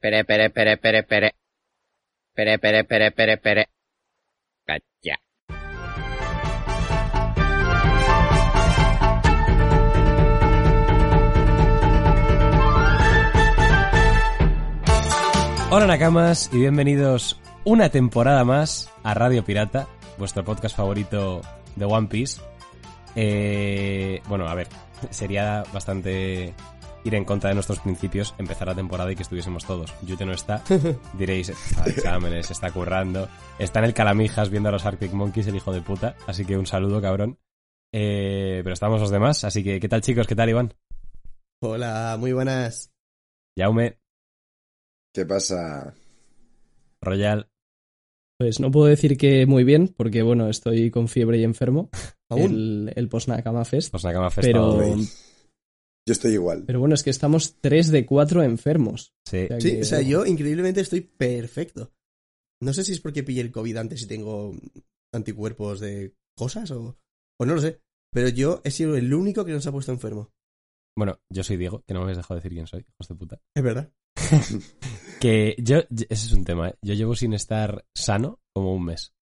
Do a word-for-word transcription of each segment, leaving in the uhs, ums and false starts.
Pere, pere, pere, pere, pere. Pere, pere, pere, pere, pere. Calla. Hola Nakamas y bienvenidos una temporada más a Radio Pirata, vuestro podcast favorito de One Piece. Eh, bueno, a ver, sería bastante ir en contra de nuestros principios empezar la temporada y que estuviésemos todos. Yute no está, diréis, está de exámenes, está currando, está en el Calamijas viendo a los Arctic Monkeys, el hijo de puta, así que un saludo, cabrón. Eh, pero estamos los demás, así que ¿qué tal chicos? ¿Qué tal Iván? Hola, muy buenas. Yaume. ¿Qué pasa? Royal. Pues no puedo decir que muy bien, porque bueno, estoy con fiebre y enfermo. ¿Aún? El, el Post-Nakama Fest. Post-Nakama Fest. Pero... yo estoy igual. Pero bueno, es que estamos tres de cuatro enfermos. Sí. O sea, sí, que... o sea, yo increíblemente estoy perfecto. No sé si es porque pillé el COVID antes y tengo anticuerpos de cosas o, o no lo sé. Pero yo he sido el único que nos ha puesto enfermo. Bueno, yo soy Diego, que no me habéis dejado decir quién soy, hijos de puta. Es verdad. Que yo, ese es un tema, ¿eh? Yo llevo sin estar sano como un mes.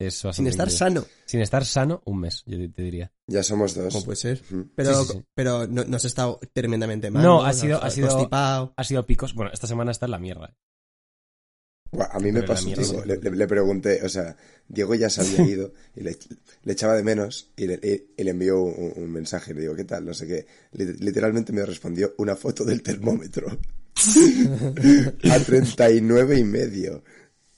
Eso sin estar increíble. Sano. Sin estar sano un mes, yo te diría. Ya somos dos. ¿Cómo puede ser? Uh-huh. Pero, sí, sí, sí. pero no, no has estado tremendamente mal. No, no ha sido, ha sido constipado. Ha sido picos. Bueno, esta semana está en la mierda. Buah, a mí pero me pasó, Diego, le, le, le pregunté, o sea, Diego ya se había ido y le, le echaba de menos y le, y le envió un, un mensaje, le digo, ¿qué tal? No sé qué. Literalmente me respondió una foto del termómetro. A treinta y nueve y medio.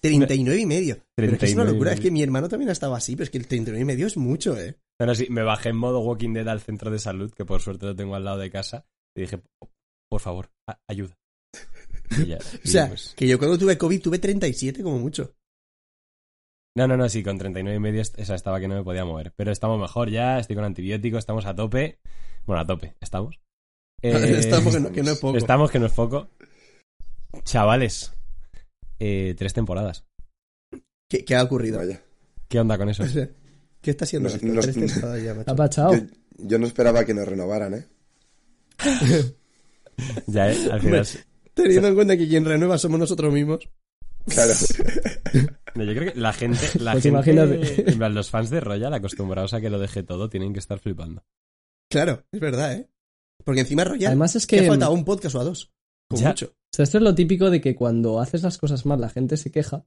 treinta y nueve y medio. Pero es que es una locura, es que mi hermano también ha estado así, pero es que el treinta y nueve y medio es mucho, eh. Bueno, sí, me bajé en modo Walking Dead al centro de salud, que por suerte lo tengo al lado de casa, y dije, por favor, a- ayuda. Y ya, y o sea, pues... que yo cuando tuve COVID tuve treinta y siete como mucho. No, no, no, sí, con treinta y nueve y medio esa estaba que no me podía mover. Pero estamos mejor ya, estoy con antibióticos, estamos a tope. Bueno, a tope, estamos. Eh, estamos que no, que no es poco. Estamos que no es poco. Chavales, eh, tres temporadas. ¿Qué, qué ha ocurrido? Vaya. ¿Qué onda con eso? O sea, ¿qué está haciendo? Nos, nos, tres temporadas ya, macho. Ha pachado. Yo, yo no esperaba que nos renovaran, ¿eh? Ya, ¿eh? Al final... Hombre, teniendo en cuenta que quien renueva somos nosotros mismos. Claro. No, yo creo que la gente... La pues gente imagínate. En plan, los fans de Royal acostumbrados a que lo deje todo tienen que estar flipando. Claro, es verdad, ¿eh? Porque encima Royal... Además es que... falta un podcast o a dos. Como ya. Mucho. O sea, esto es lo típico de que cuando haces las cosas mal la gente se queja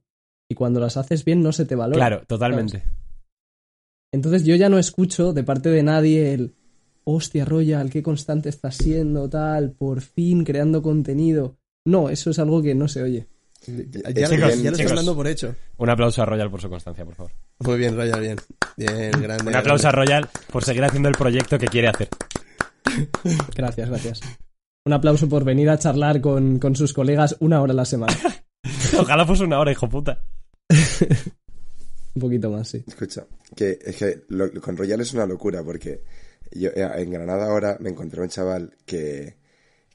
y cuando las haces bien no se te valora. Claro, totalmente. ¿Sabes? Entonces yo ya no escucho de parte de nadie el... Hostia, Royal, qué constante estás siendo, tal, por fin creando contenido. No, eso es algo que no se oye. Ya, ya, chicos, ya, ya lo estás dando por hecho. Un aplauso a Royal por su constancia, por favor. Muy bien, Royal, bien. Bien, grande. Un aplauso grande. A Royal por seguir haciendo el proyecto que quiere hacer. Gracias, gracias. Un aplauso por venir a charlar con, con sus colegas una hora a la semana. Ojalá fuese una hora, hijo puta. Un poquito más, sí. Escucha, que, es que lo, con Royal es una locura porque yo en Granada ahora me encontré un chaval que,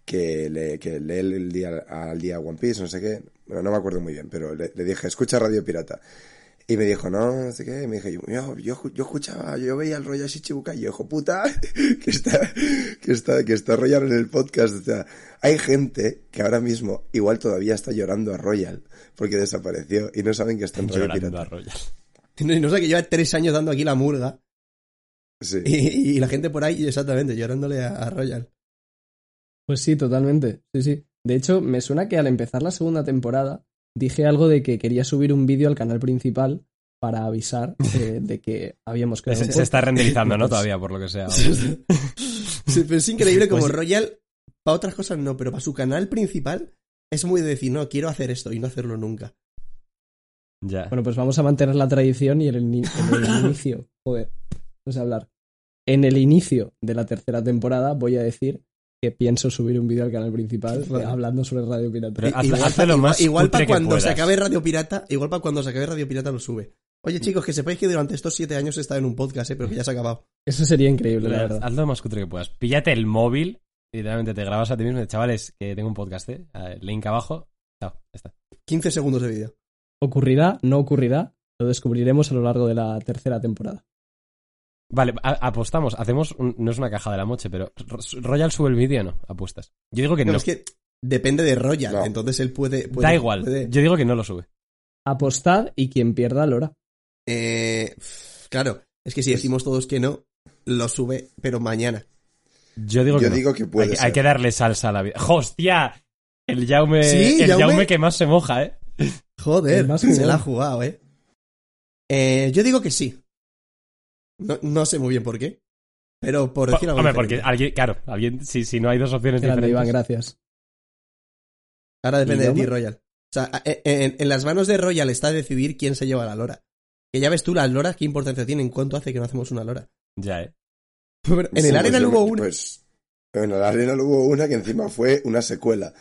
que, le, que lee el día, al día One Piece, no sé qué. Bueno, no me acuerdo muy bien, pero le, le dije, escucha Radio Pirata. Y me dijo, no, no sé qué. Y me dije, yo, yo, yo escuchaba, yo veía al Royal Shichibukai y yo, hijo puta, que está, que está, que está Royal en el podcast. O sea, hay gente que ahora mismo igual todavía está llorando a Royal porque desapareció y no saben que está en Radio Pirata. A Royal. No, no sé, que lleva tres años dando aquí la murga. Sí. Y, y la gente por ahí, exactamente, llorándole a, a Royal. Pues sí, totalmente. Sí, sí. De hecho, me suena que al empezar la segunda temporada dije algo de que quería subir un vídeo al canal principal para avisar eh, de que habíamos creado. Se, se está renderizando, ¿no? Todavía, por lo que sea. Sí, pero es increíble como pues... Royal, para otras cosas no, pero para su canal principal es muy de decir, no, quiero hacer esto y no hacerlo nunca. Ya. Bueno, pues vamos a mantener la tradición y en el, en el inicio, joder, no sé hablar. En el inicio de la tercera temporada voy a decir que pienso subir un vídeo al canal principal eh, hablando sobre Radio Pirata. Haz, igual hazlo más igual, igual para cuando se acabe Radio Pirata, igual para cuando se acabe Radio Pirata lo sube. Oye chicos, que sepáis que durante estos siete años he estado en un podcast, eh, pero que ya se ha acabado. Eso sería increíble, la verdad. Hazlo lo más cutre que puedas. Píllate el móvil y literalmente te grabas a ti mismo. Chavales, que tengo un podcast, eh. Ver, link abajo. Chao, ya está. quince segundos de vídeo. ¿Ocurrirá? ¿No ocurrirá? Lo descubriremos a lo largo de la tercera temporada. Vale, a- apostamos, hacemos, un, no es una caja de la moche, pero Royal sube el vídeo, ¿no? Apuestas. Yo digo que no. no. Es que Depende de Royal, no. Entonces él puede, puede... Da igual, puede... yo digo que no lo sube. Apostad y quien pierda lo hará. Eh, claro, es que si decimos todos que no, lo sube, pero mañana. Yo digo, yo que, digo no. que puede hay, ser. Hay que darle salsa a la vida. ¡Hostia! El Jaume, ¿Sí, el Jaume? Jaume que más se moja, ¿eh? Joder, más se la ha jugado, ¿eh? ¿eh? Yo digo que sí. No, no sé muy bien por qué, pero por decir algo. Hombre, diferente. Porque alguien, claro, alguien, si, si no hay dos opciones Grande, diferentes. Iván, gracias. Ahora depende de ti, Royal. O sea, en, en, en las manos de Royal está decidir quién se lleva la lora. Que ya ves tú, las loras, qué importancia tienen, cuánto hace que no hacemos una lora. Ya, ¿eh? Pero en sí, el Arena pues, hubo una. Pues, en el Arena hubo una que encima fue una secuela.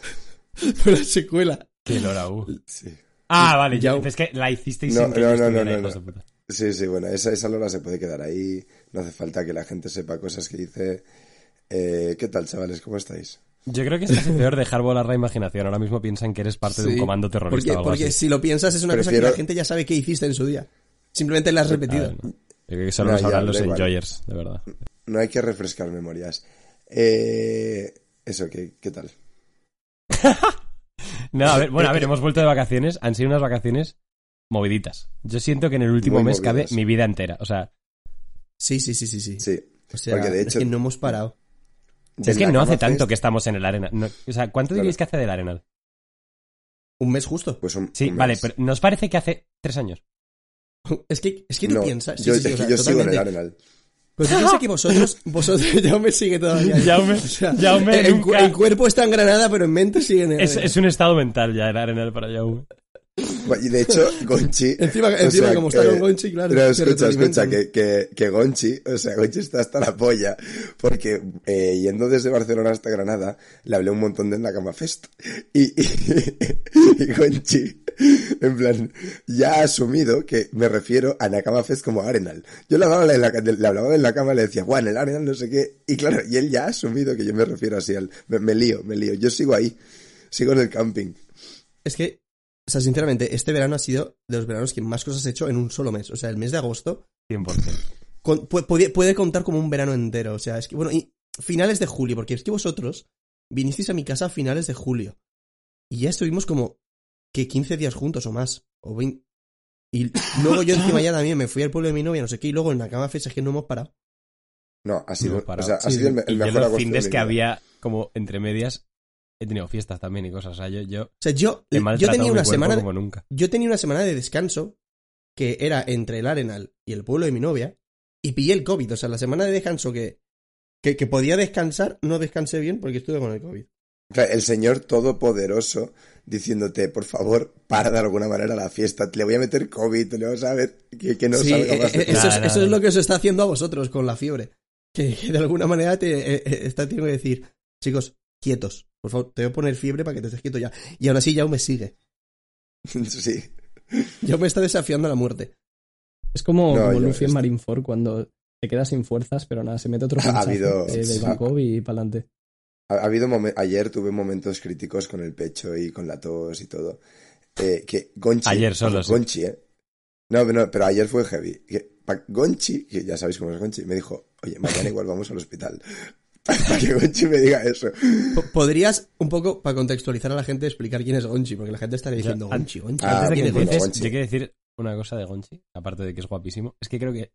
Una secuela. Qué lora hubo. Sí. Ah, vale, ya. Es que la hicisteis no, sin que no, yo no, no, no, no, no. Puta. Sí, sí, bueno, esa, esa lora se puede quedar ahí. No hace falta que la gente sepa cosas que dice. Eh, ¿Qué tal, chavales? ¿Cómo estáis? Yo creo que es peor dejar volar la imaginación. Ahora mismo piensan que eres parte sí, de un comando terrorista. Porque, o algo porque así. Si lo piensas es una Prefiero... cosa que la gente ya sabe que hiciste en su día. Simplemente la has repetido. Ah, no. Yo creo que solo no, nos hablan los enjoyers, de verdad. No hay que refrescar memorias. Eh, eso, ¿qué, qué tal? No, a ver, bueno, a ver, hemos vuelto de vacaciones. Han sido unas vacaciones moviditas. Yo siento que en el último Muy mes movidas. cabe mi vida entera. O sea... Sí, sí, sí, sí. sí. sí o sea, de hecho... es que no hemos parado. Es que no hace tanto es... que estamos en el Arenal. No, o sea, ¿cuánto claro. diríais que hace del Arenal? Un mes justo. Pues un, sí, un vale, mes. Pero nos parece que hace tres años. Es que, es que no, tú piensas. Yo, sí, sí, es o sea, que yo sigo en el Arenal. Pues yo pienso que vosotros, vosotros, Jaume sigue todavía. Jaume, o sea, Jaume el, nunca... el cuerpo está en Granada, pero en mente sigue en el Arenal. Es, es un estado mental ya el Arenal para Jaume. Y de hecho, Gonchi... encima, encima sea, como está eh, con Gonchi, claro... No, escucha, escucha, que, que, que Gonchi, o sea, Gonchi está hasta la polla, porque eh, yendo desde Barcelona hasta Granada, le hablé un montón de Nakama Fest, y, y, y Gonchi, en plan, ya ha asumido que me refiero a Nakama Fest como Arenal. Yo le hablaba en la, le hablaba en la cama, le decía, guau, en el Arenal no sé qué, y claro, y él ya ha asumido que yo me refiero así al... Me, me lío, me lío, yo sigo ahí, sigo en el camping. Es que... O sea, sinceramente, este verano ha sido de los veranos que más cosas he hecho en un solo mes. O sea, el mes de agosto... cien por ciento. Con, puede, puede contar como un verano entero. O sea, es que... Bueno, y finales de julio, porque es que vosotros vinisteis a mi casa a finales de julio. Y ya estuvimos como que quince días juntos o más. O veinte. Y luego yo encima ya también me fui al pueblo de mi novia, no sé qué. Y luego en la cama fecha es que no hemos parado. No, ha sido, no o sea, ha sido sí, el, el mejor agosto. Y los fines que había como entre medias... He tenido fiestas también y cosas, o sea, yo... yo o sea, yo, yo tenía una semana... Como nunca. Yo tenía una semana de descanso que era entre el Arenal y el pueblo de mi novia y pillé el COVID. O sea, la semana de descanso que, que, que podía descansar, no descansé bien porque estuve con el COVID. Claro, el señor todopoderoso diciéndote, por favor, para de alguna manera la fiesta, le voy a meter COVID, le vamos a ver que, que no sí, salga más. Eh, de... eso, es, eso es lo que os está haciendo a vosotros con la fiebre. Que, que de alguna manera te eh, está teniendo que decir, chicos, quietos. Por favor, te voy a poner fiebre para que te estés quieto ya. Y ahora sí, Jaume sigue. Sí. Jaume está desafiando a la muerte. Es como, no, como Luffy en Marineford cuando te quedas sin fuerzas, pero nada, se mete otro pinchazo ha habido, de, de Bangkok y para adelante. Ha, ha habido momen- Ayer tuve momentos críticos con el pecho y con la tos y todo. Eh, que Gonchi... Ayer solo, sí. Gonchi, ¿eh? No, no, pero ayer fue heavy. Gonchi, que ya sabéis cómo es Gonchi, me dijo, oye, mañana igual vamos al hospital. Para que Gonchi me diga eso. ¿Podrías, un poco, para contextualizar a la gente, explicar quién es Gonchi? Porque la gente estaría diciendo yo, Gonchi, Gonchi. Antes ah, de que empieces, bueno, yo quiero decir una cosa de Gonchi, aparte de que es guapísimo. Es que creo que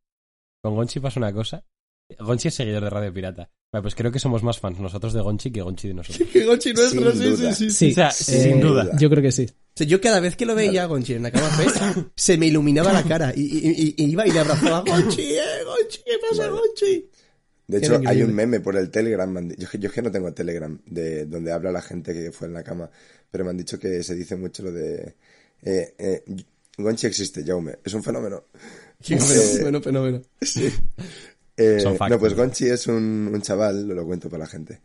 con Gonchi pasa una cosa. Gonchi es seguidor de Radio Pirata. Bueno, pues creo que somos más fans nosotros de Gonchi que Gonchi de nosotros. Que Gonchi nuestro, sí, sí, sí, sí. O sea, eh, sin duda. Yo creo que sí. O sea, yo cada vez que lo veía a Gonchi en la cama Fest, se me iluminaba la cara. Y, y, y iba y le abrazaba. Gonchi, eh, Gonchi, ¿qué pasa, vale. Gonchi? De hecho, increíble. Hay un meme por el Telegram. Yo, yo es que no tengo Telegram, de donde habla la gente que fue en la cama. Pero me han dicho que se dice mucho lo de... Eh, eh, Gonchi existe, Jaume. Es un fenómeno. Sí, es un fenómeno, fenómeno. Sí. Eh, no, pues Gonchi es un, un chaval, lo, lo cuento para la gente,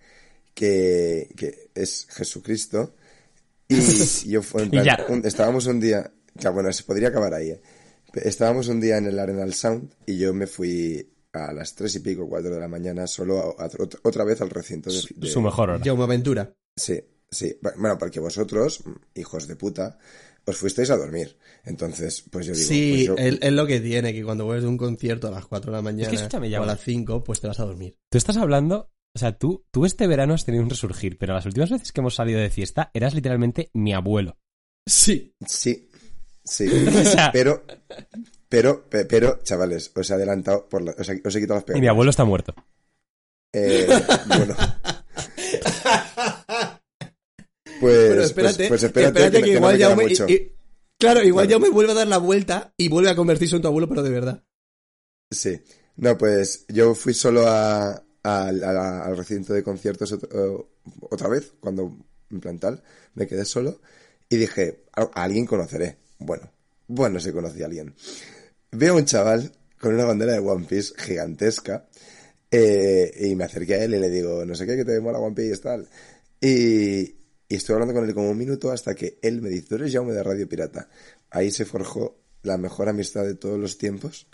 que, que es Jesucristo. Y yo fue en plan... un, estábamos un día... Claro, bueno, se podría acabar ahí. Eh. Estábamos un día en el Arenal Sound y yo me fui... a las tres y pico, cuatro de la mañana, solo a, a, otra vez al recinto. De, de, Su mejor hora. Jaume Aventura. Sí, sí. Bueno, porque vosotros, hijos de puta, os fuisteis a dormir. Entonces, pues yo digo... Sí, pues yo... es lo que tiene, que cuando vuelves de un concierto a las cuatro de la mañana es que escúchame, o a las cinco, pues te vas a dormir. Tú estás hablando O sea, tú, tú este verano has tenido un resurgir, pero las últimas veces que hemos salido de fiesta eras literalmente mi abuelo. Sí. Sí, sí. O sea, pero, pero, pero, chavales, os he adelantado, por la, os, he, os he quitado las pegadas. Y mi abuelo está muerto. Eh, bueno. Pues, bueno, espérate, pues, pues espérate, espérate que, que, que igual no me queda mucho. Y, y, claro, igual claro. Ya me vuelve a dar la vuelta y vuelve a convertirse en tu abuelo, pero de verdad. Sí. No, pues yo fui solo a... Al, al, al recinto de conciertos otro, uh, otra vez, cuando en plan tal, me quedé solo y dije, a, a alguien conoceré. Bueno, bueno, se conocí a alguien. Veo a un chaval con una bandera de One Piece gigantesca eh, y me acerqué a él y le digo, no sé qué, que te mola One Piece tal. y tal. Y estuve hablando con él como un minuto hasta que él me dice, tú eres Jaume de Radio Pirata. Ahí se forjó la mejor amistad de todos los tiempos.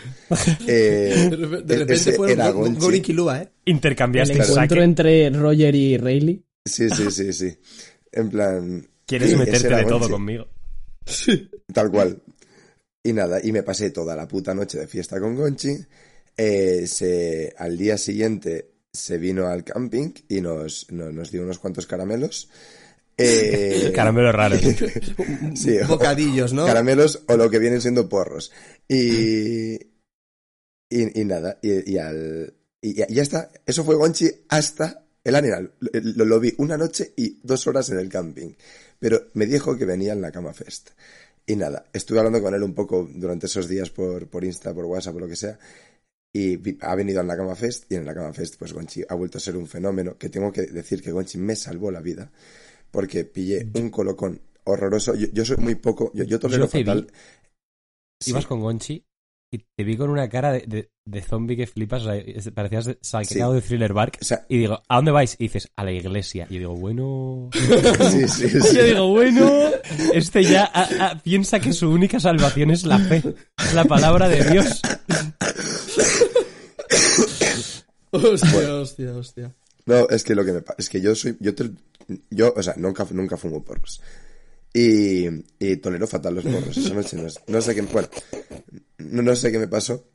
Eh, de repente ese fue un Gori Kilua, ¿eh? Intercambiaste el encuentro saque entre Roger y Reilly. Sí, sí, sí, sí. En plan... ¿Quieres meterte de todo conmigo? Sí. Tal cual. Y nada, y me pasé toda la puta noche de fiesta con Gonchi. Eh, se, al día siguiente se vino al camping y nos, no, nos dio unos cuantos caramelos. Eh, caramelos raros. Sí, bocadillos, ¿no? Caramelos o lo que vienen siendo porros. Y, y, y nada, y, y, al, y, y ya está. Eso fue Gonchi hasta el Animal. Lo, lo vi una noche y dos horas en el camping. Pero me dijo que venía en la Cama Fest. Y nada, estuve hablando con él un poco durante esos días por, por Insta, por WhatsApp, por lo que sea. Y ha venido a la Cama Fest. Y en la Cama Fest, pues Gonchi ha vuelto a ser un fenómeno. Que tengo que decir que Gonchi me salvó la vida. Porque pillé un colocón horroroso. Yo, yo soy muy poco... Yo, yo tolero fatal. Vi, ibas sí. Con Gonchi y te vi con una cara de, de, de zombie que flipas. O sea, parecías salqueado sí. De Thriller Bark. O sea, y digo, ¿a dónde vais? Y dices, a la iglesia. Y yo digo, bueno... Sí, sí, sí. Y yo digo, bueno... Este ya a, a, piensa que su única salvación es la fe. Es la palabra de Dios. Hostia, bueno. hostia, hostia. No, es que lo que me pasa... Es que yo soy... Yo te, Yo, o sea, nunca, nunca fumo porros. Y, y tolero fatal los porros. Esa noche no, no sé qué... Bueno, no, no sé qué me pasó.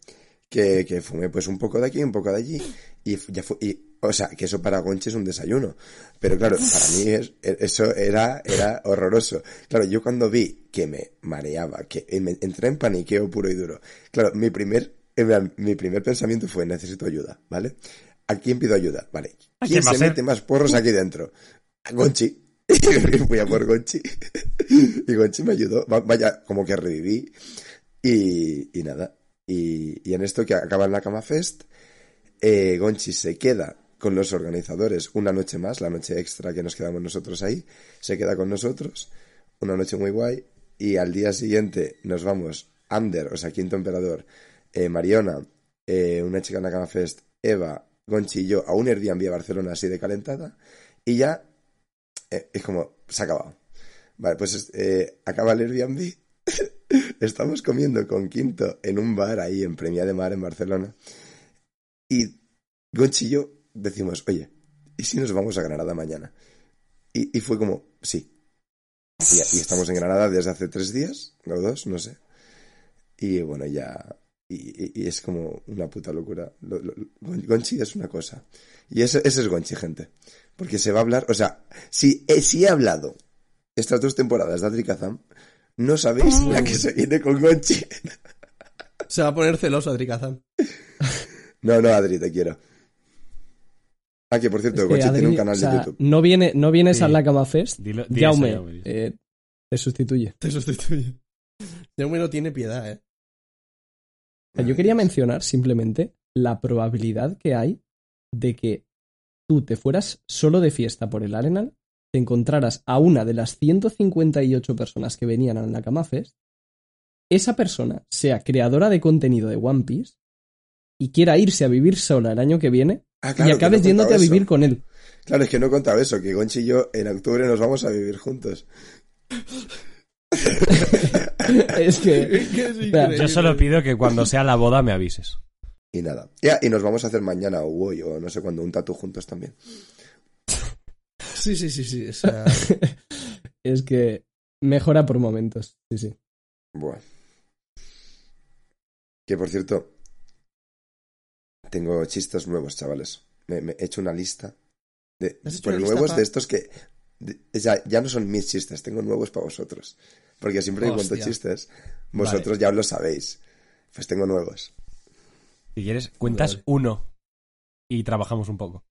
Que, que fumé pues un poco de aquí, un poco de allí. Y ya fue... Y, o sea, que eso para Gonchi es un desayuno. Pero claro, para mí es, eso era, era horroroso. Claro, yo cuando vi que me mareaba, que me entré en paniqueo puro y duro. Claro, mi primer, mi primer pensamiento fue, necesito ayuda, ¿vale? ¿A quién pido ayuda? Vale. ¿Quién se mete más porros aquí dentro? Gonchi, fui a por Gonchi y Gonchi me ayudó, vaya, como que reviví y, y nada, y, y en esto que acaba en la Cama Fest, eh, Gonchi se queda con los organizadores una noche más, la noche extra que nos quedamos nosotros ahí, se queda con nosotros, una noche muy guay y al día siguiente nos vamos, Ander, o sea, Quinto Emperador, eh, Mariona, eh, una chica en la Cama Fest, Eva, Gonchi y yo a un Airbnb a Barcelona así de calentada y ya... Eh, es como, se ha acabado. Vale, pues eh, acaba el Airbnb. Estamos comiendo con Quinto en un bar ahí en Premià de Mar en Barcelona. Y Gonchi y yo decimos, oye, ¿y si nos vamos a Granada mañana? Y, y fue como, sí. Y, y estamos en Granada desde hace tres días, o dos, no sé. Y bueno, ya... Y, y, y es como una puta locura. Lo, lo, Gonchi es una cosa. Y ese, ese es Gonchi, gente. Porque se va a hablar... O sea, si, eh, si he hablado estas dos temporadas de Adri Kazam, no sabéis la que se viene con Gonchi. Se va a poner celoso Adri Kazam. No, no, Adri, te quiero. Ah, que por cierto, es que Gonchi Adri, tiene un canal o sea, de YouTube. No, viene, no vienes sí. A la Cama Fest. Dilo, Jaume, Jaume eh, te sustituye. Te sustituye. Jaume no tiene piedad, eh. Yo quería mencionar simplemente la probabilidad que hay de que tú te fueras solo de fiesta por el Arenal, te encontraras a una de las ciento cincuenta y ocho personas que venían a la Cama Fest, esa persona sea creadora de contenido de One Piece y quiera irse a vivir sola el año que viene ah, claro, y acabes no yéndote a vivir eso. Con él. Claro, es que no he contado eso, que Gonchi y yo en octubre nos vamos a vivir juntos. Es que, que claro. Yo solo pido que cuando sea la boda me avises. Y nada. Ya, y nos vamos a hacer mañana o hoy o no sé cuándo un tatu juntos también. Sí, sí, sí, sí. O sea... Es que mejora por momentos. Sí, sí. Bueno. Que por cierto, tengo chistes nuevos, chavales. me, me he hecho una lista de pero nuevos pa... de estos que de, ya, ya no son mis chistes, tengo nuevos para vosotros. Porque siempre que cuento chistes, vosotros vale. ya os lo sabéis. Pues tengo nuevos. Si quieres, cuentas vale. uno y trabajamos un poco.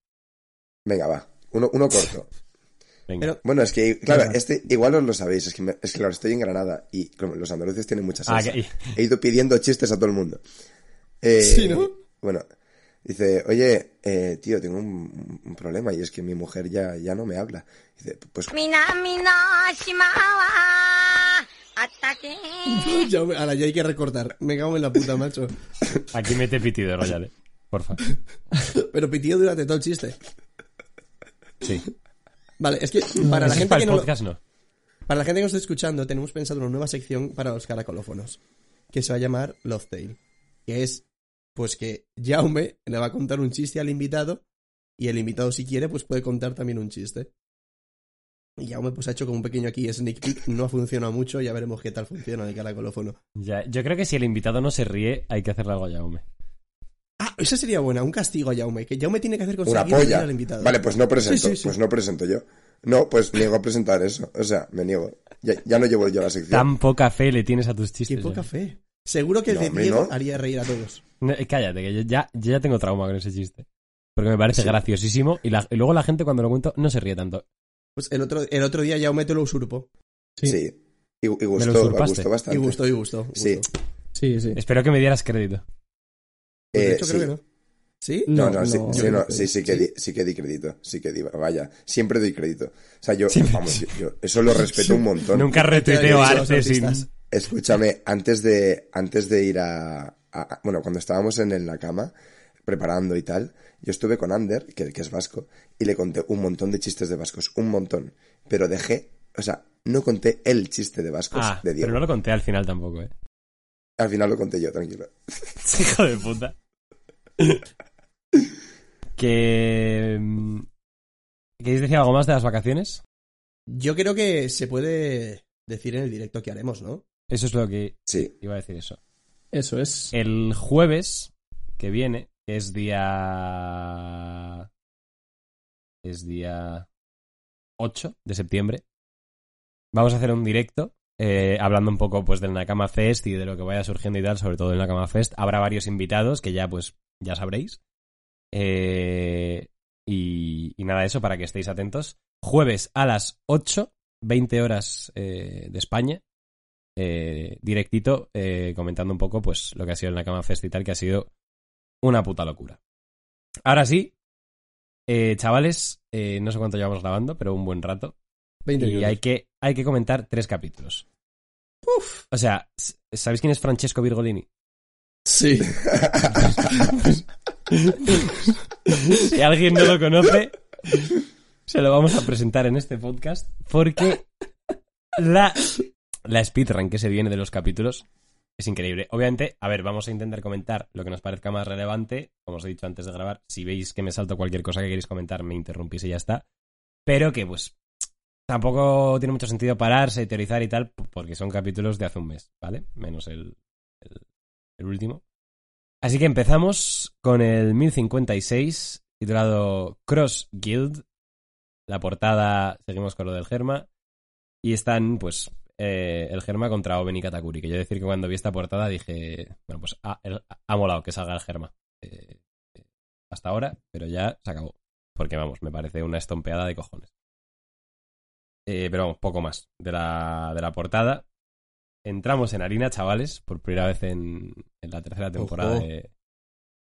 Venga, va. Uno, uno corto. Venga. Pero, bueno, es que, claro, venga. este igual os lo sabéis. Es que, me, es que claro, estoy en Granada y como, los andaluces tienen mucha salsa. Ah, que... He ido pidiendo chistes a todo el mundo. Eh, sí, ¿no? Bueno, dice, oye, eh, tío, tengo un, un problema y es que mi mujer ya, ya no me habla. Dice, pues... ¡Ataque! Ya, ahora ya hay que recortar. Me cago en la puta, macho. Aquí mete pitido, Royale. Porfa. Pero pitido durante todo el chiste. Sí. Vale, es que para la gente para que el no, podcast, no. Para la gente que nos está escuchando, tenemos pensado una nueva sección para los caracolófonos, que se va a llamar Love Tale. Que es, pues que Jaume le va a contar un chiste al invitado y el invitado, si quiere, pues puede contar también un chiste. Y Jaume pues ha hecho como un pequeño aquí sneak peek, no ha funcionado mucho, ya veremos qué tal funciona el caracolófono. Ya, yo creo que si el invitado no se ríe, hay que hacerle algo a Jaume. Ah, esa sería buena, un castigo a Jaume, que Jaume tiene que hacer conseguir una polla al invitado. Vale, pues no presento, sí, sí, sí. pues no presento yo. No, pues niego a presentar eso, o sea, me niego. Ya, ya no llevo yo la sección. Tan poca fe le tienes a tus chistes. Qué poca ya. fe. Seguro que el no, de Diego no. haría reír a todos. No, cállate, que yo ya, yo ya tengo trauma con ese chiste. Porque me parece sí. graciosísimo y, la, y luego la gente cuando lo cuento no se ríe tanto. Pues el otro, el otro día Jaume te lo usurpó. Sí. sí. Y, y gustó, me lo gustó bastante. Y gustó, y gustó. gustó. Sí. sí, sí. Espero que me dieras crédito. Pues eh, de hecho sí. creo que no. ¿Sí? No, no, no, sí, no, sí, no sí, sí, que di, sí que di crédito. Sí que di, vaya, siempre doy crédito. O sea, yo, sí, vamos, yo, yo eso lo respeto sí. un montón. Nunca retuiteo arte sin... Escúchame, antes de, antes de ir a, a, a... Bueno, cuando estábamos en, en la cama... preparando y tal, yo estuve con Ander, que, que es vasco, y le conté un montón de chistes de vascos, un montón, pero dejé, o sea, no conté el chiste de vascos ah, de Diego. Pero no lo conté al final tampoco, ¿eh? Al final lo conté yo, tranquilo. Hijo de puta. que... ¿Queréis decir algo más de las vacaciones? Yo creo que se puede decir en el directo que haremos, ¿no? Eso es lo que sí. iba a decir eso. Eso es. El jueves que viene... Es día... Es día ocho de septiembre. Vamos a hacer un directo eh, hablando un poco pues del Nakama Fest y de lo que vaya surgiendo y tal, sobre todo del Nakama Fest. Habrá varios invitados que ya pues ya sabréis. Eh, y, y nada, eso para que estéis atentos. Jueves a las ocho, veinte horas eh, de España. Eh, directito, eh, comentando un poco pues lo que ha sido el Nakama Fest y tal, que ha sido... una puta locura. Ahora sí, eh, chavales, eh, no sé cuánto llevamos grabando, pero un buen rato. veinte minutos. Y hay que, hay que comentar tres capítulos. Uf. O sea, ¿sabéis quién es Francesco Virgolini? Sí. Si alguien no lo conoce, se lo vamos a presentar en este podcast, porque la, la speedrun que se viene de los capítulos... es increíble. Obviamente, a ver, vamos a intentar comentar lo que nos parezca más relevante. Como os he dicho antes de grabar, si veis que me salto cualquier cosa que queréis comentar, me interrumpís y ya está. Pero que, pues, tampoco tiene mucho sentido pararse, teorizar y tal, porque son capítulos de hace un mes, ¿vale? Menos el, el, el último. Así que empezamos con el mil cincuenta y seis, titulado Cross Guild. La portada, seguimos con lo del Germa. Y están, pues... Eh, el Germa contra Oben y Katakuri, que yo decir que cuando vi esta portada dije, bueno, pues ha, ha molado que salga el Germa eh, eh, hasta ahora, pero ya se acabó, porque vamos, me parece una estompeada de cojones. Eh, pero vamos, poco más de la, de la portada. Entramos en harina, chavales, por primera vez en, en la tercera temporada de,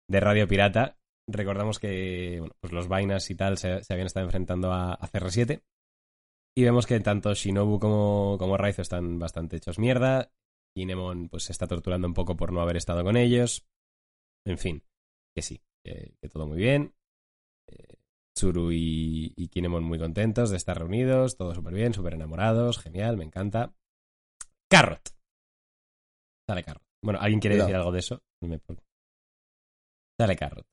de Radio Pirata. Recordamos que bueno, pues los Vainas y tal se, se habían estado enfrentando a, a C R siete. Y vemos que tanto Shinobu como, como Raizo están bastante hechos mierda. Kinemon pues se está torturando un poco por no haber estado con ellos. En fin, que sí, que, que todo muy bien. Eh, Tsuru y, y Kinemon muy contentos de estar reunidos. Todo súper bien, súper enamorados. Genial, me encanta. Carrot. Dale, Carrot. Bueno, ¿alguien quiere no. decir algo de eso? No me preocupo. Dale, Carrot.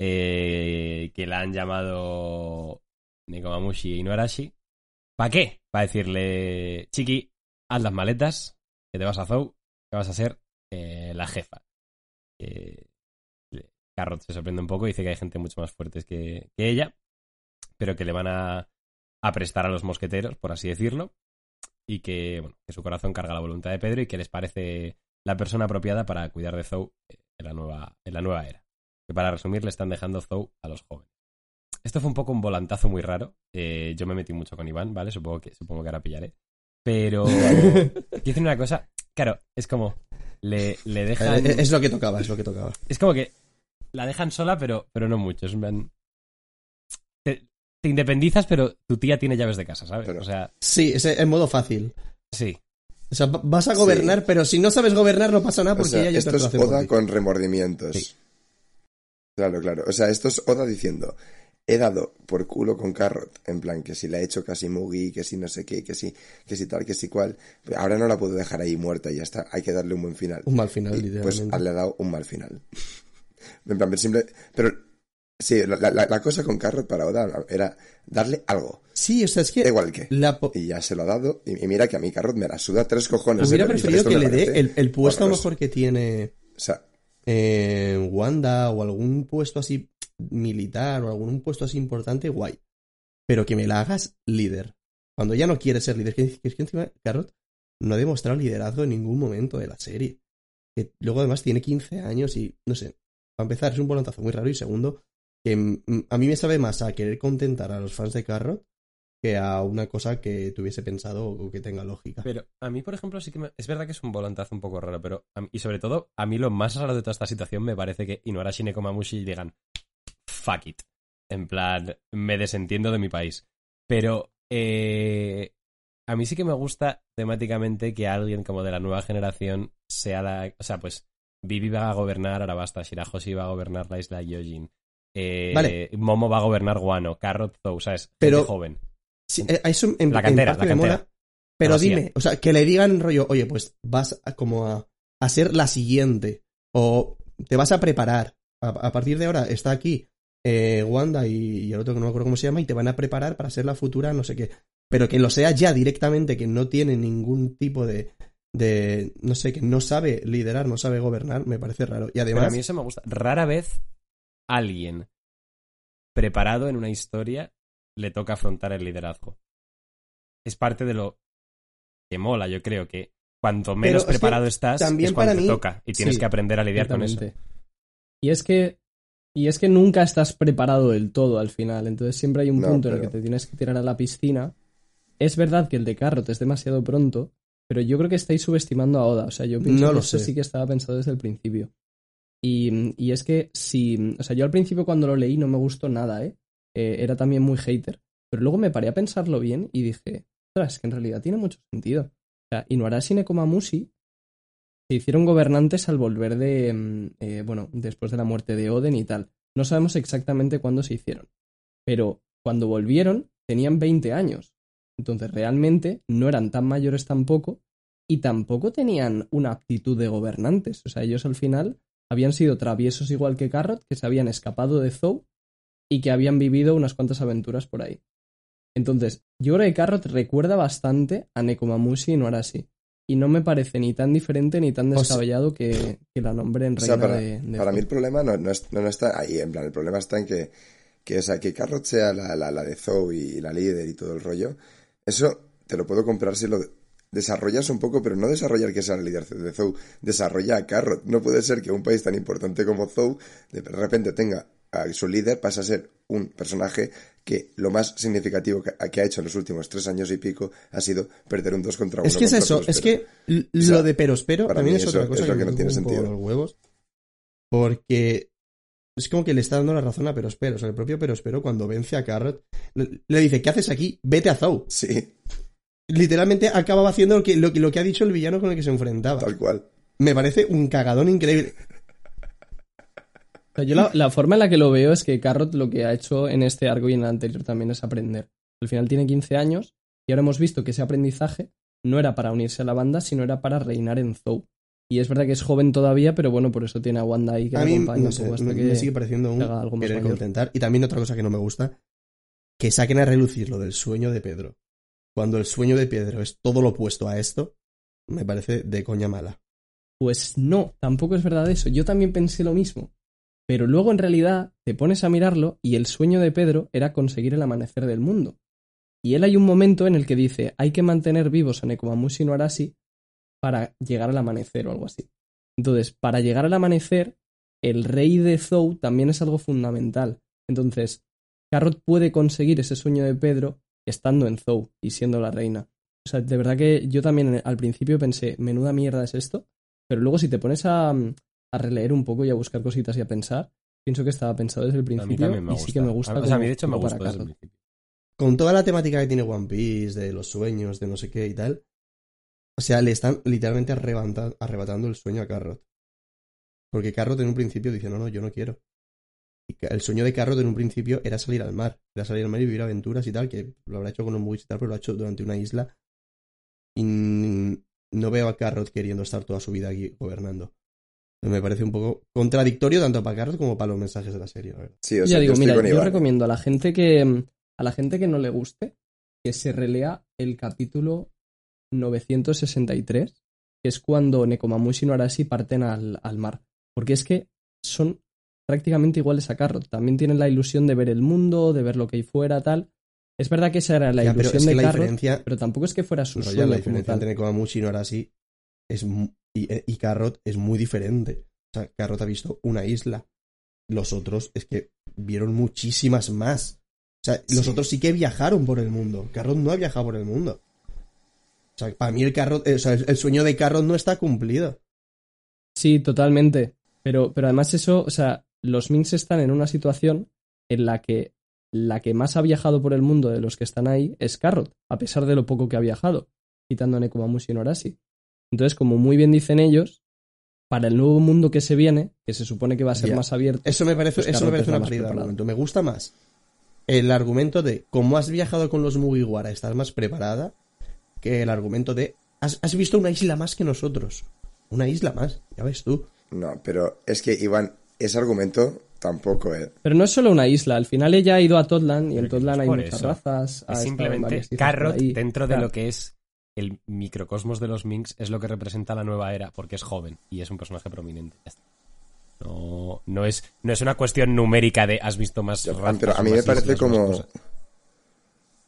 Eh, que la han llamado Nekomamushi e Inuarashi. ¿Para qué? Para decirle, chiqui, haz las maletas, que te vas a Zou, que vas a ser eh, la jefa. Eh, Carrot se sorprende un poco y dice que hay gente mucho más fuerte que, que ella, pero que le van a, a prestar a los mosqueteros, por así decirlo, y que, bueno, que su corazón carga la voluntad de Pedro y que les parece la persona apropiada para cuidar de Zou en la nueva, en la nueva era. Que para resumir, le están dejando Zou a los jóvenes. Esto fue un poco un volantazo muy raro. Eh, yo me metí mucho con Iván, ¿vale? Supongo que, supongo que ahora pillaré. Pero quiero decir una cosa. Claro, es como... Le, le dejan... Es lo que tocaba, es lo que tocaba. Es como que la dejan sola, pero, pero no mucho. Es, man... te, te independizas, pero tu tía tiene llaves de casa, ¿sabes? Pero, o sea... Sí, es el modo fácil. Sí. O sea, vas a gobernar, sí. pero si no sabes gobernar no pasa nada porque o sea, ella ya te lo hace. Esto es Oda con remordimientos. Sí. Claro, claro. O sea, esto es Oda diciendo... He dado por culo con Carrot, en plan, que si la he hecho casi Mugi, que si no sé qué, que si, que si tal, que si cual. Ahora no la puedo dejar ahí muerta y ya está. Hay que darle un buen final. Un mal final, literalmente. Pues le ha dado un mal final. En plan, simple... Pero sí, la, la, la cosa con Carrot para Oda era darle algo. Sí, o sea, es que... Da igual que. La po- y ya se lo ha dado. Y, y mira que a mí Carrot me la suda tres cojones. Hubiera preferido que le dé el, el puesto a lo mejor que tiene... O sea... Eh, Wanda o algún puesto así... militar o algún puesto así importante, guay, pero que me la hagas líder, cuando ya no quiere ser líder. Que es que encima Carrot no ha demostrado liderazgo en ningún momento de la serie, que luego además tiene quince años y no sé, para empezar es un volantazo muy raro y segundo, que a mí me sabe más a querer contentar a los fans de Carrot que a una cosa que tuviese pensado o que tenga lógica. Pero a mí, por ejemplo, sí que me... es verdad que es un volantazo un poco raro, pero a mí... y sobre todo, a mí lo más raro de toda esta situación me parece que Inuarashi y Nekomamushi digan fuck it. En plan, me desentiendo de mi país. Pero eh, a mí sí que me gusta temáticamente que alguien como de la nueva generación sea la... O sea, pues Vivi va a gobernar Arabasta, Shirahoshi va a gobernar la isla Gyojin, eh, vale. Momo va a gobernar Guano, Carrot, Zou, ¿sabes? Pero gente joven. Sí, eso en, la cantera, en parte la cantera. Me mola, pero no, dime, o sea, que le digan rollo, oye, pues vas a, como a, a ser la siguiente, o te vas a preparar. A, a partir de ahora está aquí Eh, Wanda y, y el otro que no me acuerdo cómo se llama, y te van a preparar para ser la futura no sé qué, pero que lo sea ya directamente, que no tiene ningún tipo de, de no sé, que no sabe liderar, no sabe gobernar, me parece raro. Y además, pero a mí eso me gusta, rara vez alguien preparado en una historia le toca afrontar el liderazgo. Es parte de lo que mola, yo creo que cuanto menos pero, preparado o sea, estás es cuando te mí, toca y tienes sí, que aprender a lidiar con eso. Y es que Y es que nunca estás preparado del todo al final, entonces siempre hay un no, punto pero... en el que te tienes que tirar a la piscina. Es verdad que el de Carrot es demasiado pronto, pero yo creo que estáis subestimando a Oda. O sea, yo pienso no que eso sé. Sí que estaba pensado desde el principio. Y, y es que si... O sea, yo al principio cuando lo leí no me gustó nada, ¿eh? eh era también muy hater. Pero luego me paré a pensarlo bien y dije, ostras, que en realidad tiene mucho sentido. O sea, Inuarashi y Nekomamushi se hicieron gobernantes al volver de... Eh, bueno, después de la muerte de Oden y tal. No sabemos exactamente cuándo se hicieron. Pero cuando volvieron tenían veinte años. Entonces realmente no eran tan mayores tampoco. Y tampoco tenían una aptitud de gobernantes. O sea, ellos al final habían sido traviesos igual que Carrot, que se habían escapado de Zou y que habían vivido unas cuantas aventuras por ahí. Entonces, yo creo que Carrot recuerda bastante a Nekomamushi y Inuarashi. Y no me parece ni tan diferente ni tan descabellado, o sea, que, que la nombre en reina, o sea, para, de, de... Para mí el problema no, no, es, no, no está ahí, en plan, el problema está en que, que, o sea, que Carrot sea la, la, la de Zou y la líder y todo el rollo. Eso te lo puedo comprar si lo desarrollas un poco, pero no desarrollar que sea la líder de Zou, desarrolla a Carrot. No puede ser que un país tan importante como Zou de repente tenga a su líder, pasa a ser un personaje que lo más significativo que ha hecho en los últimos tres años y pico ha sido perder un dos contra uno. Es que es eso, es que lo o sea, de perospero también es otra cosa es lo que, que no tiene sentido. Los huevos, porque es como que le está dando la razón a Perospero. O sea, el propio Perospero cuando vence a Carrot le, le dice, ¿qué haces aquí? Vete a Zou. Sí. Literalmente acababa haciendo lo que, lo, lo que ha dicho el villano con el que se enfrentaba. Tal cual. Me parece un cagadón increíble. Yo la, la forma en la que lo veo es que Carrot lo que ha hecho en este arco y en el anterior también es aprender. Al final tiene quince años y ahora hemos visto que ese aprendizaje no era para unirse a la banda, sino era para reinar en Zou. Y es verdad que es joven todavía, pero bueno, por eso tiene a Wanda ahí que a mí, acompaña no sé, hasta me, que me sigue pareciendo un algo más querer mayor. Contentar. Y también otra cosa que no me gusta, que saquen a relucir lo del sueño de Pedro. Cuando el sueño de Pedro es todo lo opuesto a esto, me parece de coña mala. Pues no, tampoco es verdad eso. Yo también pensé lo mismo. Pero luego en realidad te pones a mirarlo y el sueño de Pedro era conseguir el amanecer del mundo. Y él hay un momento en el que dice, hay que mantener vivos a Nekomamushi no Arashi para llegar al amanecer o algo así. Entonces, para llegar al amanecer, el rey de Zou también es algo fundamental. Entonces, Carrot puede conseguir ese sueño de Pedro estando en Zou y siendo la reina. O sea, de verdad que yo también al principio pensé, menuda mierda es esto, pero luego si te pones a... a releer un poco y a buscar cositas y a pensar, pienso que estaba pensado desde el principio me y gusta. Sí que me gusta. O sea, a mí de hecho me gusta desde el principio. Con toda la temática que tiene One Piece, de los sueños, de no sé qué y tal, o sea, le están literalmente arrebatando, arrebatando el sueño a Carrot. Porque Carrot en un principio dice, no, no, yo no quiero. Y el sueño de Carrot en un principio era salir al mar, era salir al mar y vivir aventuras y tal, que lo habrá hecho con un bus y tal, pero lo ha hecho durante una isla. Y no veo a Carrot queriendo estar toda su vida aquí gobernando. Me parece un poco contradictorio tanto para Carlos como para los mensajes de la serie, la verdad. Sí, o sea, yo digo, yo mira, yo Iván. recomiendo a la gente que a la gente que no le guste que se relea el capítulo novecientos sesenta y tres, que es cuando Nekomamushi no Arashi parten al, al mar, porque es que son prácticamente iguales a Carrot. También tienen la ilusión de ver el mundo, de ver lo que hay fuera, tal. Es verdad que esa era la ya, ilusión pero es que de la Carrot, diferencia... pero tampoco es que fuera su no, sueño. La diferencia entre Nekomamushi no Arashi es muy... Y, y Carrot es muy diferente. O sea, Carrot ha visto una isla. Los otros es que vieron muchísimas más. O sea, sí. Los otros sí que viajaron por el mundo. Carrot no ha viajado por el mundo. O sea, para mí el Carrot, eh, o sea, el, el sueño de Carrot no está cumplido. Sí, totalmente. Pero, pero además eso, o sea, los Minks están en una situación en la que la que más ha viajado por el mundo de los que están ahí es Carrot, a pesar de lo poco que ha viajado, quitando a Nekomamushi no Arashi. Entonces, como muy bien dicen ellos, para el nuevo mundo que se viene, que se supone que va a ser yeah. más abierto... Eso me parece, pues eso me parece una parida de argumento. Me gusta más el argumento de como has viajado con los Mugiwara, estás más preparada, que el argumento de has, has visto una isla más que nosotros. Una isla más, ya ves tú. No, pero es que, Iván, ese argumento tampoco es... Pero no es solo una isla. Al final ella ha ido a Todland y en Todland hay muchas eso. razas. Es simplemente Carrot dentro de claro. lo que es... El microcosmos de los Minks es lo que representa la nueva era, porque es joven y es un personaje prominente. No, no es, no es una cuestión numérica de has visto más ratas, pero a mí me parece islas, como...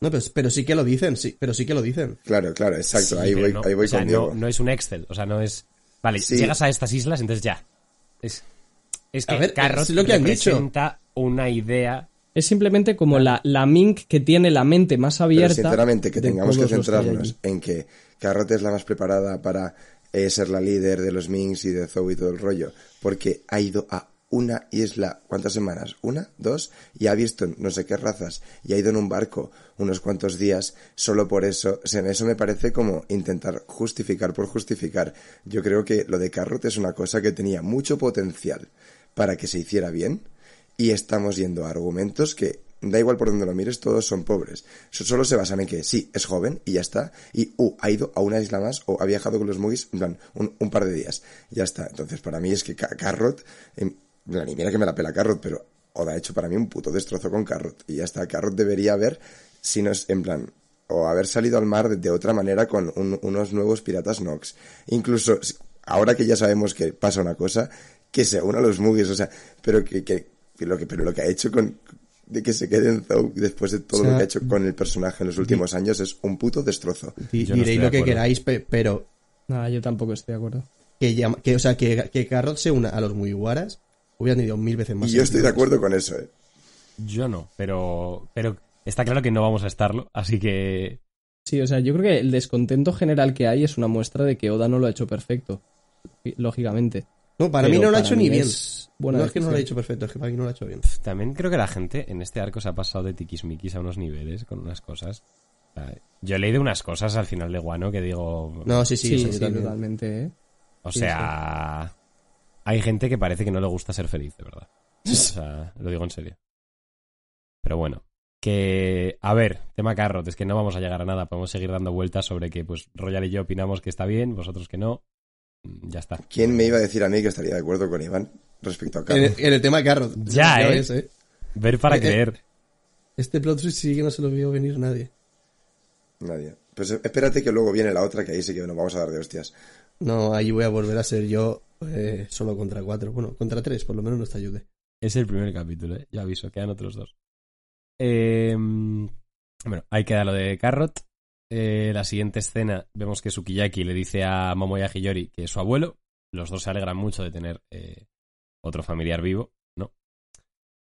No, pero, pero sí que lo dicen, sí, pero sí que lo dicen. Claro, claro, exacto, sí, ahí, voy, no, ahí voy o sea, con Diego. No, no es un Excel, o sea, no es... Vale, sí. Llegas a estas islas, entonces ya. Es, es que ver, Carrot es lo que representa una idea... Es simplemente como la, la Mink que tiene la mente más abierta. Pero sinceramente, que tengamos que centrarnos que en que Carrot es la más preparada para eh, ser la líder de los Minks y de Zou y todo el rollo. Porque ha ido a una isla, ¿cuántas semanas? ¿Una? ¿Dos? Y ha visto no sé qué razas. Y ha ido en un barco unos cuantos días solo por eso. O sea, en eso me parece como intentar justificar por justificar. Yo creo que lo de Carrot es una cosa que tenía mucho potencial para que se hiciera bien. Y estamos yendo a argumentos que, da igual por donde lo mires, todos son pobres. Solo se basan en que sí, es joven y ya está. Y, uh, ha ido a una isla más o ha viajado con los Mugis, en plan, un, un par de días. Ya está. Entonces, para mí es que Carrot, en plan, y mira que me la pela Carrot, pero Oda ha hecho para mí un puto destrozo con Carrot. Y ya está. Carrot debería haber, si no es, en plan, o haber salido al mar de, de otra manera con un, unos nuevos piratas Nox. Incluso, ahora que ya sabemos que pasa una cosa, que se una a los Mugis, o sea, pero que... que Lo que, pero lo que ha hecho con de que se quede en Zou después de todo o sea, lo que ha hecho con el personaje en los últimos di, años es un puto destrozo. Di, no diréis lo que queráis, pero... Nada, yo tampoco estoy de acuerdo. Que, que, o sea, que, que Carrot se una a los Mugiwaras hubieran ido mil veces más. Y yo estoy de acuerdo con eso, ¿eh? Yo no, pero, pero está claro que no vamos a estarlo, así que... Sí, o sea, yo creo que el descontento general que hay es una muestra de que Oda no lo ha hecho perfecto, lógicamente. No, para pero mí no lo ha hecho ni bien. Es... Bueno, no es que no lo ha hecho perfecto, es que para mí no lo ha hecho bien. También creo que la gente en este arco se ha pasado de tiquismiquis a unos niveles con unas cosas. O sea, yo he leído unas cosas al final de Guano que digo... No, sí, sí, sí, sí, sí totalmente. ¿eh? O sí, sea, sí. Hay gente que parece que no le gusta ser feliz, de verdad. O sea, lo digo en serio. Pero bueno, que... A ver, tema Carrot, es que no vamos a llegar a nada. Podemos seguir dando vueltas sobre que pues Royal y yo opinamos que está bien, vosotros que no. Ya está. ¿Quién me iba a decir a mí que estaría de acuerdo con Iván respecto a Carrot? En el, en el tema Carrot. Ya, ya eh. Ves, ¿eh? Ver para eh, creer. Eh, este plot twist sí que no se lo vio venir nadie. Nadie. Pues espérate que luego viene la otra, que ahí sí que nos vamos a dar de hostias. No, ahí voy a volver a ser yo eh, solo contra cuatro. Bueno, contra tres, por lo menos nos te ayude. Es el primer capítulo, ¿eh? Ya aviso, quedan otros dos. Eh, bueno, ahí queda lo de Carrot. Eh, la siguiente escena, vemos que Sukiyaki le dice a Momo y a Hiyori que es su abuelo. Los dos se alegran mucho de tener eh, otro familiar vivo, ¿no?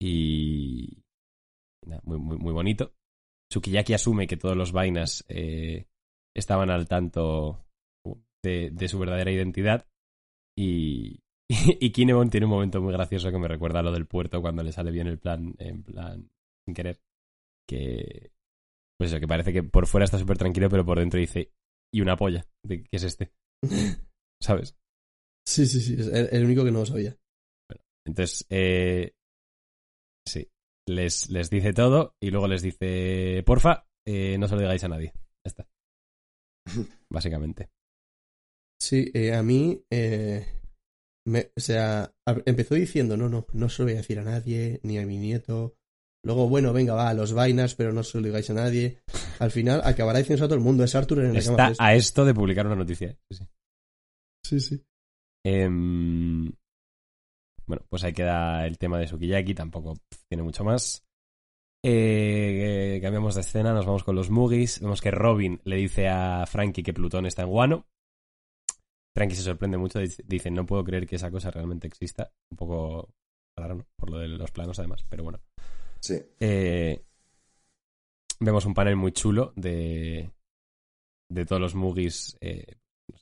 Y... Nah, muy, muy, muy bonito. Sukiyaki asume que todos los vainas eh, estaban al tanto de, de su verdadera identidad. Y... Y Kinemon tiene un momento muy gracioso que me recuerda a lo del puerto cuando le sale bien el plan, en plan, sin querer. Que, pues eso, que parece que por fuera está súper tranquilo, pero por dentro dice, y una polla, de ¿qué es este? ¿Sabes? Sí, sí, sí, es el único que no lo sabía. Bueno, entonces, eh, sí, les, les dice todo y luego les dice, porfa, eh, no se lo digáis a nadie. Ya está. Básicamente. Sí, eh, a mí... Eh... Me, o sea, empezó diciendo no, no, no se lo voy a decir a nadie, ni a mi nieto. Luego, bueno, venga, va, a los vainas, pero no se lo digáis a nadie. Al final acabará diciendo a todo el mundo, es Arthur en la cama. Está a esto de publicar una noticia. Sí, sí, sí. Eh, Bueno, pues ahí queda el tema de Sukiyaki. Tampoco tiene mucho más. eh, eh, Cambiamos de escena, nos vamos con los Moogies. Vemos que Robin le dice a Frankie que Plutón está en Wano. Frankie se sorprende mucho, dice, no puedo creer que esa cosa realmente exista. Un poco raro, ¿no? Por lo de los planos, además, pero bueno. Sí. Eh, vemos un panel muy chulo de, de todos los Moogies, eh,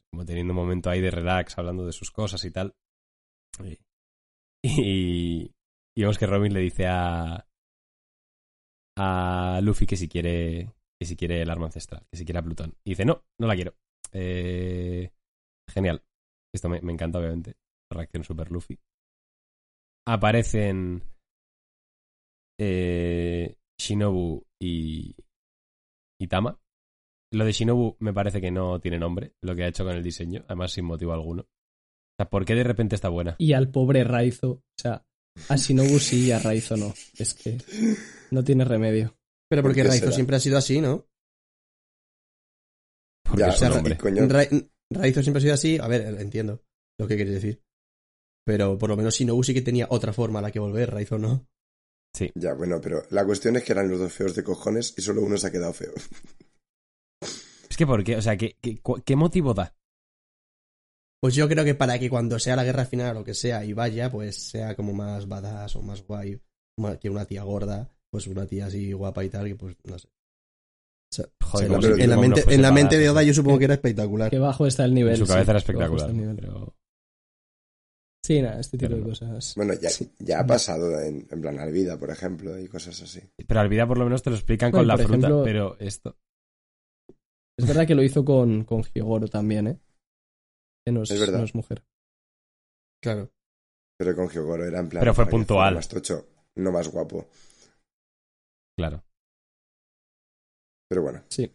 como teniendo un momento ahí de relax, hablando de sus cosas y tal. Y, y, y vemos que Robin le dice a, a Luffy que si quiere que si quiere el arma ancestral, que si quiere a Plutón. Y dice, no, no la quiero. Eh... Genial. Esto me, me encanta, obviamente. Reacción super Luffy. Aparecen eh, Shinobu y, y Tama. Lo de Shinobu me parece que no tiene nombre, lo que ha hecho con el diseño, además sin motivo alguno. O sea, ¿por qué de repente está buena? Y al pobre Raizo. O sea, a Shinobu sí y a Raizo no. Es que no tiene remedio. Pero porque ¿Por Raizo será? Siempre ha sido así, ¿no? Porque ya, o sea, nombre. Coño. Ra- Raizo siempre ha sido así, a ver, entiendo lo que quieres decir. Pero por lo menos Shinobu sí que tenía otra forma a la que volver, Raizo no. Sí. Ya, bueno, pero la cuestión es que eran los dos feos de cojones y solo uno se ha quedado feo. Es que ¿por qué? O sea, ¿qué, qué, qué motivo da? Pues yo creo que para que cuando sea la guerra final o lo que sea y vaya, pues sea como más badass o más guay que una tía gorda, pues una tía así guapa y tal, que pues no sé. O sea, joder, o sea, en, si en la mente, en la mente de Oda yo supongo que era espectacular. Que bajo está el nivel. En su cabeza sí, era espectacular. Nivel, pero... Sí, nada, este tipo pero de cosas. Bueno, ya, ya ha pasado en, en plan Alvida, por ejemplo, y cosas así. Pero Alvida por lo menos te lo explican bueno, con la fruta, ejemplo, pero esto... Es verdad que lo hizo con, con Higoro también, ¿eh? Que no es, es verdad. No es mujer. Claro. Pero con Higoro era en plan... Pero fue puntual. Más tocho, no más guapo. Claro. Pero bueno. Sí.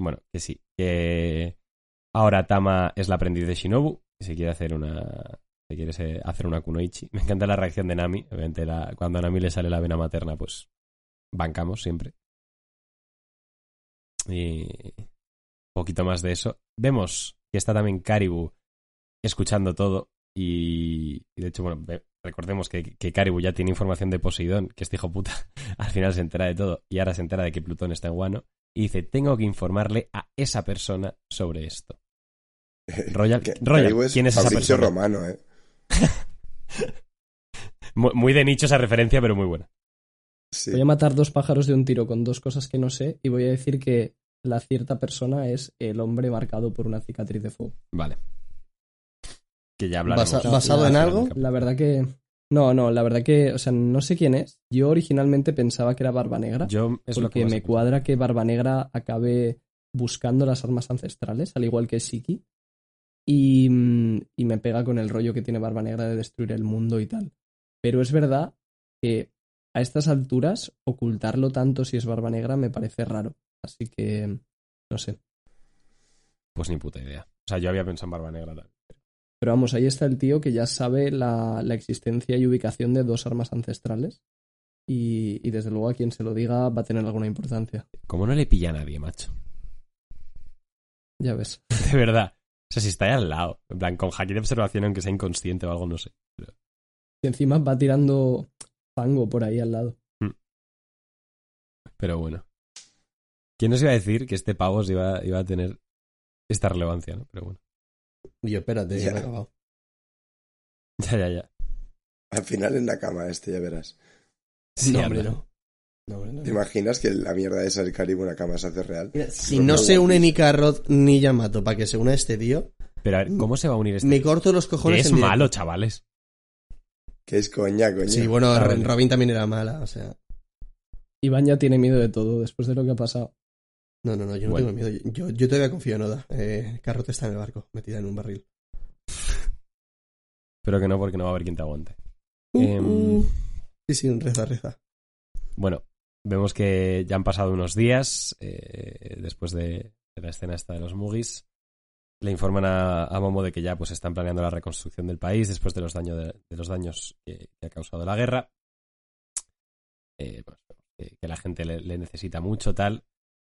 Bueno, que sí. Eh, ahora Tama es la aprendiz de Shinobu. Se quiere hacer una. Se quiere ser, hacer una kunoichi. Me encanta la reacción de Nami. Obviamente, la, cuando a Nami le sale la vena materna, pues bancamos siempre. Y un poquito más de eso. Vemos que está también Karibu escuchando todo. Y, y de hecho, bueno, recordemos que, que Karibu ya tiene información de Poseidón, que este hijo puta al final se entera de todo. Y ahora se entera de que Plutón está en Wano. Y dice, tengo que informarle a esa persona sobre esto. Royal, que, Royal que es ¿quién es esa persona? Romano, ¿eh? muy, muy de nicho esa referencia, pero muy buena. Sí. Voy a matar dos pájaros de un tiro con dos cosas que no sé y voy a decir que la cierta persona es el hombre marcado por una cicatriz de fuego. Vale. Que ya hablaremos. Basa, ¿Basado la, en algo? La verdad que... No, no, la verdad que, o sea, no sé quién es. Yo originalmente pensaba que era Barba Negra. Yo, es porque me cuadra que Barba Negra acabe buscando las armas ancestrales, al igual que Shiki. Y, y me pega con el rollo que tiene Barba Negra de destruir el mundo y tal. Pero es verdad que a estas alturas, ocultarlo tanto si es Barba Negra me parece raro. Así que, no sé. Pues ni puta idea. O sea, yo había pensado en Barba Negra también. Pero vamos, ahí está el tío que ya sabe la, la existencia y ubicación de dos armas ancestrales. Y, y desde luego a quien se lo diga va a tener alguna importancia. Como no le pilla a nadie, macho. Ya ves. De verdad. O sea, si está ahí al lado. En plan, con haki de observación, aunque sea inconsciente o algo, no sé. Pero... Y encima va tirando fango por ahí al lado. Pero bueno. ¿Quién nos iba a decir que este pavo se iba, iba a tener esta relevancia, no? Pero bueno. Yo, espérate, ya me he acabado. Ya, ya, ya. Al final en la cama este, ya verás. Sí, no, hombre, no. No, no, no. ¿Te imaginas que la mierda esa del Caribe una cama se hace real? Mira, si no se une ni Carrot ni Yamato para que se una este tío... Pero a ver, ¿cómo se va a unir este Me tío? corto los cojones. Es en malo, directo. Chavales. Que es coña, coña. Sí, bueno, ah, Robin vale. también era mala, o sea... Iván ya tiene miedo de todo después de lo que ha pasado. No, no, no, yo no bueno. tengo miedo. Yo, yo todavía confío en Oda. Eh, Carrot está en el barco, metida en un barril. Pero que no, porque no va a haber quien te aguante. Uh, eh, uh. Sí, sí, reza, reza. Bueno, vemos que ya han pasado unos días eh, después de, de la escena esta de los Mugis. Le informan a, a Momo de que ya pues están planeando la reconstrucción del país después de los, daño de, de los daños que, que ha causado la guerra. Eh, pues, eh, que la gente le, le necesita mucho, tal.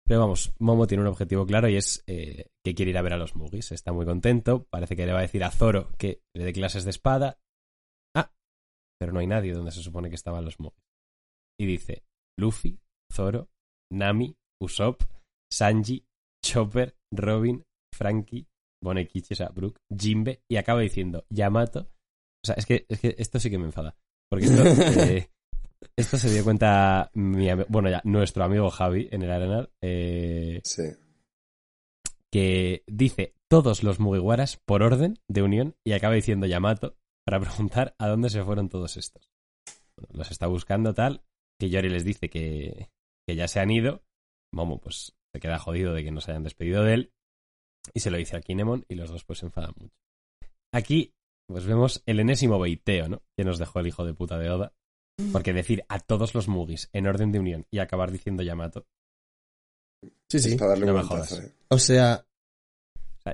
Pero vamos, Momo tiene un objetivo claro y es eh, que quiere ir a ver a los Mugis. Está muy contento. Parece que le va a decir a Zoro que le dé clases de espada. Ah, pero no hay nadie donde se supone que estaban los Mugis. Y dice Luffy, Zoro, Nami, Usopp, Sanji, Chopper, Robin, Frankie, Bonekichi, o sea, Brook, Jinbe, y acaba diciendo Yamato. O sea, es que, es que esto sí que me enfada. Porque esto, eh, esto se dio cuenta mi, bueno, ya, nuestro amigo Javi en el Arenal. Eh, sí. Que dice todos los Mugiwaras por orden de unión y acaba diciendo Yamato para preguntar a dónde se fueron todos estos. Bueno, los está buscando tal, que Yori les dice que, que ya se han ido. Momo pues se queda jodido de que no se hayan despedido de él. Y se lo dice a Kinemon y los dos pues se enfadan mucho. Aquí pues vemos el enésimo beiteo, ¿no? Que nos dejó el hijo de puta de Oda. Porque decir a todos los Mugis en orden de unión y acabar diciendo Yamato. Sí, sí. Para darle no me jodas. Tazo, ¿eh? O sea...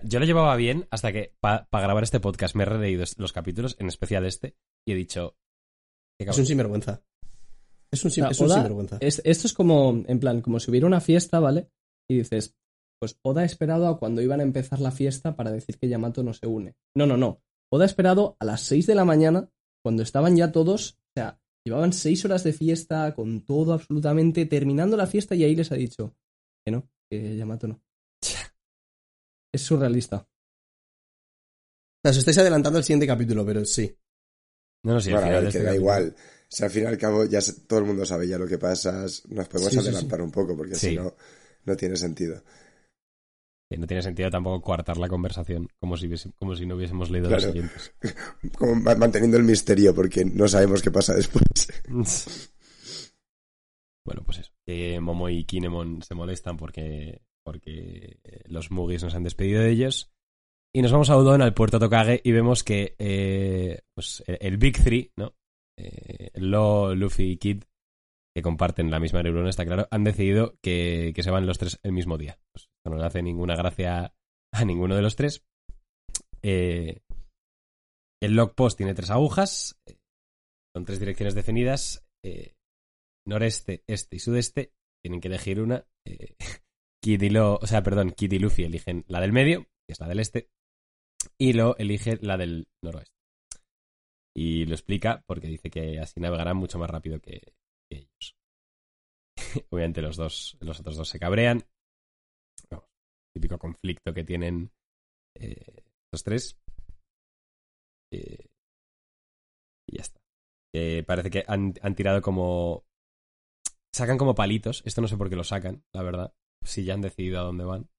Yo lo llevaba bien hasta que para pa grabar este podcast me he releído los capítulos, en especial este, y he dicho... Es un sinvergüenza. Es un, sim- o sea, es un Oda, sinvergüenza. Es, esto es como, en plan, como si hubiera una fiesta, ¿vale? Y dices... Pues Oda ha esperado a cuando iban a empezar la fiesta para decir que Yamato no se une. No, no, no. Oda ha esperado a las seis de la mañana, cuando estaban ya todos, o sea, llevaban seis horas de fiesta, con todo absolutamente, terminando la fiesta y ahí les ha dicho que no, que Yamato no. Es surrealista. Os estáis adelantando el siguiente capítulo, pero sí. No, no, sí, al final que da igual. O sea, al fin y al cabo, ya todo el mundo sabe ya lo que pasa. Nos podemos sí, adelantar sí, sí. un poco, porque sí. si no, no tiene sentido. No tiene sentido tampoco coartar la conversación como si, como si no hubiésemos leído claro, los siguientes. Como manteniendo el misterio porque no sabemos qué pasa después. Bueno, pues eso. Eh, Momo y Kinemon se molestan porque, porque los Mugis nos han despedido de ellos. Y nos vamos a Udon, al puerto Tokage, y vemos que eh, pues el Big Three, ¿no? Eh, Law, Luffy y Kid, que comparten la misma neurona, está claro, han decidido que, que se van los tres el mismo día. Pues no le hace ninguna gracia a ninguno de los tres. Eh, el log post tiene tres agujas, eh, con tres direcciones definidas, eh, noreste, este y sudeste. Tienen que elegir una. Eh, Kid y Lo, o sea, perdón, Kid y Luffy eligen la del medio, que es la del este, y Lo elige la del noroeste. Y lo explica porque dice que así navegarán mucho más rápido que, que ellos. Obviamente los dos, los otros dos se cabrean. Típico conflicto que tienen eh, los tres. Eh, y ya está. Eh, parece que han, han tirado como... Sacan como palitos. Esto no sé por qué lo sacan, la verdad. Si ya han decidido a dónde van.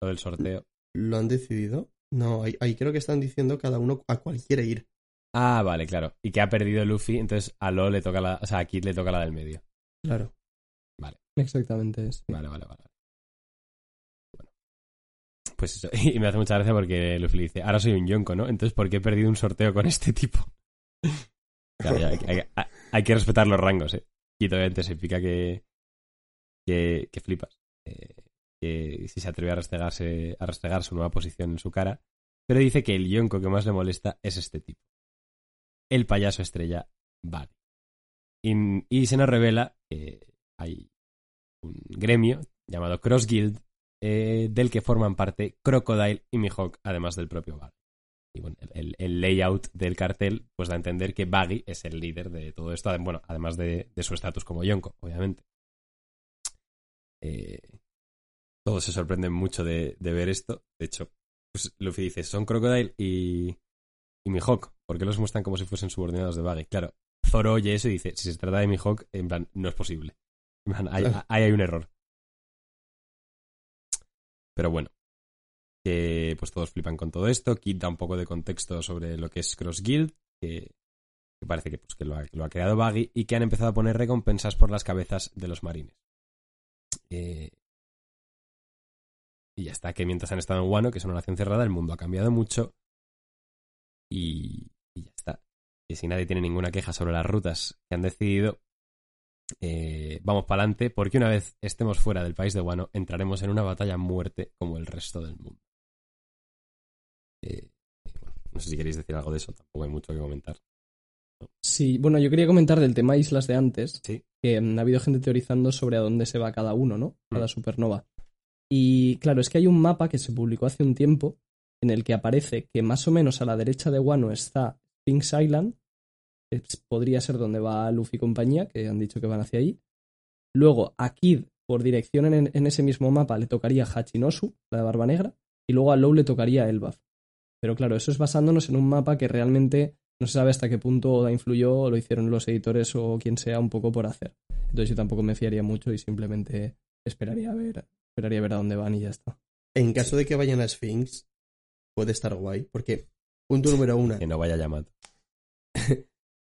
Lo del sorteo. ¿Lo han decidido? No, ahí, ahí creo que están diciendo cada uno a cuál quiere ir. Ah, vale, claro. Y que ha perdido Luffy, entonces a Law le toca la... O sea, a Kid le toca la del medio. Claro. Vale. Exactamente eso. Vale, vale, vale. Pues eso, y me hace mucha gracia porque Luffy le dice, ahora soy un yonko, ¿no? Entonces, ¿por qué he perdido un sorteo con este tipo? Claro, ya, hay, hay, hay, hay que respetar los rangos, ¿eh? Y obviamente se pica que, que, que flipas. Eh, que si se atreve a restregarse, a restregar su nueva posición en su cara. Pero dice que el yonko que más le molesta es este tipo. El payaso estrella Buggy. Y, y se nos revela que hay un gremio llamado Cross Guild, Eh, del que forman parte Crocodile y Mihawk, además del propio Buggy. Y bueno, el, el layout del cartel pues da a entender que Baggy es el líder de todo esto, bueno, además de, de su estatus como Yonko, obviamente. Eh, todos se sorprenden mucho de, de ver esto. De hecho, pues Luffy dice, son Crocodile y, y Mihawk, ¿por qué los muestran como si fuesen subordinados de Baggy? Claro, Zoro oye eso y dice, si se trata de Mihawk, en plan, no es posible. En plan, ahí hay, hay un error. Pero bueno, que pues todos flipan con todo esto. Kid da un poco de contexto sobre lo que es Cross Guild, que, que parece que, pues, que, lo ha, que lo ha creado Baggy, y que han empezado a poner recompensas por las cabezas de los marines. Eh, y ya está, que mientras han estado en Wano, que es una nación cerrada, el mundo ha cambiado mucho y, y ya está. Que si nadie tiene ninguna queja sobre las rutas que han decidido, eh, vamos para adelante, porque una vez estemos fuera del país de Wano, entraremos en una batalla a muerte como el resto del mundo. Eh, bueno, no sé si queréis decir algo de eso, tampoco hay mucho que comentar. Sí, bueno, yo quería comentar del tema islas de antes, sí. Que ha habido gente teorizando sobre a dónde se va cada uno, ¿no? Cada supernova. Y claro, es que hay un mapa que se publicó hace un tiempo en el que aparece que más o menos a la derecha de Wano está Pink's Island, que podría ser donde va Luffy y compañía, que han dicho que van hacia ahí. Luego a Kid, por dirección en, en ese mismo mapa, le tocaría Hachinosu, la de Barba Negra, y luego a Law le tocaría Elbaf. Pero claro, eso es basándonos en un mapa que realmente... No se sabe hasta qué punto Oda influyó o lo hicieron los editores o quien sea un poco por hacer. Entonces yo tampoco me fiaría mucho y simplemente esperaría a ver, esperaría a ver a dónde van y ya está. En caso de que vayan a Sphinx, puede estar guay, porque punto número uno... Que no vaya Yamato.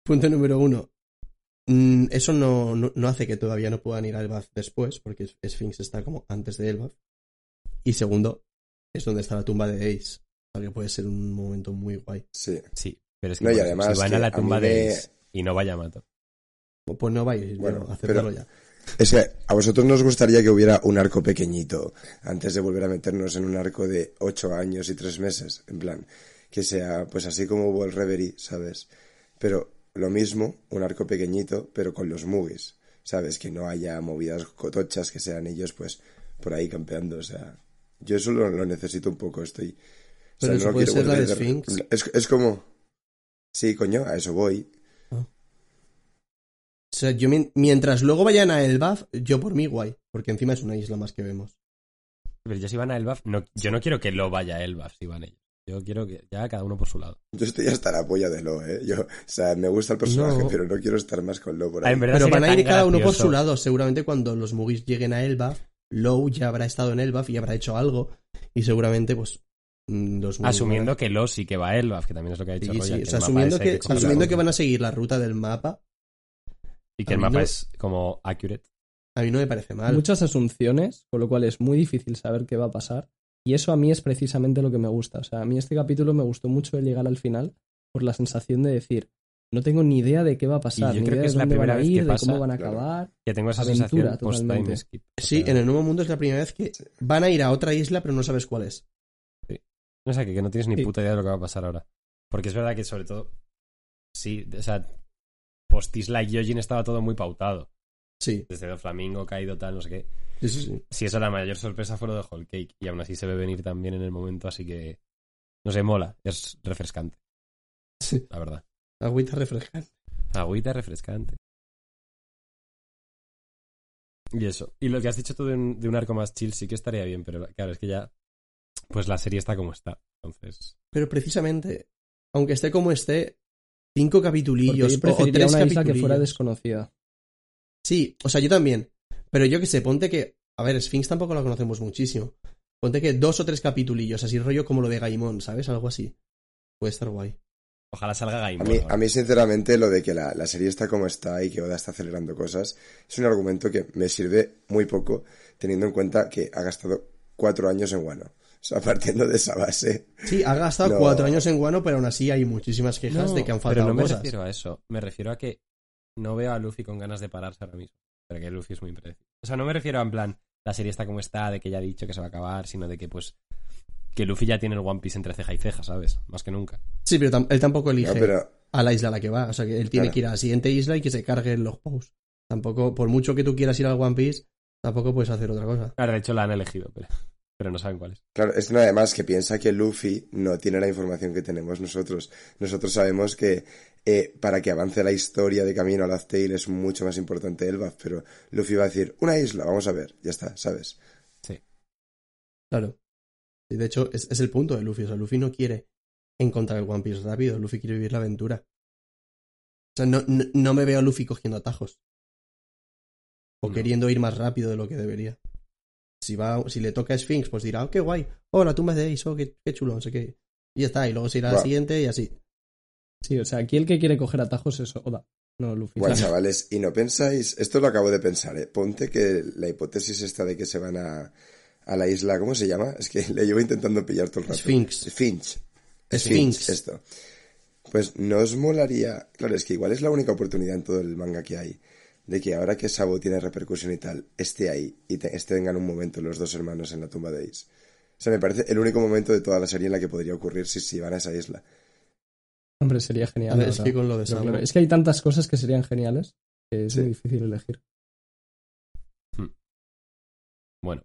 Punto número uno. Eso no, no, no hace que todavía no puedan ir a Elbaf después, porque Sphinx está como antes de Elbaf. Y segundo, es donde está la tumba de Ace, o sea que puede ser un momento muy guay. Sí, sí. Pero es que no, bueno, y además si van a la tumba a me... de Ace y no vaya Mato, pues no vais, bueno, aceptarlo ya. Es que a vosotros nos gustaría que hubiera un arco pequeñito antes de volver a meternos en un arco de ocho años y tres meses, en plan, que sea pues así como hubo el Reverie, ¿sabes? Pero lo mismo, un arco pequeñito, pero con los Mugis, ¿sabes? Que no haya movidas cotochas, que sean ellos pues por ahí campeando, o sea, yo eso lo, lo necesito un poco, estoy... Pero o sea, eso no puede ser la de Sphinx. Es, es como... Sí, coño, a eso voy. Oh. O sea, yo mientras luego vayan a Elbaf, yo por mí guay, porque encima es una isla más que vemos. Pero ya si van a Elbaf, no, yo no quiero que Law vaya a Elbaf si van ellos. Yo quiero que ya cada uno por su lado. Yo estoy hasta la polla de Law, ¿eh? Yo, o sea, me gusta el personaje, no. Pero no quiero estar más con Law por ahí. Ah, pero van a ir cada gracioso. Uno por su lado. Seguramente cuando los Mugis lleguen a Elbaf, Law ya habrá estado en Elbaf y habrá hecho algo. Y seguramente, pues... Asumiendo buenas. Que Law sí que va a Elbaf, que también es lo que ha dicho sí, Roger, sí. Que o sea, asumiendo, que, que, asumiendo que van a seguir la ruta del mapa y que el mapa no, es como accurate, a mí no me parece mal. Muchas asunciones, con lo cual es muy difícil saber qué va a pasar, y eso a mí es precisamente lo que me gusta. O sea, a mí este capítulo me gustó mucho el llegar al final por la sensación de decir, no tengo ni idea de qué va a pasar, y yo creo que es la primera vez que pasa, de cómo van a acabar. Que tengo esa aventura, sensación post-time skip. Sí, o sea, en el Nuevo Mundo es la primera vez que van a ir a otra isla pero no sabes cuál es. No sé, que no tienes ni puta idea de lo que va a pasar ahora. Porque es verdad que, sobre todo, sí, o sea, post-Isla Gyojin estaba todo muy pautado. Sí. Desde el Flamingo, Kaido, tal, no sé qué. Sí, sí, sí. Sí, eso, la mayor sorpresa fue lo de Whole Cake. Y aún así se ve venir también en el momento, así que, no sé, mola. Es refrescante. Sí. La verdad. Agüita refrescante. Agüita refrescante. Y eso. Y lo que has dicho tú de un, de un arco más chill sí que estaría bien, pero claro, es que ya... Pues la serie está como está, entonces... Pero precisamente, aunque esté como esté, cinco capitulillos yo o tres una isla que fuera desconocida. Sí, o sea, yo también. Pero yo que sé, ponte que... A ver, Sphinx tampoco la conocemos muchísimo. Ponte que dos o tres capitulillos, así rollo como lo de Gaimon, ¿sabes? Algo así. Puede estar guay. Ojalá salga Gaimon. A mí, a mí sinceramente, lo de que la, la serie está como está y que Oda está acelerando cosas, es un argumento que me sirve muy poco, teniendo en cuenta que ha gastado cuatro años en Wano. O sea, partiendo de esa base. Sí, ha gastado no. cuatro años en Wano, pero aún así hay muchísimas quejas no, de que han faltado cosas. Pero no me cosas. refiero a eso. Me refiero a que no veo a Luffy con ganas de pararse ahora mismo. Pero que Luffy es muy impredecible. O sea, no me refiero a, en plan, la serie está como está, de que ya ha dicho que se va a acabar, sino de que, pues, que Luffy ya tiene el One Piece entre ceja y ceja, ¿sabes? Más que nunca. Sí, pero tam- él tampoco elige no, pero... a la isla a la que va. O sea, que él tiene claro. que ir a la siguiente isla y que se carguen los posts. Tampoco, por mucho que tú quieras ir al One Piece, tampoco puedes hacer otra cosa. Claro, de hecho la han elegido, pero... pero no saben cuál es. Claro, es nada más que piensa que Luffy no tiene la información que tenemos nosotros. Nosotros sabemos que eh, para que avance la historia de Camino a Laugh Tale es mucho más importante Elbaf, pero Luffy va a decir, una isla, vamos a ver, ya está, ¿sabes? Sí. Claro. Y de hecho, es, es el punto de Luffy. O sea, Luffy no quiere encontrar el One Piece rápido, Luffy quiere vivir la aventura. O sea, no, no, no me veo a Luffy cogiendo atajos. O no. Queriendo ir más rápido de lo que debería. Si va, si le toca a Sphinx, pues dirá, oh, qué guay, oh, la tumba de Ace, oh, qué, qué chulo, no sé qué. Y ya está, y luego se irá wow. a la siguiente y así. Sí, o sea, aquí el que quiere coger atajos es Oda, no Luffy. Bueno, chavales, y no pensáis, esto lo acabo de pensar, ¿eh? Ponte que la hipótesis esta de que se van a, a la isla, ¿cómo se llama? Es que le llevo intentando pillar todo el rato. Sphinx. Sphinx. Sphinx, esto. Pues no os molaría, claro, es que igual es la única oportunidad en todo el manga que hay. De que ahora que Sabo tiene repercusión y tal, esté ahí y te, este tengan un momento los dos hermanos en la tumba de Ace. O sea, me parece el único momento de toda la serie en la que podría ocurrir si, si van a esa isla. Hombre, sería genial. Ver, es, que con lo de Sabo... claro, es que hay tantas cosas que serían geniales que es sí. muy difícil elegir. Hmm. Bueno.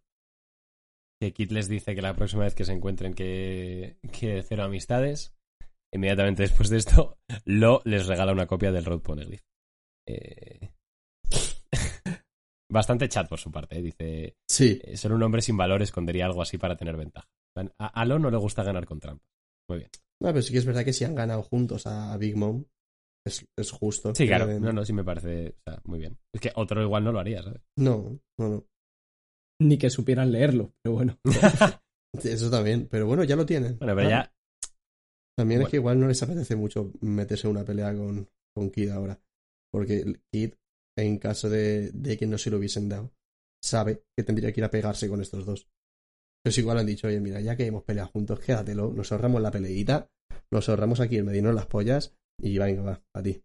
Que Kit les dice que la próxima vez que se encuentren que, que cero amistades, inmediatamente después de esto, Lo les regala una copia del Road Poneglyph. Eh... Bastante chat por su parte, ¿eh? Dice sí. eh, ser un hombre sin valor escondería algo así para tener ventaja. A, a Lo no le gusta ganar con trampas. Muy bien. No, pero sí que es verdad que si han ganado juntos a Big Mom, es, es justo. Sí, claro. Den... No, no, sí me parece, o sea, muy bien. Es que otro igual no lo haría, ¿sabes? No, no, no. Ni que supieran leerlo, pero bueno. Eso también, pero bueno, ya lo tienen. Bueno, pero claro. ya... También bueno. Es que igual no les apetece mucho meterse en una pelea con, con Kid ahora. Porque Kid... en caso de, de que no se lo hubiesen dado, sabe que tendría que ir a pegarse con estos dos. Pero si igual han dicho, oye, mira, ya que hemos peleado juntos, quédatelo, nos ahorramos la peleita, nos ahorramos aquí el medirnos las pollas y venga, va, a ti.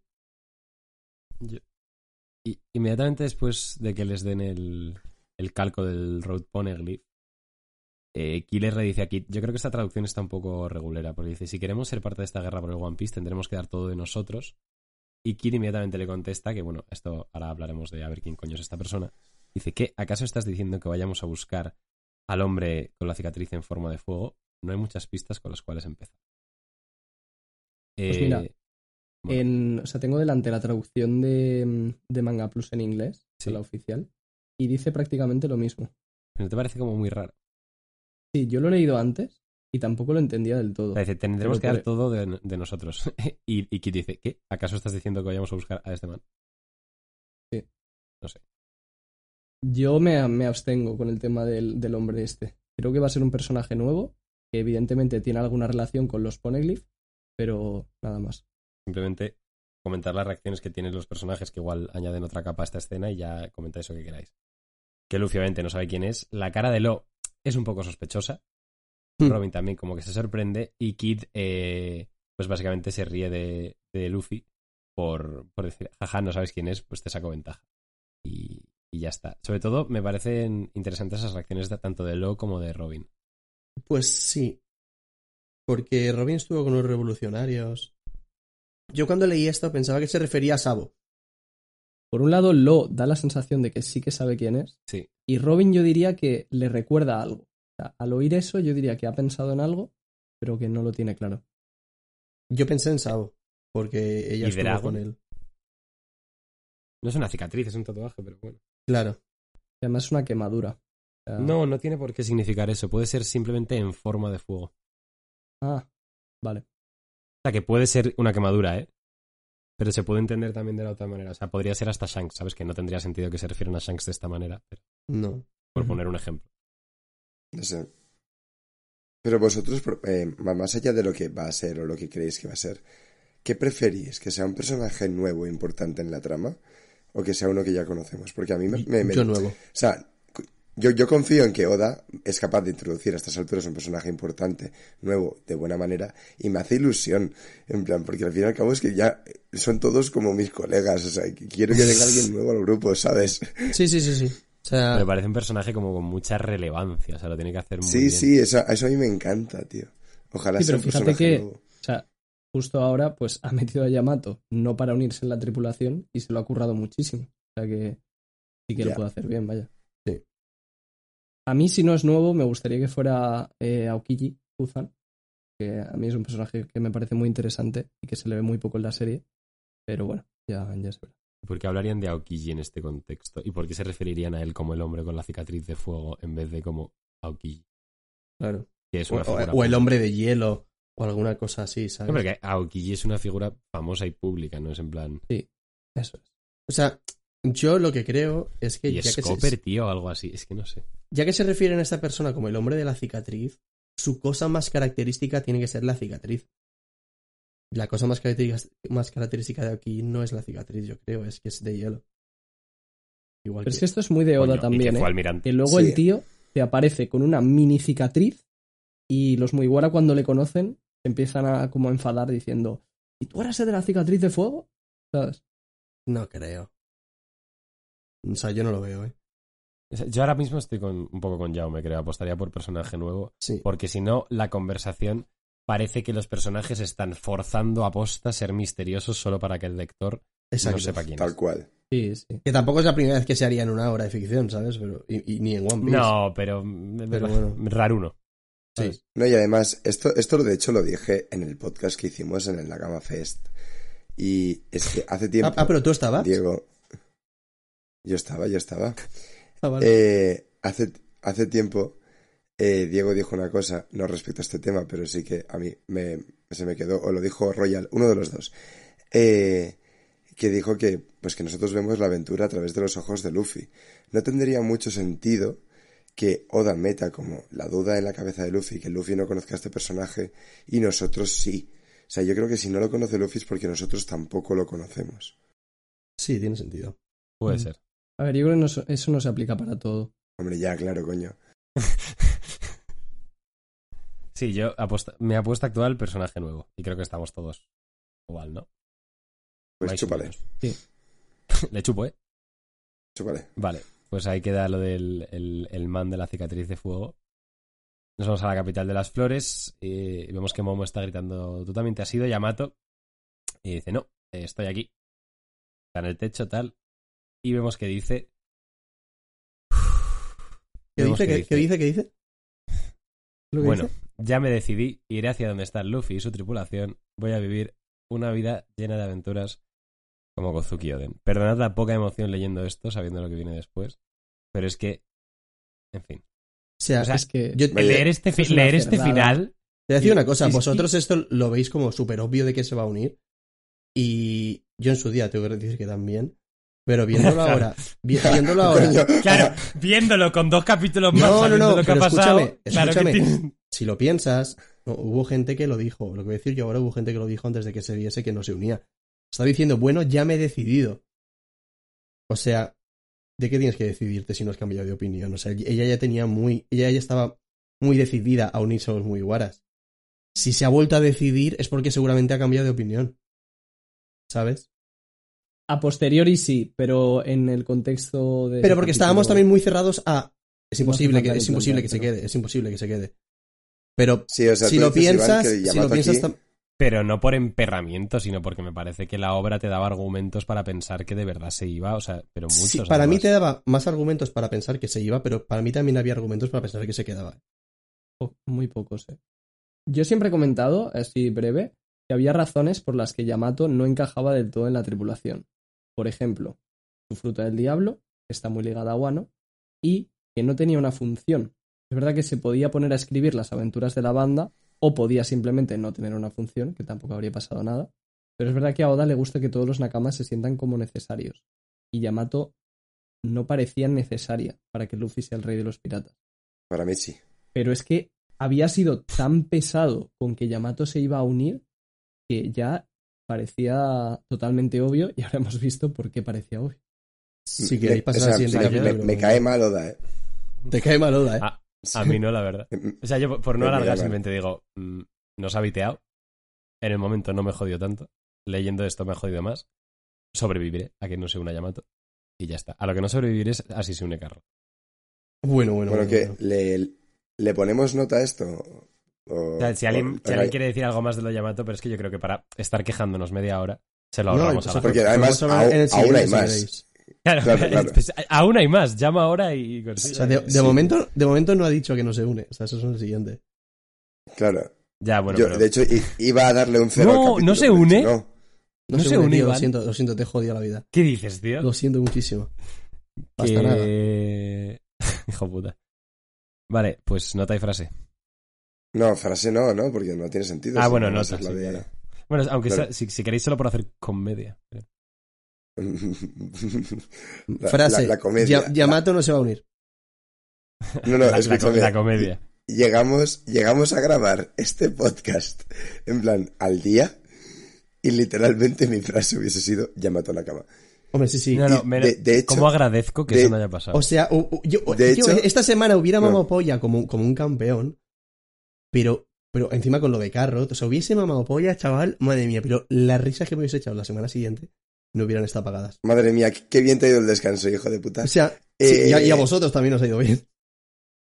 Yo, y, inmediatamente después de que les den el, el calco del Road Poneglyph, eh, Kid les redice a Kid, yo creo que esta traducción está un poco regulera, porque dice, si queremos ser parte de esta guerra por el One Piece, tendremos que dar todo de nosotros. Y Kid inmediatamente le contesta que, bueno, esto ahora hablaremos de a ver quién coño es esta persona. Dice, ¿qué? ¿Acaso estás diciendo que vayamos a buscar al hombre con la cicatriz en forma de fuego? No hay muchas pistas con las cuales empezar. Eh, pues mira, bueno. en, o sea, tengo delante la traducción de, de Manga Plus en inglés, sí. la oficial, y dice prácticamente lo mismo. ¿No te parece como muy raro? Sí, yo lo he leído antes y tampoco lo entendía del todo. O sea, dice, tendremos que dar todo de, de nosotros. y, y Kid dice, ¿qué? ¿Acaso estás diciendo que vayamos a buscar a este man? Sí. No sé. Yo me, me abstengo con el tema del, del hombre este. Creo que va a ser un personaje nuevo, que evidentemente tiene alguna relación con los Poneglyph, pero nada más. Simplemente comentar las reacciones que tienen los personajes, que igual añaden otra capa a esta escena y ya comentáis lo que queráis. Que Luffy obviamente no sabe quién es. La cara de Lo es un poco sospechosa. Robin también como que se sorprende y Kid eh, pues básicamente se ríe de, de Luffy por, por decir, jaja, no sabes quién es, pues te saco ventaja. Y, y ya está. Sobre todo me parecen interesantes esas reacciones de, tanto de Lo como de Robin. Pues sí, porque Robin estuvo con los revolucionarios. Yo cuando leí esto pensaba que se refería a Sabo. Por un lado, Lo da la sensación de que sí que sabe quién es. Sí. Y Robin yo diría que le recuerda algo. Al oír eso, yo diría que ha pensado en algo, pero que no lo tiene claro. Yo pensé en Sabo, porque ella estuvo Dragon? Con él. No es una cicatriz, es un tatuaje, pero bueno. Claro. Y además es una quemadura. Uh... No, no tiene por qué significar eso. Puede ser simplemente en forma de fuego. Ah, vale. O sea, que puede ser una quemadura, ¿eh? Pero se puede entender también de la otra manera. O sea, podría ser hasta Shanks, ¿sabes? Que no tendría sentido que se refieran a Shanks de esta manera. Pero... No. Por poner un ejemplo. No sé. Pero vosotros, eh, más allá de lo que va a ser o lo que creéis que va a ser, ¿qué preferís? ¿Que sea un personaje nuevo e importante en la trama? ¿O que sea uno que ya conocemos? Porque a mí me... me, me yo nuevo. O sea, yo, yo confío en que Oda es capaz de introducir a estas alturas un personaje importante, nuevo, de buena manera, y me hace ilusión, en plan, porque al fin y al cabo es que ya son todos como mis colegas, o sea, quiero que venga alguien nuevo al grupo, ¿sabes? Sí, sí, sí, sí. O sea, me parece un personaje como con mucha relevancia, o sea, lo tiene que hacer muy sí, bien. Sí, sí, eso, eso a mí me encanta, tío. Ojalá sí, sea un personaje que, nuevo. O sea, justo ahora, pues, ha metido a Yamato, no para unirse en la tripulación, y se lo ha currado muchísimo. O sea que sí que ya. Lo puede hacer bien, vaya. Sí. A mí, si no es nuevo, me gustaría que fuera eh, Aokiji Uzan, que a mí es un personaje que me parece muy interesante y que se le ve muy poco en la serie, pero bueno, ya, ya se verá. ¿Por qué hablarían de Aokiji en este contexto? ¿Y por qué se referirían a él como el hombre con la cicatriz de fuego en vez de como Aokiji? Claro. Que es una o, o el hombre de hielo o alguna cosa así, ¿sabes? No, porque Aokiji es una figura famosa y pública, ¿no? Es en plan... Sí, eso es. O sea, yo lo que creo es que... Y ya Scopper, que se... tío, o algo así, es que no sé. Ya que se refieren a esta persona como el hombre de la cicatriz, su cosa más característica tiene que ser la cicatriz. La cosa más característica, más característica de aquí no es la cicatriz, yo creo, es que es de hielo. Igual Pero que... es que esto es muy de Oda Coño, también, ¿eh? Que luego sí. El tío te aparece con una mini cicatriz y los Mugiwara, cuando le conocen, empiezan a como a enfadar diciendo ¿y tú eras el de la cicatriz de fuego? ¿Sabes? No creo. O sea, yo no lo veo, ¿eh? Yo ahora mismo estoy con un poco con Jaume, creo. Apostaría por personaje nuevo. Sí. Porque si no, la conversación... Parece que los personajes están forzando aposta a ser misteriosos solo para que el lector Exacto, no sepa quién tal es. Tal cual. Sí, sí. Que tampoco es la primera vez que se haría en una obra de ficción, ¿sabes? Pero, y, y ni en One Piece. No, pero, pero bueno. Raruno. Sí. No, y además, esto, esto de hecho lo dije en el podcast que hicimos en el Nakama Fest. Y es que hace tiempo... Ah, pero tú estabas. Diego. Yo estaba, yo estaba. Ah, vale. eh, hace, hace tiempo... Eh, Diego dijo una cosa, no respecto a este tema, pero sí que a mí me, se me quedó, o lo dijo Royal, uno de los dos, eh, que dijo que, pues que nosotros vemos la aventura a través de los ojos de Luffy. No tendría mucho sentido que Oda meta como la duda en la cabeza de Luffy, que Luffy no conozca a este personaje y nosotros sí. O sea, yo creo que si no lo conoce Luffy es porque nosotros tampoco lo conocemos. Sí, tiene sentido. Puede mm. ser. A ver, yo creo que no, eso no se aplica para todo. Hombre, ya, claro, coño. Sí, yo aposta, me apuesta actual personaje nuevo. Y creo que estamos todos igual, ¿no? Pues Vais chúpale. Sí. Le chupo, ¿eh? Chúpale. Vale, pues ahí queda lo del el, el man de la cicatriz de fuego. Nos vamos a la capital de las flores y vemos que Momo está gritando, tú también te has ido, Yamato. Y dice, no, estoy aquí. Está en el techo, tal. Y vemos que dice... ¿Qué dice? ¿Qué, ¿Qué dice? ¿Qué dice? ¿Lo que bueno... dice? Ya me decidí, iré hacia donde están Luffy y su tripulación. Voy a vivir una vida llena de aventuras como Gozuki Oden. Perdonad la poca emoción leyendo esto, sabiendo lo que viene después. Pero es que... En fin. O sea, o sea es que... Yo, leer este, es leer este final... Te voy a decir una cosa. Vosotros esto lo veis como súper obvio de que se va a unir. Y yo en su día tengo que decir que también... Pero viéndolo ahora, vi- viéndolo ahora. Claro, viéndolo con dos capítulos más. No, no, no, lo que pero ha pasado, escúchame, claro escúchame. Que te... Si lo piensas, no, hubo gente que lo dijo. Lo que voy a decir yo ahora, hubo gente que lo dijo antes de que se viese que no se unía. Estaba diciendo, bueno, ya me he decidido. O sea, ¿de qué tienes que decidirte si no has cambiado de opinión? O sea, ella ya tenía muy. Ella ya estaba muy decidida a unirse a los Mugiwaras. Si se ha vuelto a decidir es porque seguramente ha cambiado de opinión. ¿Sabes? A posteriori sí, pero en el contexto de... Pero porque estábamos también muy cerrados a... Es imposible, no que, es imposible que se quede, es imposible que se quede. Pero sí, o sea, si, lo piensas, si lo piensas... Aquí... Pero no por emperramiento, sino porque me parece que la obra te daba argumentos para pensar que de verdad se iba, o sea, pero muchos... Sí, para mí te daba más argumentos para pensar que se iba, pero para mí también había argumentos para pensar que se quedaba. Oh, muy pocos, eh. Yo siempre he comentado, así breve, que había razones por las que Yamato no encajaba del todo en la tripulación. Por ejemplo, su fruta del diablo, que está muy ligada a Wano, y que no tenía una función. Es verdad que se podía poner a escribir las aventuras de la banda, o podía simplemente no tener una función, que tampoco habría pasado nada, pero es verdad que a Oda le gusta que todos los nakamas se sientan como necesarios, y Yamato no parecía necesaria para que Luffy sea el rey de los piratas. Para mí sí. Pero es que había sido tan pesado con que Yamato se iba a unir que ya... parecía totalmente obvio y ahora hemos visto por qué parecía obvio. Si queréis pasar al siguiente capítulo. Me, me, me cae mal Oda, eh. Te cae mal Oda, eh. A, a mí no, la verdad. O sea, yo por no alargar simplemente digo, mmm, nos ha viteado. En el momento no me jodió tanto. Leyendo esto me ha jodido más. Sobreviviré a que no se una Yamato. Y ya está. A lo que no sobrevivir es así se une Carro. Bueno, bueno. Bueno, bueno que bueno. Le, le ponemos nota a esto. O, o sea, si alguien, o, si alguien o, quiere decir algo más de lo Yamato, pero es que yo creo que para estar quejándonos media hora se lo ahorramos no, a la gente. Porque además aún hay más. Claro, claro, claro. Pues aún hay más. Llama ahora y consigue. O sea, de, de, sí. momento, de momento no ha dicho que no se une. O sea, eso es lo siguiente. Claro. Ya, bueno, yo, pero... De hecho, iba a darle un cero. No, al capítulo, no se une. Hecho, no. No, no se, se une, une tío, lo siento, lo siento, te he jodido la vida. ¿Qué dices, tío? Lo siento muchísimo. Hasta que... nada. Hijo puta. Vale, pues nota y frase. No, frase no, ¿no? Porque no tiene sentido. Ah, bueno, no nota. La sí, de... claro. Bueno, aunque claro. Sea, si, si queréis solo por hacer comedia. la, frase. La, la comedia. Ya, Yamato la... no se va a unir. No, no, la, es la, comedia. La comedia. Llegamos, llegamos a grabar este podcast en plan al día y literalmente mi frase hubiese sido Yamato Nakama. Hombre, sí, sí. No, no, me, de, de hecho, ¿cómo agradezco que de, eso no haya pasado? O sea, o, o, yo, o, de yo hecho, esta semana hubiera mamado no. polla como, como un campeón, pero, pero encima con lo de Carrot, o sea, hubiese mamado polla, chaval, madre mía, pero las risas que me hubiese echado la semana siguiente no hubieran estado apagadas. Madre mía, qué bien te ha ido el descanso, hijo de puta. O sea, eh, sí, y, a, y a vosotros también os ha ido bien.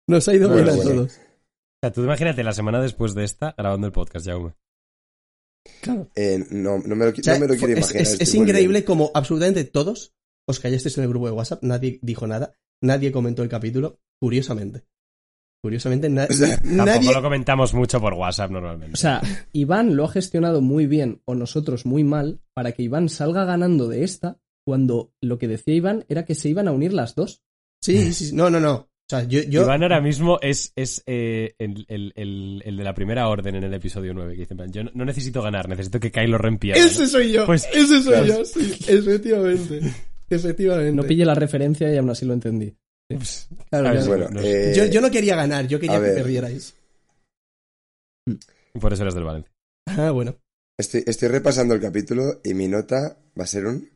Nos ha ido bueno, bien a bueno. todos. O sea, tú imagínate la semana después de esta grabando el podcast, Jaume. Claro. Eh, no, no me lo, o sea, no me lo quiero imaginar. Es, es increíble como absolutamente todos os callasteis en el grupo de WhatsApp, nadie dijo nada, nadie comentó el capítulo, curiosamente. Curiosamente, na- o sea, nadie... Tampoco lo comentamos mucho por WhatsApp normalmente. O sea, Iván lo ha gestionado muy bien, o nosotros muy mal, para que Iván salga ganando de esta, cuando lo que decía Iván era que se iban a unir las dos. Sí, sí, no, no, no. O sea, yo, yo... Iván ahora mismo es, es eh, el, el, el, el de la primera orden en el episodio nueve, que dicen, yo no necesito ganar, necesito que Kylo Ren pierda. Ese ¿no? soy yo, pues, ese soy claro. yo, sí, efectivamente, efectivamente. No pille la referencia y aún así lo entendí. Sí. Claro, ver, bueno, no sé. eh... yo, yo no quería ganar, yo quería que perdierais. Por eso eres del Valencia. Ah, bueno. Estoy, estoy repasando el capítulo y mi nota va a ser un...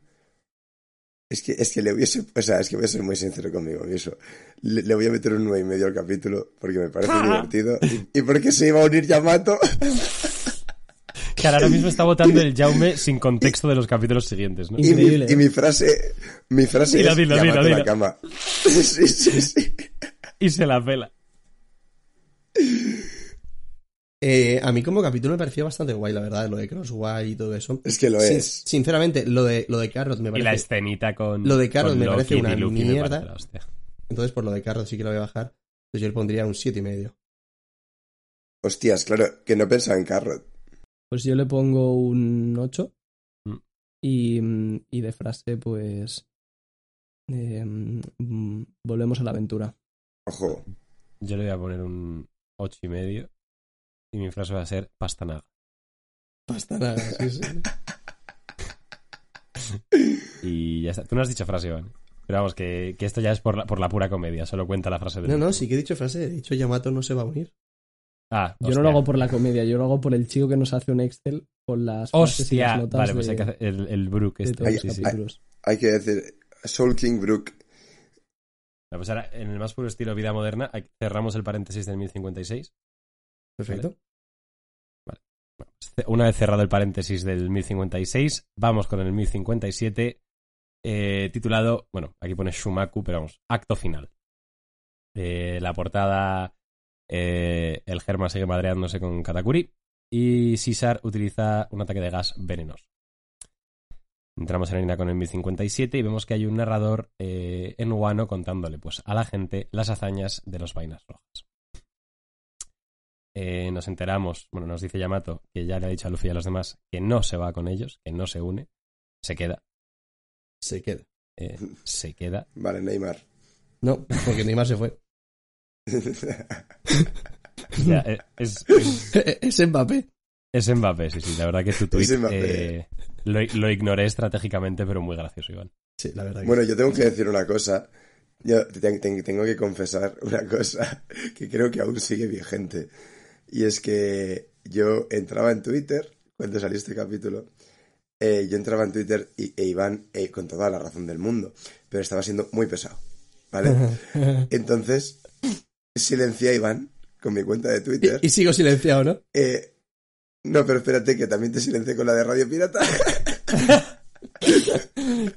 Es que, es que le hubiese... O sea, es que voy a ser muy sincero conmigo en eso. Le, le voy a meter un nueve y medio al capítulo porque me parece ¡Ah! divertido. Y, y porque se iba a unir Yamato. Que ahora mismo está votando el Jaume sin contexto de los capítulos siguientes, ¿no? Y, Increíble, mi, ¿eh? y mi frase... Mi frase dilo, es... Dilo, Yamato dilo, Nakama. Dilo. Sí, sí, sí. Y se la pela. Eh, a mí como capítulo me pareció bastante guay, la verdad, lo de Crossway y todo eso. Es que lo Sin, es. Sinceramente, lo de, lo de Carrot me parece... Y la escenita con... Lo de Carrot me Loki parece una Luki mierda. Parece Entonces, por lo de Carrot sí que lo voy a bajar. Entonces yo le pondría un siete y medio. Hostias, claro, que no pensaba en Carrot. Pues yo le pongo un ocho. Mm. Y, y de frase, pues... Eh, volvemos a la aventura. Ojo. Yo le voy a poner un ocho y medio. Y mi frase va a ser pastanaga. Pastanaga, sí, sí. Y ya está. Tú no has dicho frase, Iván. Pero vamos, que, que esto ya es por la, por la pura comedia. Solo cuenta la frase. De no, no, no, sí que he dicho frase. He dicho Yamato no se va a unir. Ah, yo hostia. no lo hago por la comedia. Yo lo hago por el chico que nos hace un Excel con las frases hostia. y las notas. Vale, pues de, hay que hacer el, el Brook. Este, hay, sí, sí. Hay, hay que decir Soul King Brook. No, pues ahora, en el más puro estilo vida moderna, cerramos el paréntesis del mil cincuenta y seis. Perfecto. Vale. Vale. Una vez cerrado el paréntesis del mil cincuenta y seis, vamos con el mil cincuenta y siete, eh, titulado, bueno, aquí pone Shumaku, pero vamos, acto final. Eh, la portada, eh, el Germa sigue madreándose con Katakuri y Caesar utiliza un ataque de gas venenoso. Entramos en arena con el mil cincuenta y siete y vemos que hay un narrador eh, en Wano contándole pues a la gente las hazañas de los vainas rojas. Eh, nos enteramos, bueno, nos dice Yamato que ya le ha dicho a Luffy y a los demás que no se va con ellos, que no se une, se queda. Se queda. Eh, se queda. Vale, Neymar. No, porque Neymar se fue. Ya, eh, es, es, es Mbappé. Es Mbappé, sí, sí. La verdad que tu tweet eh, lo, lo ignoré estratégicamente, pero muy gracioso, Iván. Sí, la verdad que bueno, sí. Yo tengo que decir una cosa. Yo te, te, tengo que confesar una cosa que creo que aún sigue vigente. Y es que yo entraba en Twitter, cuando salió este capítulo, eh, yo entraba en Twitter y, e Iván, eh, con toda la razón del mundo, pero estaba siendo muy pesado, ¿vale? Entonces, silencié a Iván con mi cuenta de Twitter. Y, y sigo silenciado, ¿no? Eh, no, pero espérate, que también te silencié con la de Radio Pirata.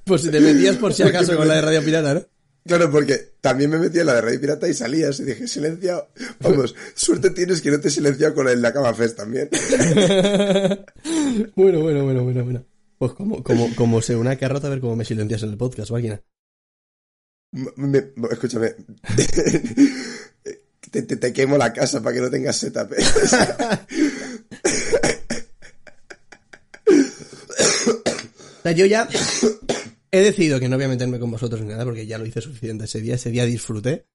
Pues si te metías por si acaso me... con la de Radio Pirata, ¿no? Claro, porque también me metí en la de Radio Pirata y salías y dije, silenciado. Vamos, suerte tienes que no te he silenciado con el Nakama Fest también. Bueno, bueno, bueno, bueno, bueno. Pues como, como, como se una carrota a ver cómo me silencias en el podcast, máquina. Me, me, escúchame. Te, te, te quemo la casa para que no tengas setup. O sea, yo ya he decidido que no voy a meterme con vosotros ni nada porque ya lo hice suficiente ese día. Ese día disfruté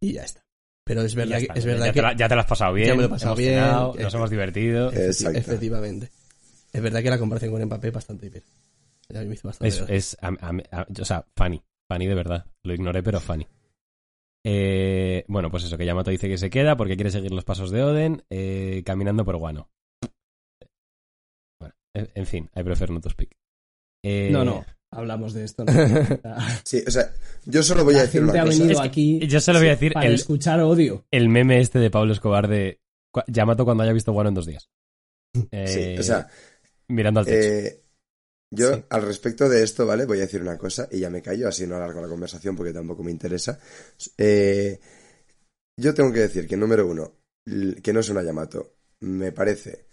y ya está. Pero es verdad, está, que, es verdad ya que... Te la, ya te lo has pasado bien. Ya me lo he pasado bien. Cenado, nos hemos divertido. Exacto. Efectivamente. Es verdad que la comparación con Mbappé es bastante hiper. Ya me hizo bastante. Es, es a, a, a, o sea, funny. Funny de verdad. Lo ignoré, pero funny. Eh, bueno, pues eso, que Yamato dice que se queda porque quiere seguir los pasos de Oden eh, caminando por Guano. Bueno, en fin, I prefer not to speak. Eh, no, no, hablamos de esto. ¿No? Sí, o sea, yo solo voy a decir una cosa. Es que aquí yo solo voy a decir para el, escuchar odio. El meme este de Pablo Escobar de Yamato cuando haya visto Guano en dos días. Eh, sí, o sea, mirando al techo. Eh, Yo, sí. Al respecto de esto, ¿vale? Voy a decir una cosa y ya me callo, así no alargo la conversación porque tampoco me interesa. Eh, yo tengo que decir que, número uno, que no es una Yamato, me parece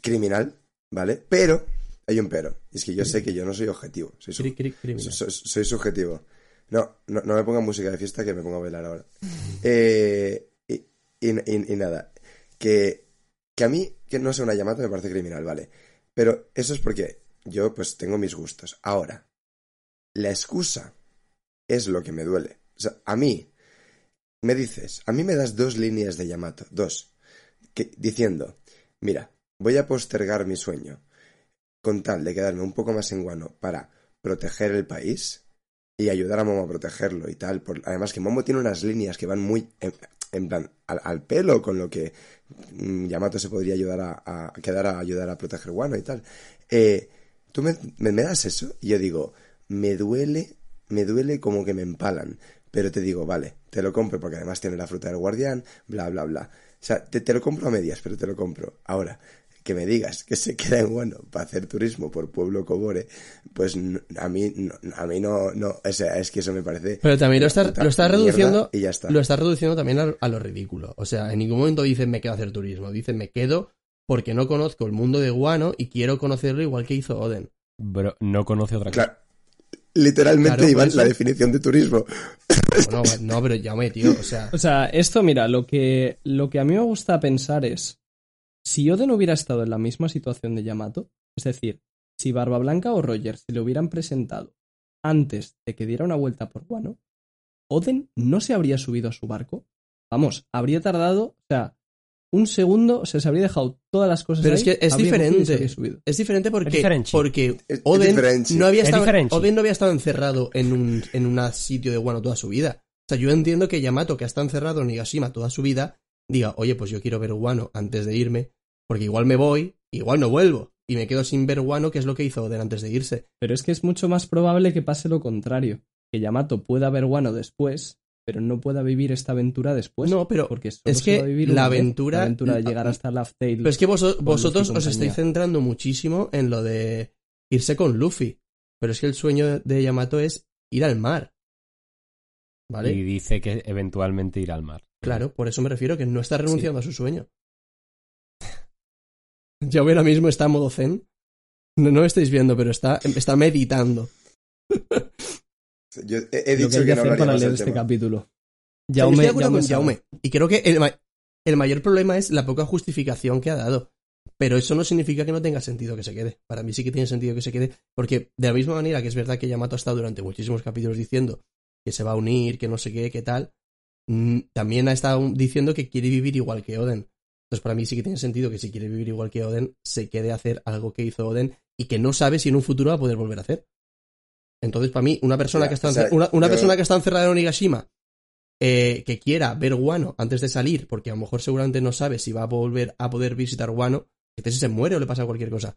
criminal, ¿vale? Pero, hay un pero, es que yo sé que yo no soy objetivo, soy, su- cric, cric, soy, soy subjetivo. No, no, no me pongan música de fiesta que me pongo a bailar ahora. Eh, y, y, y, y nada, que, que a mí que no sea una Yamato me parece criminal, ¿vale? Pero eso es porque... yo, pues, tengo mis gustos. Ahora, la excusa es lo que me duele. O sea, a mí, me dices, a mí me das dos líneas de Yamato, dos, que, diciendo, mira, voy a postergar mi sueño con tal de quedarme un poco más en Guano para proteger el país y ayudar a Momo a protegerlo y tal. Por, además que Momo tiene unas líneas que van muy, en, en plan, al, al pelo con lo que mmm, Yamato se podría ayudar a, a quedar a ayudar a proteger Guano y tal. Eh... Tú me, me, me das eso y yo digo, me duele, me duele como que me empalan, pero te digo, vale, te lo compro porque además tiene la fruta del guardián, bla, bla, bla. O sea, te, te lo compro a medias, pero te lo compro. Ahora, que me digas que se queda en Guano para hacer turismo por Pueblo Cobore, pues no, a mí no, a mí no, no, o sea, es que eso me parece... Pero también lo estás lo está reduciendo, y ya está. Lo estás reduciendo también a, a lo ridículo. O sea, en ningún momento dicen me quedo a hacer turismo, dicen me quedo... porque no conozco el mundo de Guano y quiero conocerlo igual que hizo Oden. Pero no conoce otra cosa. Claro. Literalmente, claro, Iván, la definición de turismo. No, no, pero ya me, tío, o sea... O sea, esto, mira, lo que, lo que a mí me gusta pensar es... si Oden hubiera estado en la misma situación de Yamato, es decir, si Barbablanca o Roger se le hubieran presentado antes de que diera una vuelta por Guano, Oden no se habría subido a su barco. Vamos, habría tardado... o sea, un segundo, o sea, se habría dejado todas las cosas. Pero ahí, es que es diferente. Es diferente porque, es porque Oden, es no había estado, Oden no había estado encerrado en un en un sitio de Guano toda su vida. O sea, yo entiendo que Yamato, que ha estado encerrado en Nigashima toda su vida, diga, oye, pues yo quiero ver Guano antes de irme, porque igual me voy, igual no vuelvo, y me quedo sin ver Guano, que es lo que hizo Oden antes de irse. Pero es que es mucho más probable que pase lo contrario, que Yamato pueda ver Guano después... pero no pueda vivir esta aventura después. No, pero porque solo es que vivir la, aventura, la aventura de llegar hasta Laugh Tale. Pero es que vos, vosotros os estáis centrando muchísimo en lo de irse con Luffy. Pero es que el sueño de Yamato es ir al mar. ¿Vale? Y dice que eventualmente ir al mar. Claro, por eso me refiero que no está renunciando sí. a su sueño. Ya ahora mismo está en modo zen. No, no lo estáis viendo, pero está, está meditando. Yo he, he dicho lo que, hay que, que no hacer para leer este tema. Capítulo. Yaume, estoy de acuerdo con Yaume. Y creo que el, ma- el mayor problema es la poca justificación que ha dado. Pero eso no significa que no tenga sentido que se quede. Para mí sí que tiene sentido que se quede. Porque de la misma manera que es verdad que Yamato ha estado durante muchísimos capítulos diciendo que se va a unir, que no sé qué, que tal, mmm, también ha estado diciendo que quiere vivir igual que Oden. Entonces para mí sí que tiene sentido que si quiere vivir igual que Oden, se quede a hacer algo que hizo Oden y que no sabe si en un futuro va a poder volver a hacer. Entonces, para mí, una persona, ya, que, está o sea, encer- una, una yo... persona que está encerrada en Onigashima, eh, que quiera ver Guano antes de salir, porque a lo mejor seguramente no sabe si va a volver a poder visitar Guano, que si se muere o le pasa cualquier cosa.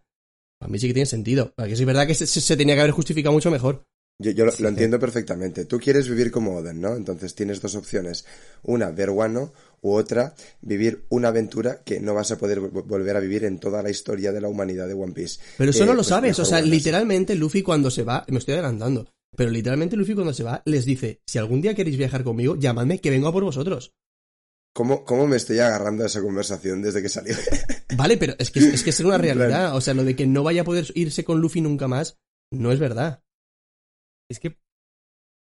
Para mí sí que tiene sentido. Porque es verdad que se, se, se tenía que haber justificado mucho mejor. Yo, yo lo, sí, lo entiendo sí. perfectamente. Tú quieres vivir como Oden, ¿no? Entonces tienes dos opciones. Una, ver Guano, u otra, vivir una aventura que no vas a poder vo- volver a vivir en toda la historia de la humanidad de One Piece. Pero eso eh, no lo pues sabes. O sea, literalmente Luffy cuando se va... me estoy adelantando. Pero literalmente Luffy cuando se va les dice, si algún día queréis viajar conmigo, llamadme que vengo a por vosotros. ¿Cómo, cómo me estoy agarrando a esa conversación desde que salió? Vale, pero es que es que es una realidad. O sea, lo de que no vaya a poder irse con Luffy nunca más, no es verdad. Es que,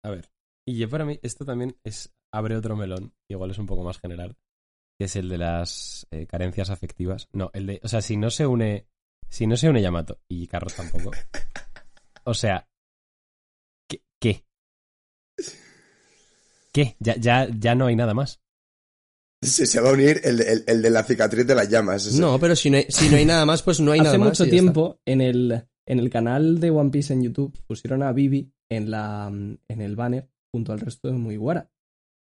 a ver, Y yo para mí, esto también es abre otro melón, igual es un poco más general, que es el de las eh, carencias afectivas. No, el de, o sea, si no se une, si no se une Yamato, y Carlos tampoco, o sea, ¿qué? ¿Qué? ¿Qué? Ya, ya, ya no hay nada más. Se, se va a unir el, el, el de la cicatriz de las llamas. Ese. No, pero si no, hay, si no hay nada más, pues no hay Hace nada más. Hace mucho tiempo, en el, en el canal de One Piece en YouTube, pusieron a Vivi en, la, en el banner junto al resto de Mugiwara.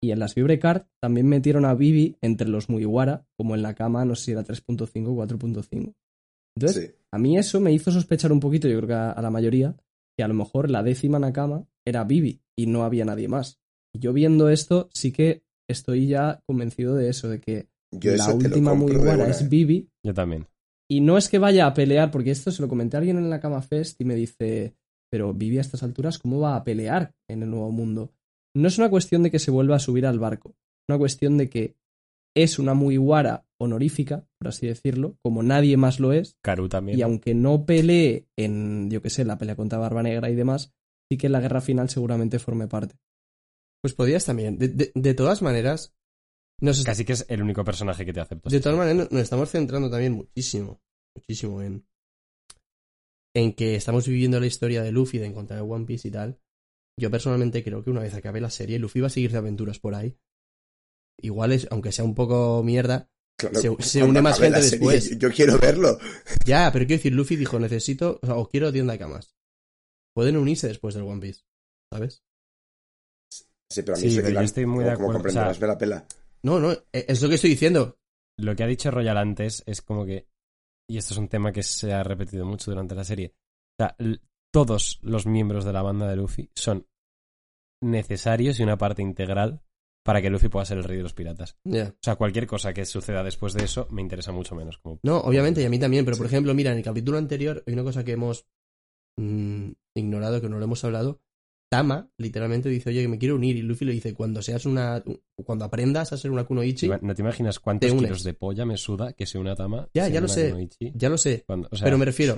Y en las Vibre Card también metieron a Vivi entre los Mugiwara, como en la cama, no sé si era tres punto cinco o cuatro punto cinco. Entonces, sí. A mí eso me hizo sospechar un poquito, yo creo que a, a la mayoría, que a lo mejor la décima Nakama era Vivi y no había nadie más. Y yo viendo esto, sí que estoy ya convencido de eso, de que yo la última Mugiwara es Vivi. Yo también. Y no es que vaya a pelear, porque esto se lo comenté a alguien en la Cama Fest y me dice, pero Vivi a estas alturas, ¿cómo va a pelear en el nuevo mundo? No es una cuestión de que se vuelva a subir al barco, es una cuestión de que es una Mugiwara honorífica, por así decirlo, como nadie más lo es. Karu también. Y aunque no pelee en, yo qué sé, la pelea contra Barba Negra y demás, sí que en la guerra final seguramente forme parte. Pues podías también. De, de, de todas maneras... Nos Casi est- que es el único personaje que te acepto. De todas maneras, nos estamos centrando también muchísimo, muchísimo en, en que estamos viviendo la historia de Luffy, de encontrar el One Piece y tal. Yo personalmente creo que una vez acabe la serie, Luffy va a seguir de aventuras por ahí. Igual, es, aunque sea un poco mierda, claro, se, se une más gente después. Serie, yo, yo quiero verlo. Ya, pero quiero decir, Luffy dijo, necesito, o sea, o quiero diez Nakamas. Pueden unirse después del One Piece, ¿sabes? Sí, pero a mí sí, pero yo estoy muy como, de acuerdo. Como o sea, me la pela. No, no, es lo que estoy diciendo. Lo que ha dicho Royal antes es como que, y esto es un tema que se ha repetido mucho durante la serie, o sea, l- todos los miembros de la banda de Luffy son necesarios y una parte integral para que Luffy pueda ser el rey de los piratas. Yeah. O sea, cualquier cosa que suceda después de eso me interesa mucho menos. Como... No, obviamente, y a mí también, pero por ejemplo, mira, en el capítulo anterior hay una cosa que hemos mmm, ignorado, que no lo hemos hablado. Tama literalmente dice, oye, que me quiero unir, y Luffy le dice, cuando seas una cuando aprendas a ser una kunoichi, no te imaginas cuántos kilos de polla me suda que sea una Tama. Ya, ya lo, sé, kunoichi, ya lo sé, ya lo sé, pero me refiero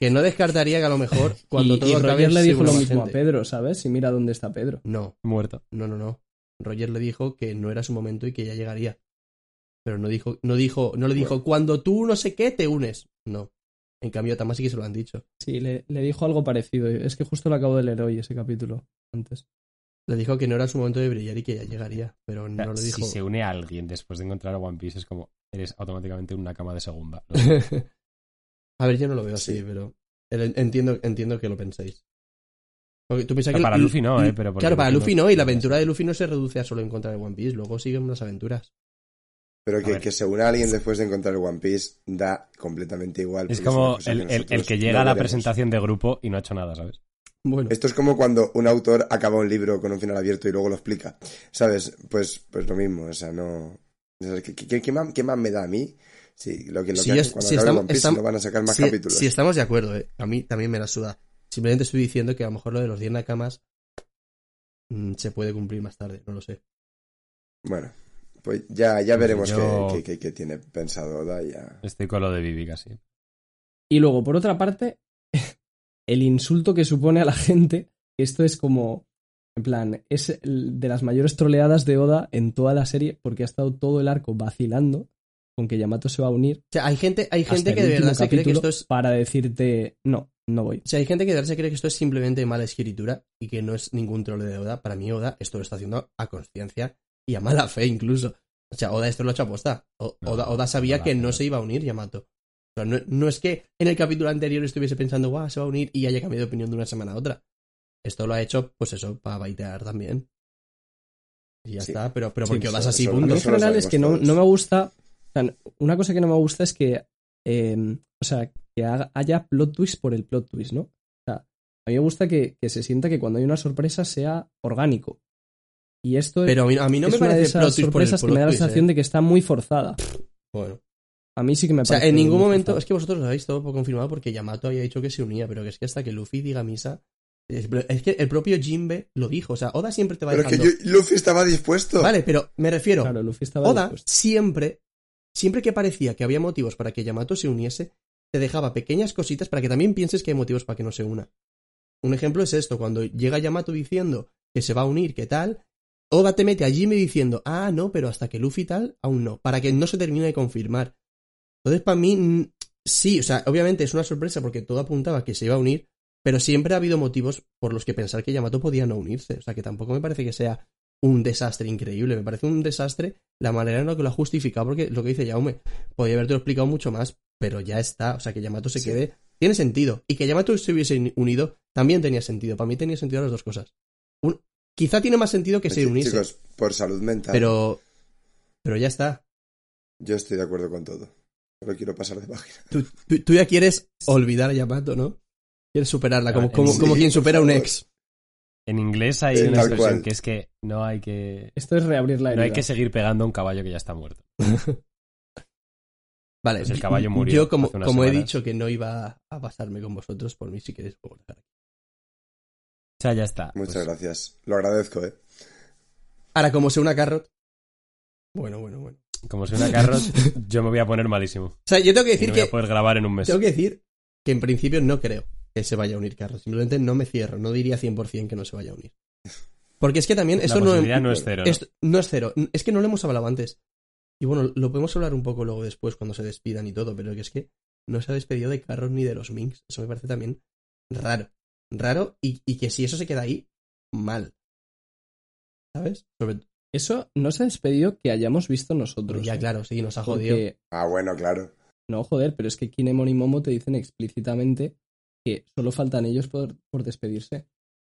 que no descartaría que a lo mejor cuando y, todo y Roger le dijo lo mismo gente. A Pedro, ¿sabes? Y mira dónde está Pedro. No. Muerto. No, no, no. Roger le dijo que no era su momento y que ya llegaría. Pero no dijo, no dijo, no le dijo, bueno, cuando tú no sé qué te unes. No. En cambio, a Tama sí que se lo han dicho. Sí, le, le dijo algo parecido. Es que justo lo acabo de leer hoy, ese capítulo, antes. Le dijo que no era su momento de brillar y que ya llegaría, pero no, o sea, lo dijo. Si se une a alguien después de encontrar a One Piece, es como, eres automáticamente una cama de segunda, ¿no? A ver, yo no lo veo así, sí. Pero entiendo, entiendo que lo penséis. Porque tú piensas que para Luffy no, ¿eh? Pero claro, para Luffy no, y la aventura de Luffy no se reduce a solo encontrar el One Piece, luego siguen unas aventuras. Pero que, que se una a alguien después de encontrar el One Piece da completamente igual. Es como es el, el, el que llega no a la presentación de grupo y no ha hecho nada, ¿sabes? Bueno. Esto es como cuando un autor acaba un libro con un final abierto y luego lo explica, ¿sabes? Pues, pues lo mismo, o sea, no... ¿Qué, qué, qué, más, qué más me da a mí? Sí, lo que, lo si que yo, cuando si acabe estamos, One Piece estamos, no van a sacar más si, capítulos. Si estamos de acuerdo, ¿eh? A mí también me la suda. Simplemente estoy diciendo que a lo mejor lo de los diez Nakamas mmm, se puede cumplir más tarde, no lo sé. Bueno... Pues ya, ya veremos Yo... qué, qué, qué, qué tiene pensado Daya. Estoy con lo de Vivi casi. Y luego, por otra parte, el insulto que supone a la gente, esto es como, en plan, es de las mayores troleadas de Oda en toda la serie, porque ha estado todo el arco vacilando con que Yamato se va a unir. O sea, hay gente, hay gente que de verdad se cree que esto es... Para decirte, no, no voy. O sea, hay gente que de verdad se cree que esto es simplemente mala escritura y que no es ningún trole de Oda. Para mí, Oda esto lo está haciendo a conciencia. Y a mala fe, incluso. O sea, Oda esto lo ha hecho aposta. Oda, Oda sabía que no se iba a unir Yamato. O sea, no, no es que en el capítulo anterior estuviese pensando, guau, se va a unir y haya cambiado de opinión de una semana a otra. Esto lo ha hecho, pues eso, para baitear también. Y ya sí. está, pero, pero sí, porque Oda es así, punto. A mí en general es que no, no me gusta... O sea, una cosa que no me gusta es que... Eh, o sea, que haya plot twist por el plot twist, ¿no? O sea, a mí me gusta que, que se sienta que cuando hay una sorpresa sea orgánico. Y esto pero a mí, a mí no es me parece esas sorpresas que me da la sensación eh. de que está muy forzada. Bueno. A mí sí que me parece... O sea, en ningún momento... Forzada. Es que vosotros lo habéis todo confirmado porque Yamato había dicho que se unía, pero que es que hasta que Luffy diga misa... Es, es que el propio Jinbe lo dijo. O sea, Oda siempre te va dejando... Pero que yo, Luffy estaba dispuesto. Vale, pero me refiero... Claro, Luffy estaba Oda dispuesto. siempre... Siempre que parecía que había motivos para que Yamato se uniese, te dejaba pequeñas cositas para que también pienses que hay motivos para que no se una. Un ejemplo es esto. Cuando llega Yamato diciendo... que se va a unir, que tal. Oda te mete a Jimmy diciendo, ah, no, pero hasta que Luffy tal, aún no, para que no se termine de confirmar. Entonces, para mí, sí, o sea, obviamente es una sorpresa porque todo apuntaba que se iba a unir, pero siempre ha habido motivos por los que pensar que Yamato podía no unirse. O sea, que tampoco me parece que sea un desastre increíble, me parece un desastre la manera en la que lo ha justificado, porque lo que dice Jaume, podría haberte lo explicado mucho más, pero ya está, o sea, que Yamato se sí. quede, tiene sentido, y que Yamato se hubiese unido también tenía sentido, para mí tenía sentido las dos cosas. Un, quizá tiene más sentido que sí, se uniese. Chicos, por salud mental. Pero, pero ya está. Yo estoy de acuerdo con todo, pero quiero pasar de página. Tú, tú, tú ya quieres olvidar a Yamato, ¿no? Quieres superarla, como, como, sí, como quien supera a un ex. En inglés hay eh, una expresión cual. que es que no hay que... Esto es reabrir la herida. No hay que seguir pegando a un caballo que ya está muerto. Vale, pues el caballo murió. Yo como, como he dicho que no iba a pasarme con vosotros, por mí si queréis puedo dejar aquí. O sea, ya está. Muchas pues... gracias. Lo agradezco, ¿eh? Ahora, como sea una carrot... Bueno, bueno, bueno. Como sea una carrot, yo me voy a poner malísimo. O sea, yo tengo que decir no que... voy a poder grabar en un mes. Tengo que decir que en principio no creo que se vaya a unir Carlos. Simplemente no me cierro. No diría cien por ciento que no se vaya a unir. Porque es que también... Esto no, no es cero. Esto, ¿no? no es cero. Es que no lo hemos hablado antes. Y bueno, lo podemos hablar un poco luego después cuando se despidan y todo, pero que es que no se ha despedido de Carlos ni de los Minx. Eso me parece también raro. Raro y, y que si eso se queda ahí, mal. ¿Sabes? Sobre... Eso no se ha despedido que hayamos visto nosotros. Ya, ¿eh? Claro, sí, nos ha jodido. Porque... Ah, bueno, claro. No, joder, pero es que Kinemon y Momo te dicen explícitamente... que solo faltan ellos por, por despedirse.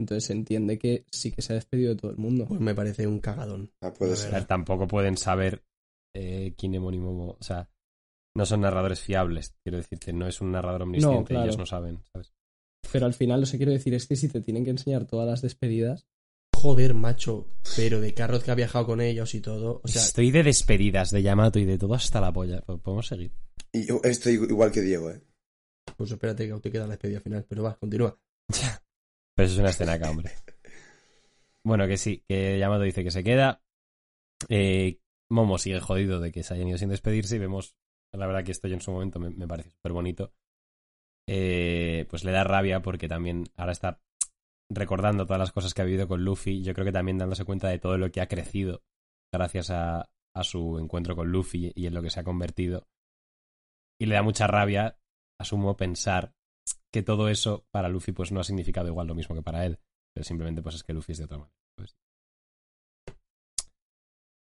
Entonces se entiende que sí que se ha despedido de todo el mundo. Pues me parece un cagadón. Ah, puede ser. Ver, tampoco pueden saber eh, Kinemon y Momo. O sea, no son narradores fiables. Quiero decirte, no es un narrador omnisciente. No, claro. Ellos no saben, ¿sabes? Pero al final lo que quiero decir es que si te tienen que enseñar todas las despedidas... Joder, macho. Pero de Carrot que ha viajado con ellos y todo. O sea... Estoy de despedidas, de Yamato y de todo hasta la polla. Podemos seguir. Y yo estoy igual que Diego, ¿eh? Pues espérate que aún te queda la despedida final, pero va, continúa. Pero eso es una escena que, hombre. Bueno, que sí, que Yamato dice que se queda. Eh, Momo sigue jodido de que se hayan ido sin despedirse y vemos, la verdad que esto yo en su momento me, me parece súper bonito. Eh, pues le da rabia porque también ahora está recordando todas las cosas que ha vivido con Luffy. Yo creo que también dándose cuenta de todo lo que ha crecido gracias a, a su encuentro con Luffy y en lo que se ha convertido. Y le da mucha rabia, asumo, pensar que todo eso para Luffy pues no ha significado igual lo mismo que para él, pero simplemente pues es que Luffy es de otra manera, pues.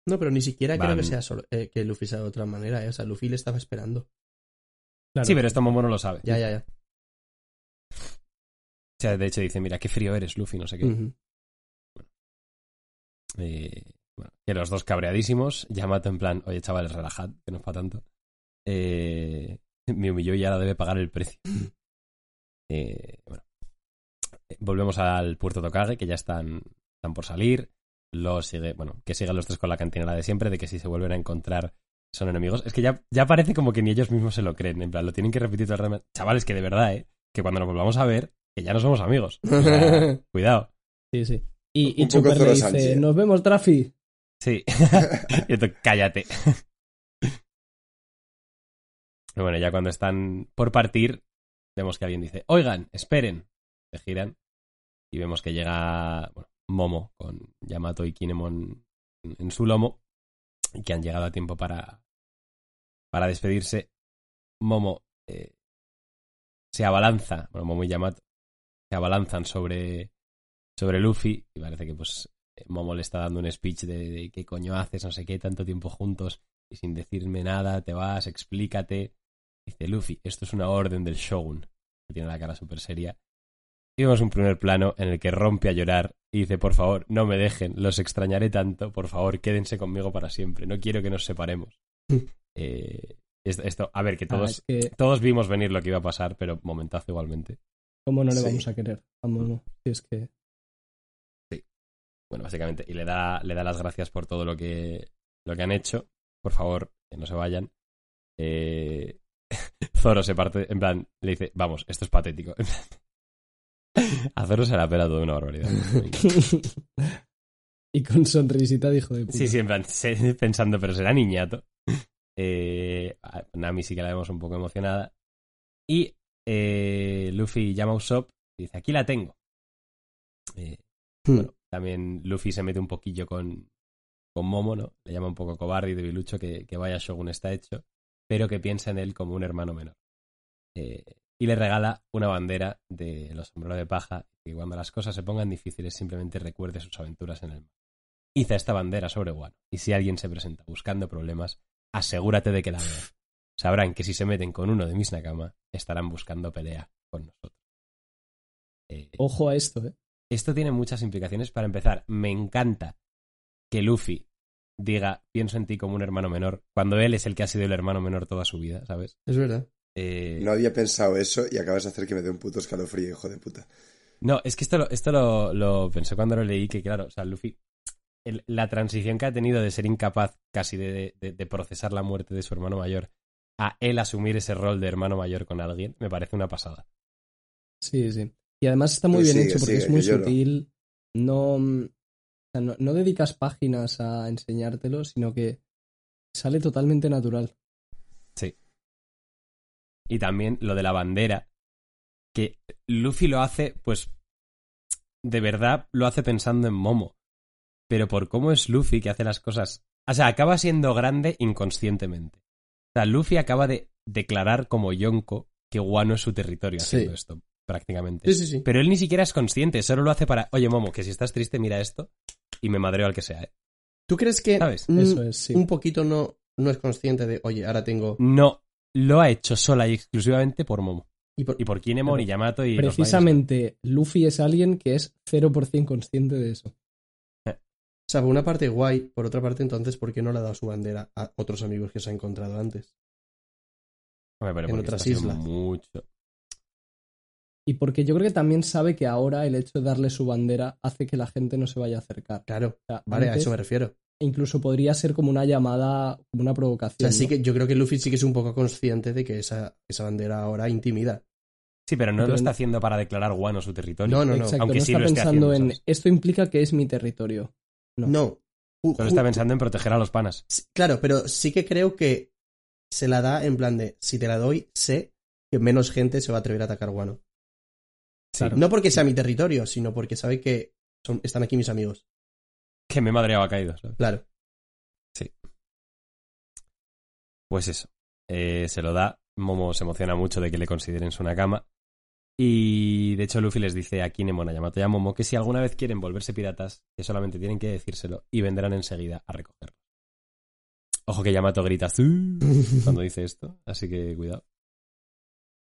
No, pero ni siquiera Van... creo que sea solo, eh, que Luffy sea de otra manera, eh. O sea, Luffy le estaba esperando, claro. Sí, pero esto Momo no lo sabe. Ya, ya, ya. O sea, de hecho dice, mira, qué frío eres, Luffy, no sé qué. Uh-huh. Bueno. Eh, bueno, que los dos cabreadísimos, Yamato en plan, oye chavales, relajad, que no es para tanto. Eh... Me humilló y ahora debe pagar el precio. Eh, bueno. Volvemos al puerto Tokage, que ya están, están por salir. Los sigue, bueno, que sigan los tres con la cantinela de siempre, de que si se vuelven a encontrar son enemigos. Es que ya, ya parece como que ni ellos mismos se lo creen. En plan, lo tienen que repetir todo el rato. Chavales, que de verdad, eh, que cuando nos volvamos a ver, que ya no somos amigos. O sea, cuidado. Sí, sí. Y, y Chopper le dice, Sánchez. Nos vemos, Trafi. Sí. Y tú, cállate. Pero bueno, ya cuando están por partir, vemos que alguien dice, oigan, esperen. Se giran y vemos que llega, bueno, Momo con Yamato y Kinemon en su lomo y que han llegado a tiempo para, para despedirse. Momo eh, se abalanza, bueno, Momo y Yamato se abalanzan sobre, sobre Luffy y parece que pues Momo le está dando un speech de, de qué coño haces, no sé qué, tanto tiempo juntos y sin decirme nada, te vas, explícate. Dice Luffy, esto es una orden del Shogun, que tiene la cara súper seria. Y vemos un primer plano en el que rompe a llorar y dice, por favor, no me dejen, los extrañaré tanto, por favor, quédense conmigo para siempre, no quiero que nos separemos. eh, esto, esto, a ver, que todos, ah, es que todos vimos venir lo que iba a pasar, pero momentazo igualmente. ¿Cómo no le sí. vamos a querer? Vamos, no. Si es que... Sí. Bueno, básicamente, y le da, le da las gracias por todo lo que, lo que han hecho. Por favor, que no se vayan. Eh... Zoro se parte, en plan, le dice, vamos, esto es patético. A Zoro se la pela toda una barbaridad. Y con sonrisita de hijo de puta. Sí, sí, en plan, pensando, pero será niñato. Eh, Nami sí que la vemos un poco emocionada. Y eh, Luffy llama a Usopp y dice, aquí la tengo. Eh, bueno, También Luffy se mete un poquillo con, con Momo, ¿no? Le llama un poco cobarde y debilucho, que, que vaya Shogun está hecho, pero que piensa en él como un hermano menor. Eh, y le regala una bandera de los sombreros de paja, que cuando las cosas se pongan difíciles simplemente recuerde sus aventuras en el mar. Iza esta bandera sobre Wano, y si alguien se presenta buscando problemas, asegúrate de que la vean. Sabrán que si se meten con uno de mis Nakama, estarán buscando pelea con nosotros. Eh, Ojo a esto, ¿eh? Esto tiene muchas implicaciones. Para empezar, me encanta que Luffy diga, pienso en ti como un hermano menor, cuando él es el que ha sido el hermano menor toda su vida, ¿sabes? Es verdad. Eh... No había pensado eso y acabas de hacer que me dé un puto escalofrío, hijo de puta. No, es que esto lo, esto lo, lo pensé cuando lo leí, que claro, o sea, Luffy, el, la transición que ha tenido de ser incapaz casi de, de, de procesar la muerte de su hermano mayor a él asumir ese rol de hermano mayor con alguien, me parece una pasada. Sí, sí. Y además está muy pues bien sigue, hecho porque sigue, es muy sutil. No, o sea, no, no dedicas páginas a enseñártelo, sino que sale totalmente natural. Sí. Y también lo de la bandera, que Luffy lo hace, pues, de verdad lo hace pensando en Momo. Pero por cómo es Luffy que hace las cosas... O sea, acaba siendo grande inconscientemente. O sea, Luffy acaba de declarar como Yonko que Wano es su territorio haciendo sí. esto, prácticamente. Sí, sí, sí. Pero él ni siquiera es consciente, solo lo hace para... Oye, Momo, que si estás triste, mira esto y me madreo al que sea, ¿eh? ¿Tú crees que ¿Sabes? Mm, Eso es, sí. un poquito no, no es consciente de, oye, ahora tengo... No, lo ha hecho sola y exclusivamente por Momo. Y por, y por Kinemon y Yamato y... Precisamente, Luffy es alguien que es cero por ciento consciente de eso. Eh. O sea, por una parte guay, por otra parte entonces, ¿por qué no le ha dado su bandera a otros amigos que se ha encontrado antes? Hombre, pero en otras islas. Mucho. Y porque yo creo que también sabe que ahora el hecho de darle su bandera hace que la gente no se vaya a acercar. Claro, o sea, vale, antes, a eso me refiero. Incluso podría ser como una llamada, como una provocación. O sea, sí, ¿no? Que yo creo que Luffy sí que es un poco consciente de que esa, esa bandera ahora intimida. Sí, pero no Entonces, lo está haciendo para declarar Wano su territorio. No, no, no. Exacto, aunque no sí está lo pensando haciendo, en ¿sabes? Esto implica que es mi territorio. No. no. Uh, Solo está uh, pensando uh, en proteger a los panas. Sí, claro, pero sí que creo que se la da en plan de, si te la doy, sé que menos gente se va a atrever a atacar Wano. Sí. No porque sea mi territorio, sino porque sabe que son, están aquí mis amigos. Que me madreaba caído, ¿sabes? Claro. Sí. Pues eso. Eh, se lo da. Momo se emociona mucho de que le consideren su nakama. Y de hecho Luffy les dice a Kinemon, a Yamato y a Momo que si alguna vez quieren volverse piratas, que solamente tienen que decírselo y vendrán enseguida a recogerlo. Ojo que Yamato grita ¡Zú! Cuando dice esto, así que cuidado.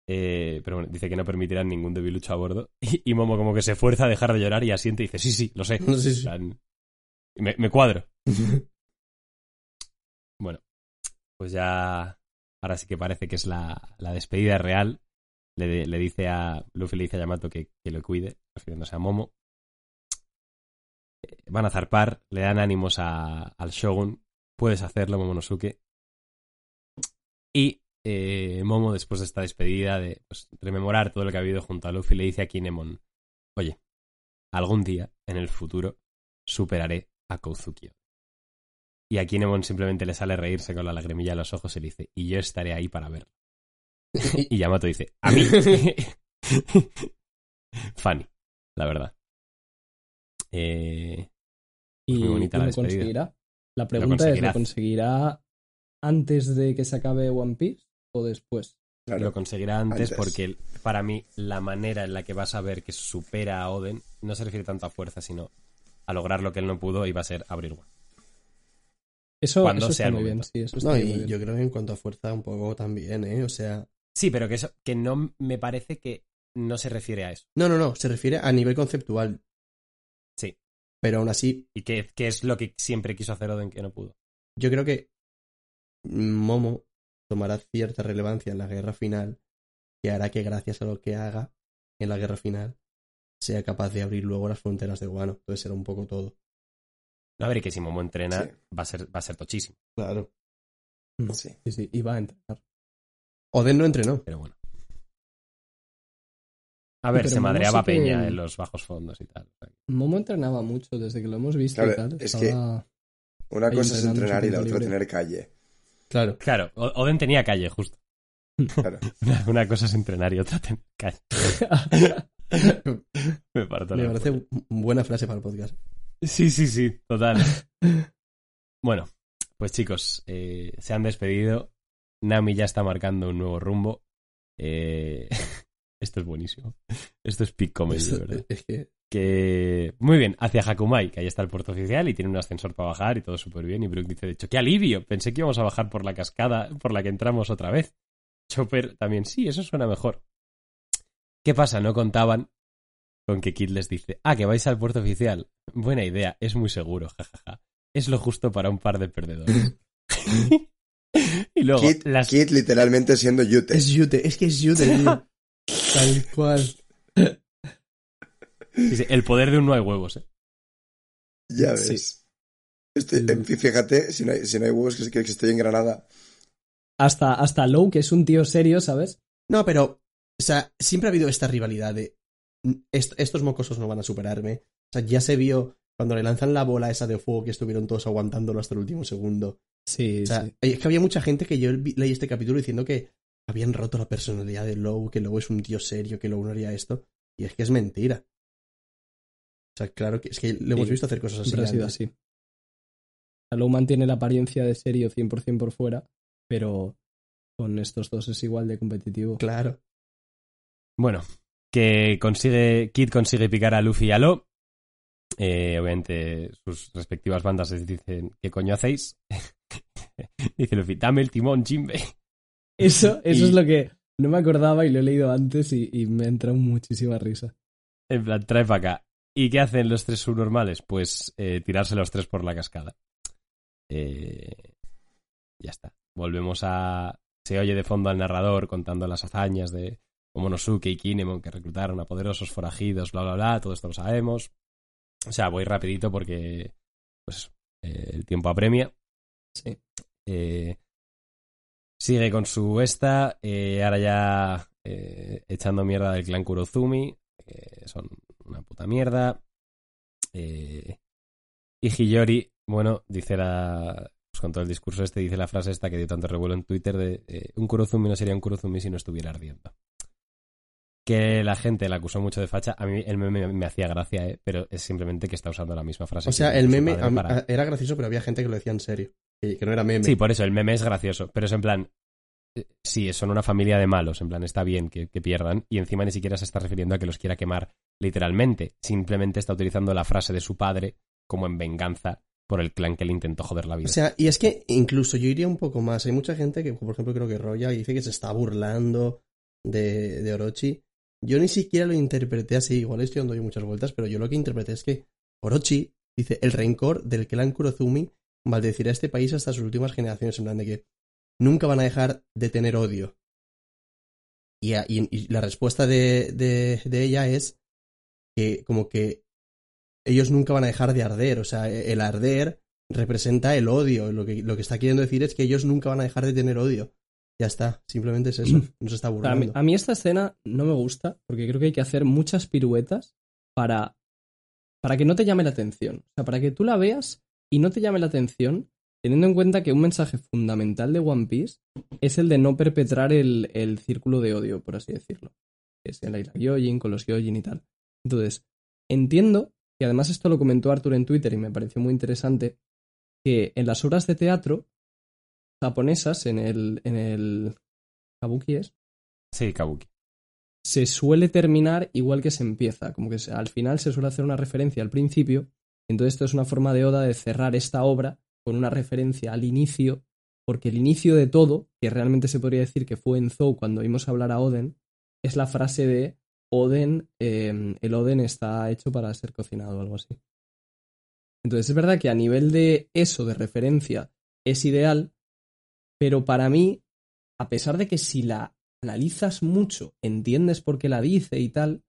Eh, pero bueno, dice que no permitirán ningún debilucho a bordo. Y, y Momo como que se fuerza a dejar de llorar y asiente y dice, sí, sí, lo sé. No, sí, sí. Plan, me, me cuadro. Bueno, pues ya... Ahora sí que parece que es la, la despedida real. Le, le dice a... Luffy le dice a Yamato que, que lo cuide, refiriéndose a Momo. Eh, van a zarpar, le dan ánimos a, al Shogun. Puedes hacerlo, Momonosuke. Y... Eh, Momo, después de esta despedida, de pues, rememorar todo lo que ha habido junto a Luffy, le dice a Kinemon, oye, algún día, en el futuro, superaré a Kouzukio. Y a Kinemon simplemente le sale reírse con la lagrimilla en los ojos y le dice, y yo estaré ahí para verlo. Y Yamato dice, a mí. Funny, la verdad. Eh, pues muy bonita la despedida. Conseguirá? La pregunta es, ¿lo conseguirá antes de que se acabe One Piece? ¿O después? Claro. Lo conseguirá antes, antes porque para mí la manera en la que vas a ver que supera a Oden no se refiere tanto a fuerza, sino a lograr lo que él no pudo y va a ser abrir One. Eso, eso está muy bien, sí, eso está no, y muy bien. Yo creo que en cuanto a fuerza un poco también, ¿eh? O sea... Sí, pero que eso que no me parece que no se refiere a eso. No, no, no, se refiere a nivel conceptual. Sí. Pero aún así... ¿Y qué, qué es lo que siempre quiso hacer Oden que no pudo? Yo creo que Momo tomará cierta relevancia en la guerra final que hará que gracias a lo que haga en la guerra final sea capaz de abrir luego las fronteras de Wano. Entonces será un poco todo. No, a ver, y que si Momo entrena sí. va a ser va a ser tochísimo. Claro. No, sí. sí, sí, y va a entrenar. Oden no entrenó. Pero bueno. A ver, pero se madreaba sí Peña que... en los bajos fondos y tal. Momo entrenaba mucho desde que lo hemos visto. Claro, y tal, es estaba... que una cosa es entrenar y la otra tener calle. Claro, claro. Oden tenía calle, justo. Claro. Una, una cosa es entrenar y otra tener calle. Me, Me parece buena frase para el podcast. Sí, sí, sí, total. Bueno, pues chicos, eh, se han despedido. Nami ya está marcando un nuevo rumbo. Eh, esto es buenísimo. Esto es peak comedy, de verdad. Que... Muy bien, hacia Hakumai, que ahí está el puerto oficial y tiene un ascensor para bajar y todo súper bien. Y Brook dice, de hecho, ¡qué alivio! Pensé que íbamos a bajar por la cascada por la que entramos otra vez. Chopper también, sí, eso suena mejor. ¿Qué pasa? No contaban con que Kid les dice, ah, que vais al puerto oficial. Buena idea, es muy seguro, jajaja. Es lo justo para un par de perdedores. Y luego, Kid, las... Kid literalmente siendo Yute. Es Yute, es que es Yute. Tal cual. Dice, el poder de un no hay huevos, ¿eh? Ya ves. Sí. Estoy, fíjate, si no hay, si no hay huevos, que, que estoy en Granada. Hasta, hasta Low, que es un tío serio, ¿sabes? No, pero, o sea, siempre ha habido esta rivalidad de est- estos mocosos no van a superarme. O sea, ya se vio cuando le lanzan la bola esa de fuego que estuvieron todos aguantándolo hasta el último segundo. Sí, o sea, sí. Es que había mucha gente que yo leí este capítulo diciendo que habían roto la personalidad de Low, que Low es un tío serio, que Low no haría esto. Y es que es mentira. O sea, claro que es que le hemos sí, visto hacer cosas así. Ha sido así. Low mantiene la apariencia de serio cien por ciento por fuera, pero con estos dos es igual de competitivo. Claro. Bueno, que consigue Kid consigue picar a Luffy y a Law. Eh, obviamente sus respectivas bandas les dicen ¿qué coño hacéis? Dice Luffy, dame el timón, Jinbei. Eso, eso y... es lo que no me acordaba y lo he leído antes y, y me ha entrado muchísima risa. En plan, trae para acá. ¿Y qué hacen los tres subnormales? Pues eh, tirarse los tres por la cascada. Eh, ya está. Volvemos a... Se oye de fondo al narrador contando las hazañas de Momonosuke y Kinemon que reclutaron a poderosos forajidos, bla, bla, bla. Todo esto lo sabemos. O sea, voy rapidito porque pues eh, el tiempo apremia. Sí. Eh, sigue con su esta. Eh, ahora ya eh, echando mierda del clan Kurozumi. Eh, son... una puta mierda. Eh, y Hiyori, bueno, dice la... Pues con todo el discurso este, dice la frase esta que dio tanto revuelo en Twitter de eh, un Kurozumi no sería un Kurozumi si no estuviera ardiendo. Que la gente la acusó mucho de facha. A mí el meme me hacía gracia, ¿eh? Pero es simplemente que está usando la misma frase. O sea, el meme a mí, para... era gracioso, pero había gente que lo decía en serio. Que, que no era meme. Sí, por eso, el meme es gracioso. Pero es en plan... Eh, sí, son una familia de malos. En plan, está bien que, que pierdan. Y encima ni siquiera se está refiriendo a que los quiera quemar literalmente, simplemente está utilizando la frase de su padre como en venganza por el clan que le intentó joder la vida. O sea, y es que incluso yo iría un poco más. Hay mucha gente que, por ejemplo, creo que Roya dice que se está burlando de, de Orochi. Yo ni siquiera lo interpreté así, igual estoy dando yo muchas vueltas, pero yo lo que interpreté es que Orochi dice, el rencor del clan Kurozumi maldecirá a este país hasta sus últimas generaciones, en plan de que nunca van a dejar de tener odio. Y, a, y, y la respuesta de, de, de ella es que como que ellos nunca van a dejar de arder, o sea, el arder representa el odio, lo que, lo que está queriendo decir es que ellos nunca van a dejar de tener odio, ya está, simplemente es eso, no se está burlando. A mí, a mí esta escena no me gusta, porque creo que hay que hacer muchas piruetas para, para que no te llame la atención, o sea, para que tú la veas y no te llame la atención, teniendo en cuenta que un mensaje fundamental de One Piece es el de no perpetrar el, el círculo de odio, por así decirlo, que es el Aira Gyojin, con los Gyojin y tal. Entonces, entiendo, y además esto lo comentó Arthur en Twitter y me pareció muy interesante, que en las obras de teatro japonesas, en el, en el Kabuki es... Sí, Kabuki. Se suele terminar igual que se empieza, como que al final se suele hacer una referencia al principio, entonces esto es una forma de Oda de cerrar esta obra con una referencia al inicio, porque el inicio de todo, que realmente se podría decir que fue en Zou cuando vimos hablar a Oden, es la frase de Oden, eh, el Oden está hecho para ser cocinado o algo así. Entonces es verdad que a nivel de eso, de referencia, es ideal, pero para mí, a pesar de que si la analizas mucho, entiendes por qué la dice y tal,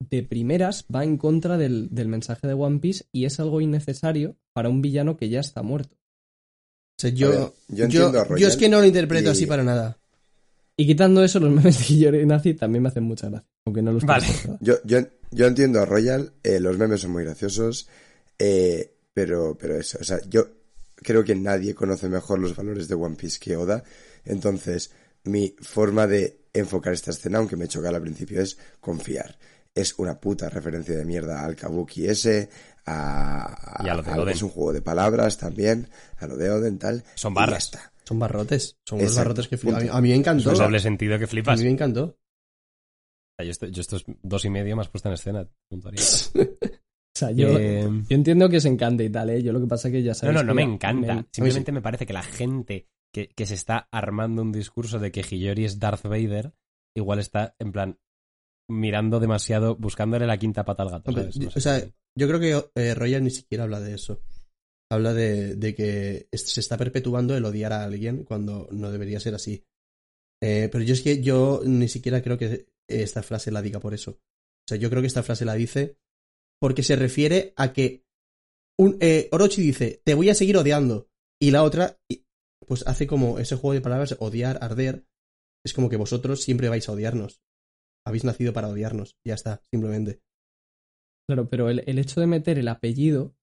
de primeras va en contra del, del mensaje de One Piece y es algo innecesario para un villano que ya está muerto. O sea, yo, ver, yo, yo, yo, yo es que no lo interpreto y... así para nada. Y quitando eso, los memes de Hiyori Nazi también me hacen mucha gracia, aunque no los... Vale. Yo, yo, yo entiendo a Royal, eh, los memes son muy graciosos, eh, pero, pero eso, o sea, yo creo que nadie conoce mejor los valores de One Piece que Oda, entonces mi forma de enfocar esta escena, aunque me choca al principio, es confiar. es una puta referencia de mierda al Kabuki ese, a, a, y a, lo de a lo que es un juego de palabras también, a lo de Oden, tal. Son barras. Son barrotes. Son unos barrotes que flipas. A mí, a mí me encantó. Es un doble sentido que flipas. A mí me encantó. Yo, estoy, yo estos dos y medio más puesta en escena. Puntuaría. O sea, yo, eh... yo entiendo que os encanta y tal, ¿eh? Yo lo que pasa es que ya sabes... No, no, no me encanta. Me... Simplemente sí. me parece que la gente que, que se está armando un discurso de que Hiyori es Darth Vader, igual está, en plan, mirando demasiado, buscándole la quinta pata al gato. Hombre, ¿sabes? No sé. O sea, yo creo que eh, Royal ni siquiera habla de eso. Habla de, de que se está perpetuando el odiar a alguien cuando no debería ser así. Eh, pero yo es que yo ni siquiera creo que esta frase la diga por eso. O sea, yo creo que esta frase la dice... porque se refiere a que un, eh, Orochi dice, te voy a seguir odiando. Y la otra, pues hace como ese juego de palabras, odiar, arder. Es como que vosotros siempre vais a odiarnos. Habéis nacido para odiarnos. Ya está, simplemente. Claro, pero el, el hecho de meter el apellido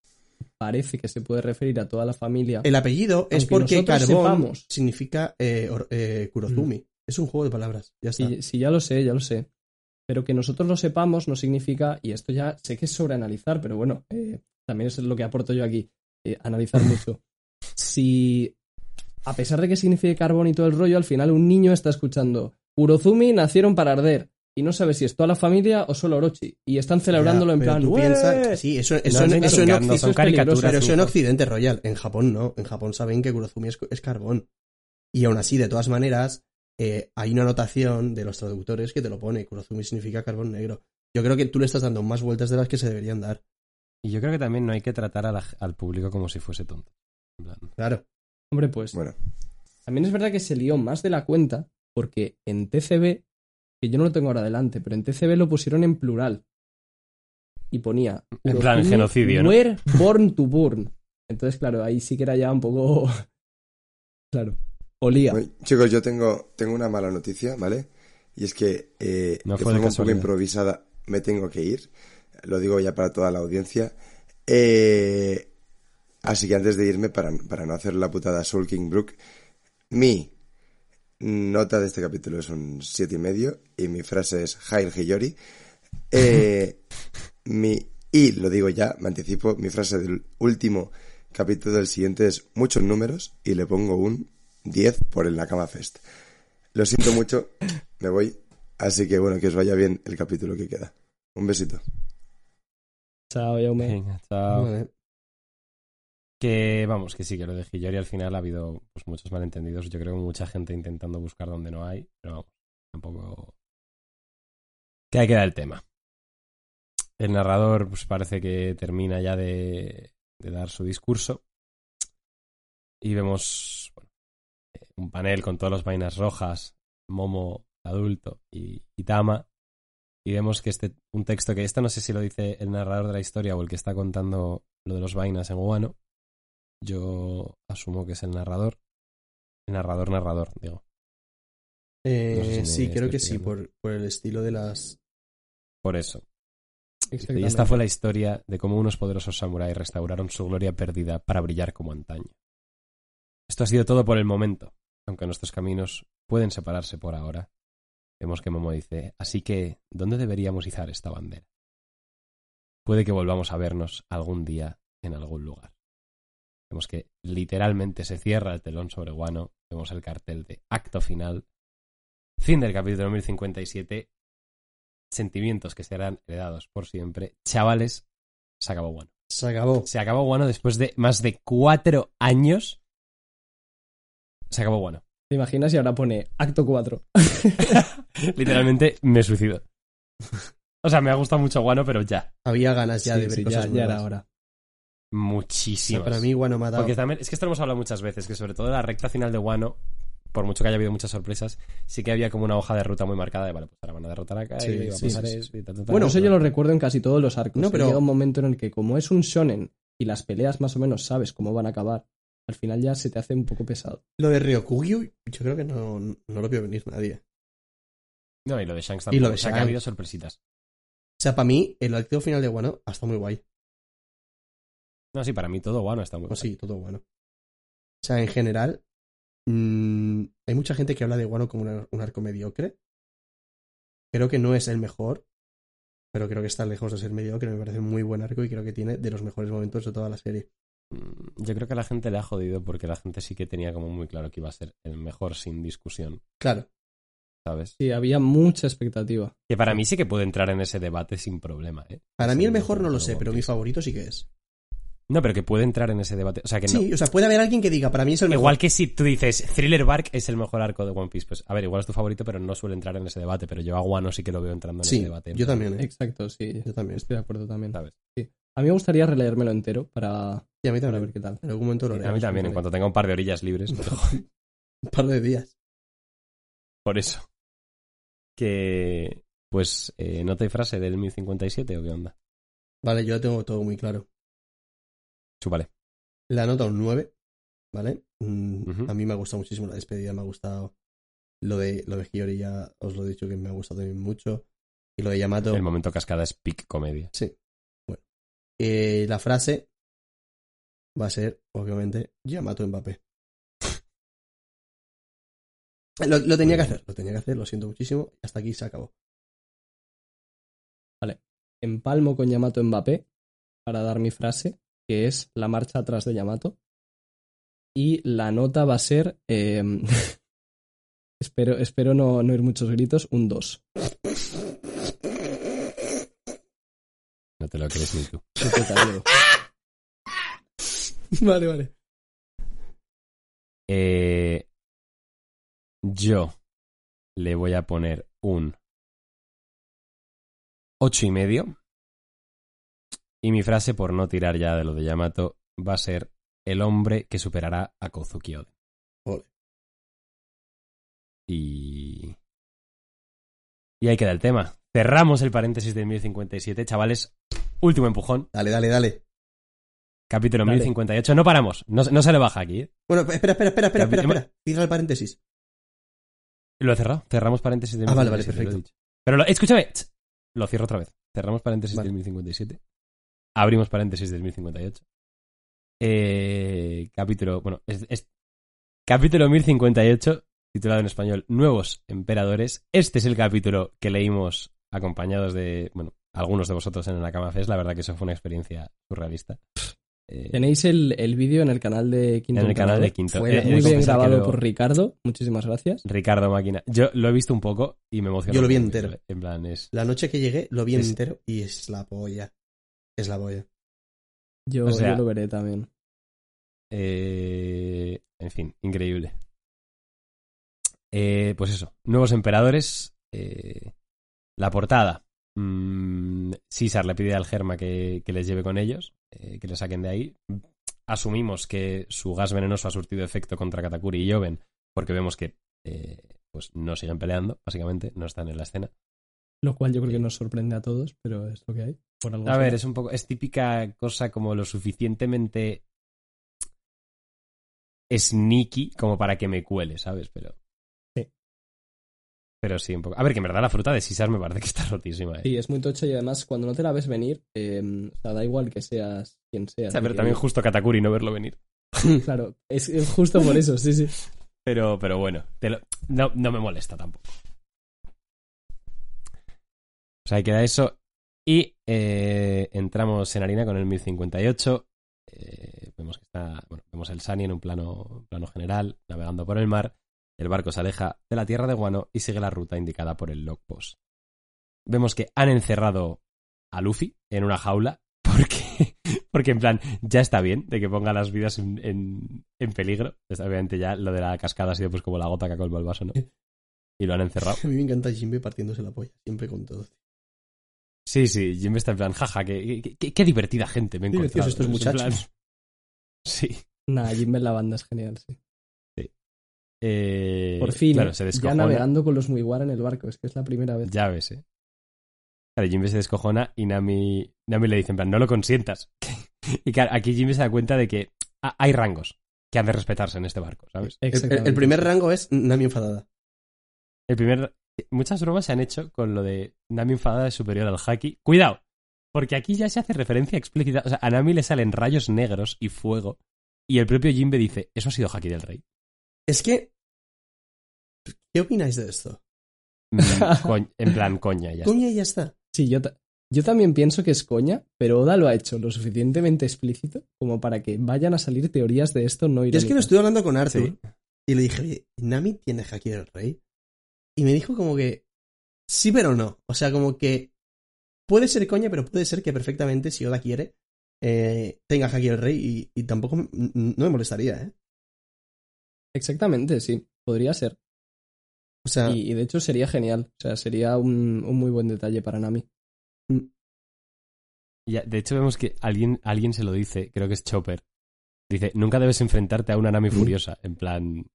parece que se puede referir a toda la familia. El apellido es porque Carbón significa eh, or, eh, Kurozumi. Mm. Es un juego de palabras. Ya está. Sí, sí, ya lo sé, ya lo sé. Pero que nosotros lo sepamos no significa, y esto ya sé que es sobreanalizar, pero bueno, eh, también es lo que aporto yo aquí, eh, analizar mucho. Si, a pesar de que signifique carbón y todo el rollo, al final un niño está escuchando Kurozumi nacieron para arder, y no sabe si es toda la familia o solo Orochi, y están celebrándolo ya, en plan... Piensa, sí, eso, eso, no, en, eso, en, eso, son caricaturas, pero eso en Occidente, Royal. En Japón no, en Japón saben que Kurozumi es, es carbón. Y aún así, de todas maneras... Eh, hay una anotación de los traductores que te lo pone, Kurozumi significa carbón negro. Yo creo que tú le estás dando más vueltas de las que se deberían dar. Y yo creo que también no hay que tratar a la, al público como si fuese tonto. En plan. Claro. Hombre, pues. Bueno. También es verdad que se lió más de la cuenta porque en T C B, que yo no lo tengo ahora delante, pero en T C B lo pusieron en plural. Y ponía. En plan, el genocidio, ¿no? Were born to burn. Entonces, claro, ahí sí que era ya un poco. Claro. Olía. Bueno, chicos, yo tengo, tengo una mala noticia, ¿vale? Y es que eh, no de forma un poco improvisada me tengo que ir. Lo digo ya para toda la audiencia. Eh, así que antes de irme, para, para no hacer la putada Soul King Brook, mi nota de este capítulo es un siete y medio y mi frase es Hail Hiyori. Eh, mi, y lo digo ya, me anticipo, mi frase del último capítulo del siguiente es muchos números y le pongo un diez por el Nakama Fest. Lo siento mucho, me voy. Así que bueno, que os vaya bien el capítulo que queda. Un besito. Chao, Jaume. Venga, chao. Vale. Que vamos, que sí, que lo de Hiyori al final ha habido pues, muchos malentendidos. Yo creo que mucha gente intentando buscar donde no hay. Pero vamos, tampoco... Que ahí queda el tema. El narrador pues parece que termina ya de, de dar su discurso. Y vemos... un panel con todas las vainas rojas, Momo, adulto y Itama, y vemos que este un texto que esto no sé si lo dice el narrador de la historia o el que está contando lo de los vainas en Wano, yo asumo que es el narrador el narrador narrador digo eh, no sé si sí creo que pegando. Sí por, por el estilo de las por eso y esta fue la historia de cómo unos poderosos samuráis restauraron su gloria perdida para brillar como antaño. Esto ha sido todo por el momento, aunque nuestros caminos pueden separarse por ahora. Vemos que Momo dice, así que, ¿dónde deberíamos izar esta bandera? Puede que volvamos a vernos algún día en algún lugar. Vemos que literalmente se cierra el telón sobre Wano, vemos el cartel de acto final, fin del capítulo mil cincuenta y siete, sentimientos que serán heredados por siempre. Chavales, se acabó Wano. Se acabó. Se acabó Wano después de más de cuatro años. Se acabó Wano. ¿Te imaginas? Y ahora pone acto cuatro. Literalmente me suicido. O sea, me ha gustado mucho Wano, pero ya. Había ganas ya sí, de ver sí, cosas ya, ya era ahora. Muchísimas. O sea, para mí Wano me ha dado... Porque también, es que esto lo hemos hablado muchas veces, que sobre todo la recta final de Wano, por mucho que haya habido muchas sorpresas, sí que había como una hoja de ruta muy marcada de vale, pues ahora van a derrotar acá sí, y, sí, a pasar sí, sí. y tal, tal, tal, Bueno, eso yo lo recuerdo en casi todos los arcos. No, pero... Llega un momento en el que como es un shonen y las peleas más o menos sabes cómo van a acabar, al final ya se te hace un poco pesado. Lo de Ryokugyu, yo creo que no, no lo vio venir nadie. No, y lo de Shanks también. Y lo de Shanks. O sea, que ha habido sorpresitas. O sea, para mí, el acto final de Wano ha estado muy guay. No, sí, para mí todo Wano está muy guay. No, sí, todo Wano. O sea, en general, mmm, hay mucha gente que habla de Wano como un, un arco mediocre. Creo que no es el mejor. pero creo que está lejos de ser mediocre, me parece muy buen arco y creo que tiene de los mejores momentos de toda la serie. Yo creo que a la gente le ha jodido porque la gente sí que tenía como muy claro que iba a ser el mejor sin discusión. Claro. ¿Sabes? Sí, había mucha expectativa. Que para mí sí que puede entrar en ese debate sin problema, ¿eh? Para mí el mejor no lo sé, pero mi favorito sí que es. No, pero que puede entrar en ese debate. O sea, que no. Sí, o sea, puede haber alguien que diga, para mí es el mejor. Igual que si tú dices, Thriller Bark es el mejor arco de One Piece. Pues, a ver, igual es tu favorito, pero no suele entrar en ese debate. Pero yo a Wano sí que lo veo entrando en sí, ese debate. Sí, yo también, ¿eh? Exacto, sí. Yo también. Estoy de acuerdo también. ¿Sabes? Sí. A mí me gustaría releérmelo entero para... Sí, a mí también. A ver qué tal. En algún momento lo leo. Sí, a mí también, en cuanto tenga un par de orillas libres. Un par de días. Por eso. Que... Pues, eh, ¿no te hay frase del mil cincuenta y siete o qué onda? Vale, yo tengo todo muy claro. Vale. La nota un nueve, ¿vale? Mm, uh-huh. A mí me ha gustado muchísimo la despedida, me ha gustado lo de lo de Hiyori, ya os lo he dicho que me ha gustado también mucho. Y lo de Yamato. El momento cascada es peak comedia. Sí. Bueno. Eh, la frase va a ser, obviamente, Yamato Mbappé. lo, lo tenía que hacer, lo tenía que hacer, lo siento muchísimo. Hasta aquí se acabó. Vale. Empalmo con Yamato Mbappé para dar mi frase, que es la marcha atrás de Yamato. Y la nota va a ser... Eh, espero espero no, no oír muchos gritos. Un dos. No te lo crees ni tú. Vale, vale. Eh, yo le voy a poner un ocho y medio. Y mi frase, por no tirar ya de lo de Yamato, va a ser el hombre que superará a Kozuki Oden. Ole. Y... Y ahí queda el tema. Cerramos el paréntesis de mil cincuenta y siete, chavales. Último empujón. Dale, dale, dale. Capítulo dale. mil cincuenta y ocho. No paramos. No, no se le baja aquí, ¿eh? Bueno, espera, espera, espera, espera, Capit- espera. Cierra el paréntesis. Lo he cerrado. Cerramos paréntesis de mil cincuenta y siete. Ah, vale, vale, perfecto. Lo Pero lo, escúchame. Lo cierro otra vez. Cerramos paréntesis vale. del mil cincuenta y siete. Abrimos paréntesis del mil cincuenta y ocho. Eh, capítulo... Bueno, es, es capítulo mil cincuenta y ocho, titulado en español Nuevos Emperadores. Este es el capítulo que leímos acompañados de, bueno, algunos de vosotros en el Nakama Fest. La verdad que eso fue una experiencia surrealista. Eh, Tenéis el, el vídeo en el canal de Quinto. En el canal de Quinto. Fue eh, muy bien grabado lo... por Ricardo. Muchísimas gracias. Ricardo Máquina. Yo lo he visto un poco y me emocionó. Yo lo vi entero. En plan, es... La noche que llegué lo vi es... entero y es la polla. Es la boya. Yo, o sea, yo lo veré también. Eh, en fin, increíble. Eh, pues eso. Nuevos Emperadores. Eh, la portada. Mm, César le pide al Germa que, que les lleve con ellos. Eh, que le saquen de ahí. Asumimos que su gas venenoso ha surtido efecto contra Katakuri y Joven. Porque vemos que eh, pues no siguen peleando, básicamente. No están en la escena. Lo cual yo creo que nos sorprende a todos, pero es lo que hay. Por algo a ver, es un poco, es típica cosa como lo suficientemente sneaky como para que me cuele, ¿sabes? Pero sí. Pero sí, un poco. A ver, que en verdad la fruta de César me parece que está rotísima. ¿Eh? Sí, es muy tocha y además cuando no te la ves venir, eh, o sea, da igual que seas quien seas. O sea, pero que... también justo Katakuri no verlo venir. Claro, es, es justo por eso, sí, sí. Pero, pero bueno, te lo... no, no me molesta tampoco. O sea, ahí queda eso. Y eh, entramos en harina con el mil cincuenta y ocho. Eh, vemos que está. Bueno, vemos el Sunny en un plano, plano general, navegando por el mar. El barco se aleja de la tierra de Wano y sigue la ruta indicada por el logpost. Vemos que han encerrado a Luffy en una jaula. Porque, porque en plan, ya está bien de que ponga las vidas en, en, en peligro. Pues obviamente, ya lo de la cascada ha sido pues como la gota que ha colmado el vaso, ¿no? Y lo han encerrado. A mí me encanta Jinbe partiéndose la polla, siempre con todo. Sí, sí, Jim está en plan, jaja, qué divertida gente me he encontrado. Estos muchachos. En plan... Sí. Nah, Jim en la banda es genial, sí. Sí. Eh... Por fin, claro, se ya navegando con los Mugiwara en el barco, es que es la primera vez. Ya ves, eh. Claro, Jim se descojona y Nami, Nami le dice en plan, no lo consientas. Y claro, aquí Jim se da cuenta de que hay rangos que han de respetarse en este barco, ¿sabes? El, el primer rango es Nami enfadada. El primer... Muchas bromas se han hecho con lo de Nami enfadada es superior al Haki. ¡Cuidado! Porque aquí ya se hace referencia explícita. O sea, a Nami le salen rayos negros y fuego. Y el propio Jinbe dice, eso ha sido Haki del Rey. Es que... ¿Qué opináis de esto? En plan, coña y ya está. Coña y ya está. Sí, yo, ta- Yo también pienso que es coña, pero Oda lo ha hecho lo suficientemente explícito como para que vayan a salir teorías de esto no irónicas. Yo es que lo estuve hablando con Arthur, sí, y le dije, oye, ¿Nami tiene Haki del Rey? Y me dijo como que sí, pero no. O sea, como que puede ser coña, pero puede ser que perfectamente, si Oda quiere, eh, tenga Haki del Rey y, y tampoco me, no me molestaría, ¿eh? Exactamente, sí. Podría ser. O sea, y, y de hecho sería genial. O sea, sería un, un muy buen detalle para Nami. Ya, de hecho vemos que alguien, alguien se lo dice, creo que es Chopper. Dice, nunca debes enfrentarte a una Nami furiosa. En plan,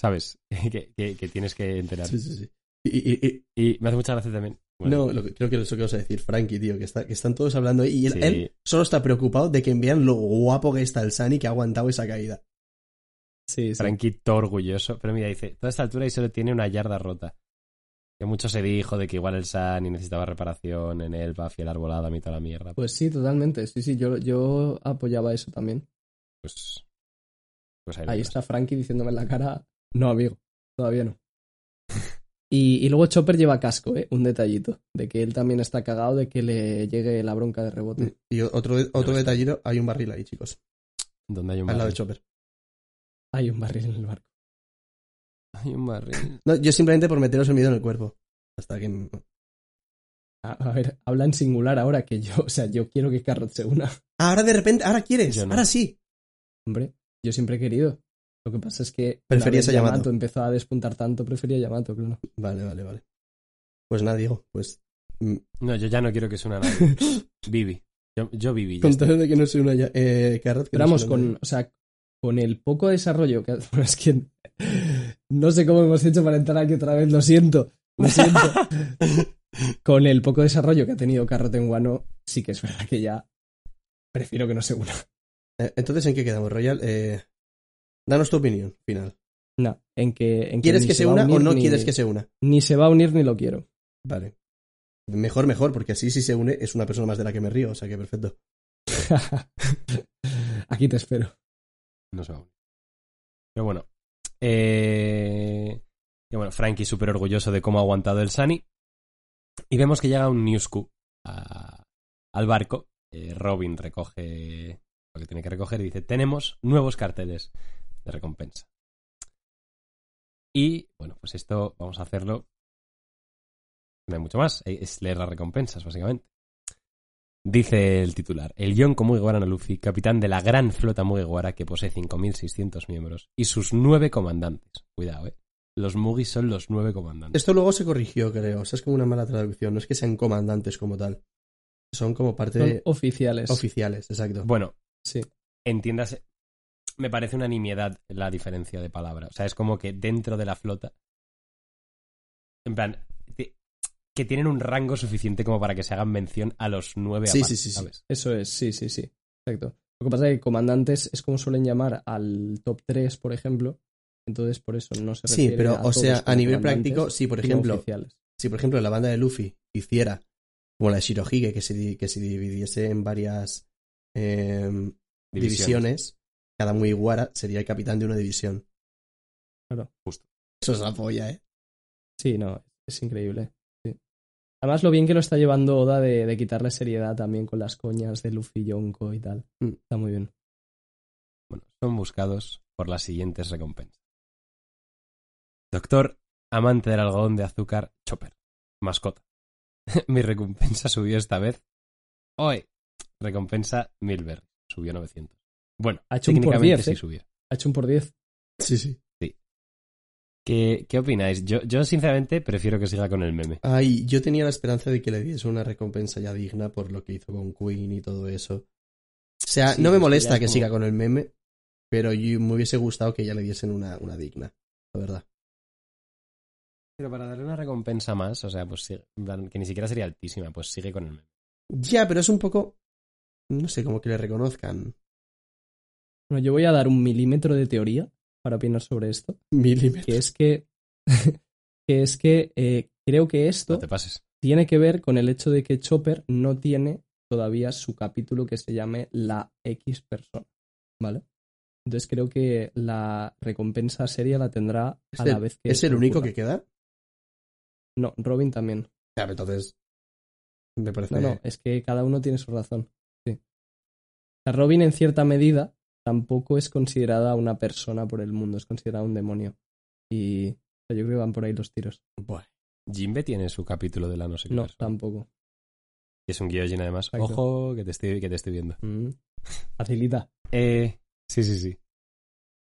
¿sabes? que, que, que tienes que enterar. Sí, sí, sí. Y, y, y, y me hace mucha gracia también. Bueno. No, lo que, creo que eso que vas a decir, Frankie, tío, que, está, que están todos hablando y él, sí. él solo está preocupado de que vean lo guapo que está el Sunny, que ha aguantado esa caída. Sí, sí. Frankie, todo orgulloso. Pero mira, dice, toda esta altura y solo tiene una yarda rota. Que mucho se dijo de que igual el Sunny necesitaba reparación en el Buffy, el arbolado, a mitad de la mierda. Pues sí, totalmente. Sí, sí, yo, yo apoyaba eso también. Pues, pues ahí, ahí está Frankie diciéndome en la cara, no, amigo, todavía no. Y, y luego Chopper lleva casco, ¿eh? Un detallito, de que él también está cagado de que le llegue la bronca de rebote. Y otro, otro detallito, hay un barril ahí, chicos. ¿Dónde hay un barril? Al lado de Chopper. Hay un barril en el barco. Hay un barril. No, yo simplemente por meteros el miedo en el cuerpo. Hasta que... A, a ver, habla en singular ahora que yo, o sea, yo quiero que Carrot se una. Ahora de repente, ahora quieres, no. Ahora sí. Hombre, yo siempre he querido. Lo que pasa es que... Preferías a Yamato. Yamato empezó a despuntar tanto, prefería a Yamato, claro. Vale, vale, vale. Pues nada, Diego, pues... No, yo ya no quiero que suene a nadie. Vivi. Yo, yo Vivi. Con todo de que no soy una eh, Carrot. Que Vamos, no con... Nadie. O sea, con el poco desarrollo que... Bueno, es que... No sé cómo hemos hecho para entrar aquí otra vez, lo siento, lo siento. Con el poco desarrollo que ha tenido Carrot en Wano, sí que es verdad que ya prefiero que no se una. Entonces, ¿en qué quedamos, Royal? Eh, danos tu opinión final. No, en que... En ¿Quieres que, que se, se una unir, o no ni, quieres que se una? Ni se va a unir ni lo quiero. Vale. Mejor, mejor, porque así si se une es una persona más de la que me río, o sea que perfecto. Aquí te espero. No se va a unir. Pero bueno. Eh, y bueno, Frankie súper orgulloso de cómo ha aguantado el Sunny. Y vemos que llega un Newsku a, al barco. eh, Robin recoge lo que tiene que recoger y dice, tenemos nuevos carteles de recompensa. Y bueno, pues esto vamos a hacerlo. No hay mucho más, es leer las recompensas básicamente. Dice el titular, el Yonko Mugiwara no Luffy, capitán de la gran flota Mugiwara que posee cinco mil seiscientos miembros y sus nueve comandantes. Cuidado, eh. Los Mugis son los nueve comandantes. Esto luego se corrigió, creo. O sea, es como una mala traducción. No es que sean comandantes como tal. Son como parte son de... oficiales. Oficiales, exacto. Bueno, sí. Entiéndase. Me parece una nimiedad la diferencia de palabra. O sea, es como que dentro de la flota... En plan... que tienen un rango suficiente como para que se hagan mención a los nueve sí, aparte, sí, sí, ¿sabes? Sí, eso es, sí, sí, sí, exacto. Lo que pasa es que comandantes es como suelen llamar al top tres, por ejemplo, entonces por eso no se refiere a... Sí, pero, a o sea, a nivel práctico, si por ejemplo si por ejemplo la banda de Luffy hiciera como la de Shirohige, que se, que se dividiese en varias eh, divisiones. divisiones, cada Mugiwara sería el capitán de una división. Claro. Justo. Eso es la polla, ¿eh? Sí, no, es increíble. Además, lo bien que lo está llevando Oda de, de quitarle seriedad también con las coñas de Luffy, Yonko y tal. Mm. Está muy bien. Bueno, son buscados por las siguientes recompensas. Doctor, amante del algodón de azúcar, Chopper. Mascota. Mi recompensa subió esta vez. Hoy. Recompensa Milberg. Subió novecientos. Bueno, ha hecho técnicamente un por diez, sí, ¿eh? Subió. Ha hecho un por diez. Sí, sí. ¿Qué, qué opináis? Yo, yo sinceramente prefiero que siga con el meme. Ay, yo tenía la esperanza de que le diese una recompensa ya digna por lo que hizo con Queen y todo eso. O sea, sí, no me molesta que, que como... siga con el meme, pero yo me hubiese gustado que ya le diesen una, una digna, la verdad. Pero para darle una recompensa más, o sea, pues que ni siquiera sería altísima, pues sigue con el meme. Ya, pero es un poco, no sé, como que le reconozcan. Bueno, yo voy a dar un milímetro de teoría para opinar sobre esto. Milímetros. Que es que, que, es que eh, creo que esto no te pases. Tiene que ver con el hecho de que Chopper no tiene todavía su capítulo que se llame La X persona, ¿vale? Entonces creo que la recompensa seria la tendrá a la el, vez que... ¿Es el único que queda? No, Robin también. Ya, entonces... Me parece... No, no, es que cada uno tiene su razón. Sí. Robin, en cierta medida, tampoco es considerada una persona por el mundo, es considerada un demonio. Y o sea, yo creo que van por ahí los tiros. Bueno, Jinbe tiene su capítulo de la no sé qué. No, persona. Tampoco. Es un Gyojin, además. Exacto. Ojo, que te estoy, que te estoy viendo. Mm. Facilita. eh, sí, sí, sí.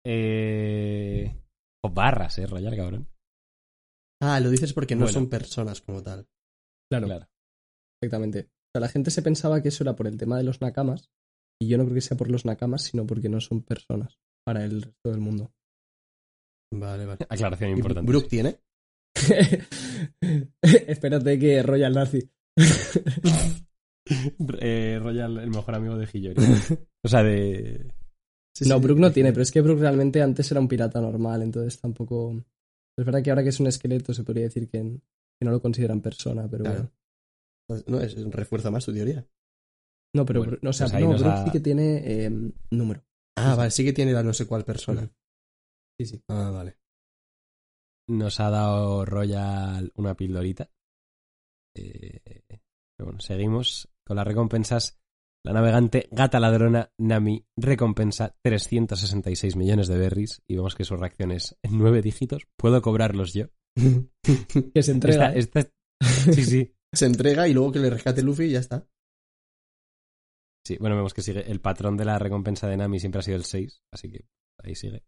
Eh... O barras, eh, Royal, cabrón. Ah, lo dices porque no bueno. son personas como tal. Claro, claro. Exactamente. O sea, la gente se pensaba que eso era por el tema de los nakamas, y yo no creo que sea por los nakamas, sino porque no son personas para el resto del mundo. Vale, vale. Aclaración importante. ¿Brook tiene? Espérate que Royal nazi. eh, Royal, el mejor amigo de Hiyori. O sea, de... Sí, no, sí, Brook no tiene, pero es que Brook realmente antes era un pirata normal, entonces tampoco... Es verdad que ahora que es un esqueleto se podría decir que, que no lo consideran persona, pero claro. Bueno. No, es, refuerza más tu teoría. No, pero bueno, Bro, o sea, pues no, Brook ha... sí que tiene eh, número. Ah, sí. Vale, sí que tiene la no sé cuál persona. Sí, sí. Ah, vale. Nos ha dado Royal una pildorita. Eh, pero bueno, seguimos con las recompensas. La navegante gata ladrona Nami recompensa trescientos sesenta y seis millones de berries y vemos que su reacción es en nueve dígitos. ¿Puedo cobrarlos yo? Que se entrega. Esta, esta... Sí, sí. Se entrega y luego que le rescate Luffy y ya está. Sí, bueno, vemos que sigue. El patrón de la recompensa de Nami siempre ha sido el seis, así que ahí sigue.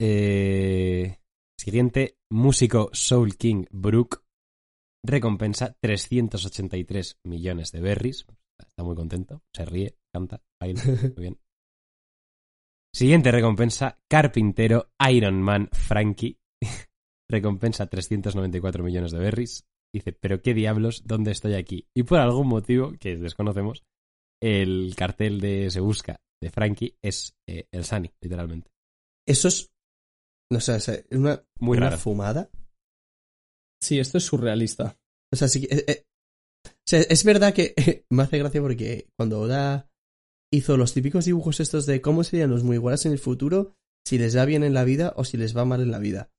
Eh... Siguiente, músico Soul King Brook recompensa trescientos ochenta y tres millones de berries. Está muy contento, se ríe, canta, baila, muy bien. Siguiente recompensa, carpintero Iron Man Frankie. Recompensa trescientos noventa y cuatro millones de berries. Dice, pero qué diablos, ¿dónde estoy aquí? Y por algún motivo, que desconocemos, el cartel de Se Busca de Frankie es eh, el Sunny, literalmente. Eso es, no sé, es una, muy una fumada. Sí, esto es surrealista. O sea, sí que... Eh, eh. O sea, es verdad que eh, me hace gracia porque cuando Oda hizo los típicos dibujos estos de cómo serían los Mugiwaras en el futuro, si les va bien en la vida o si les va mal en la vida.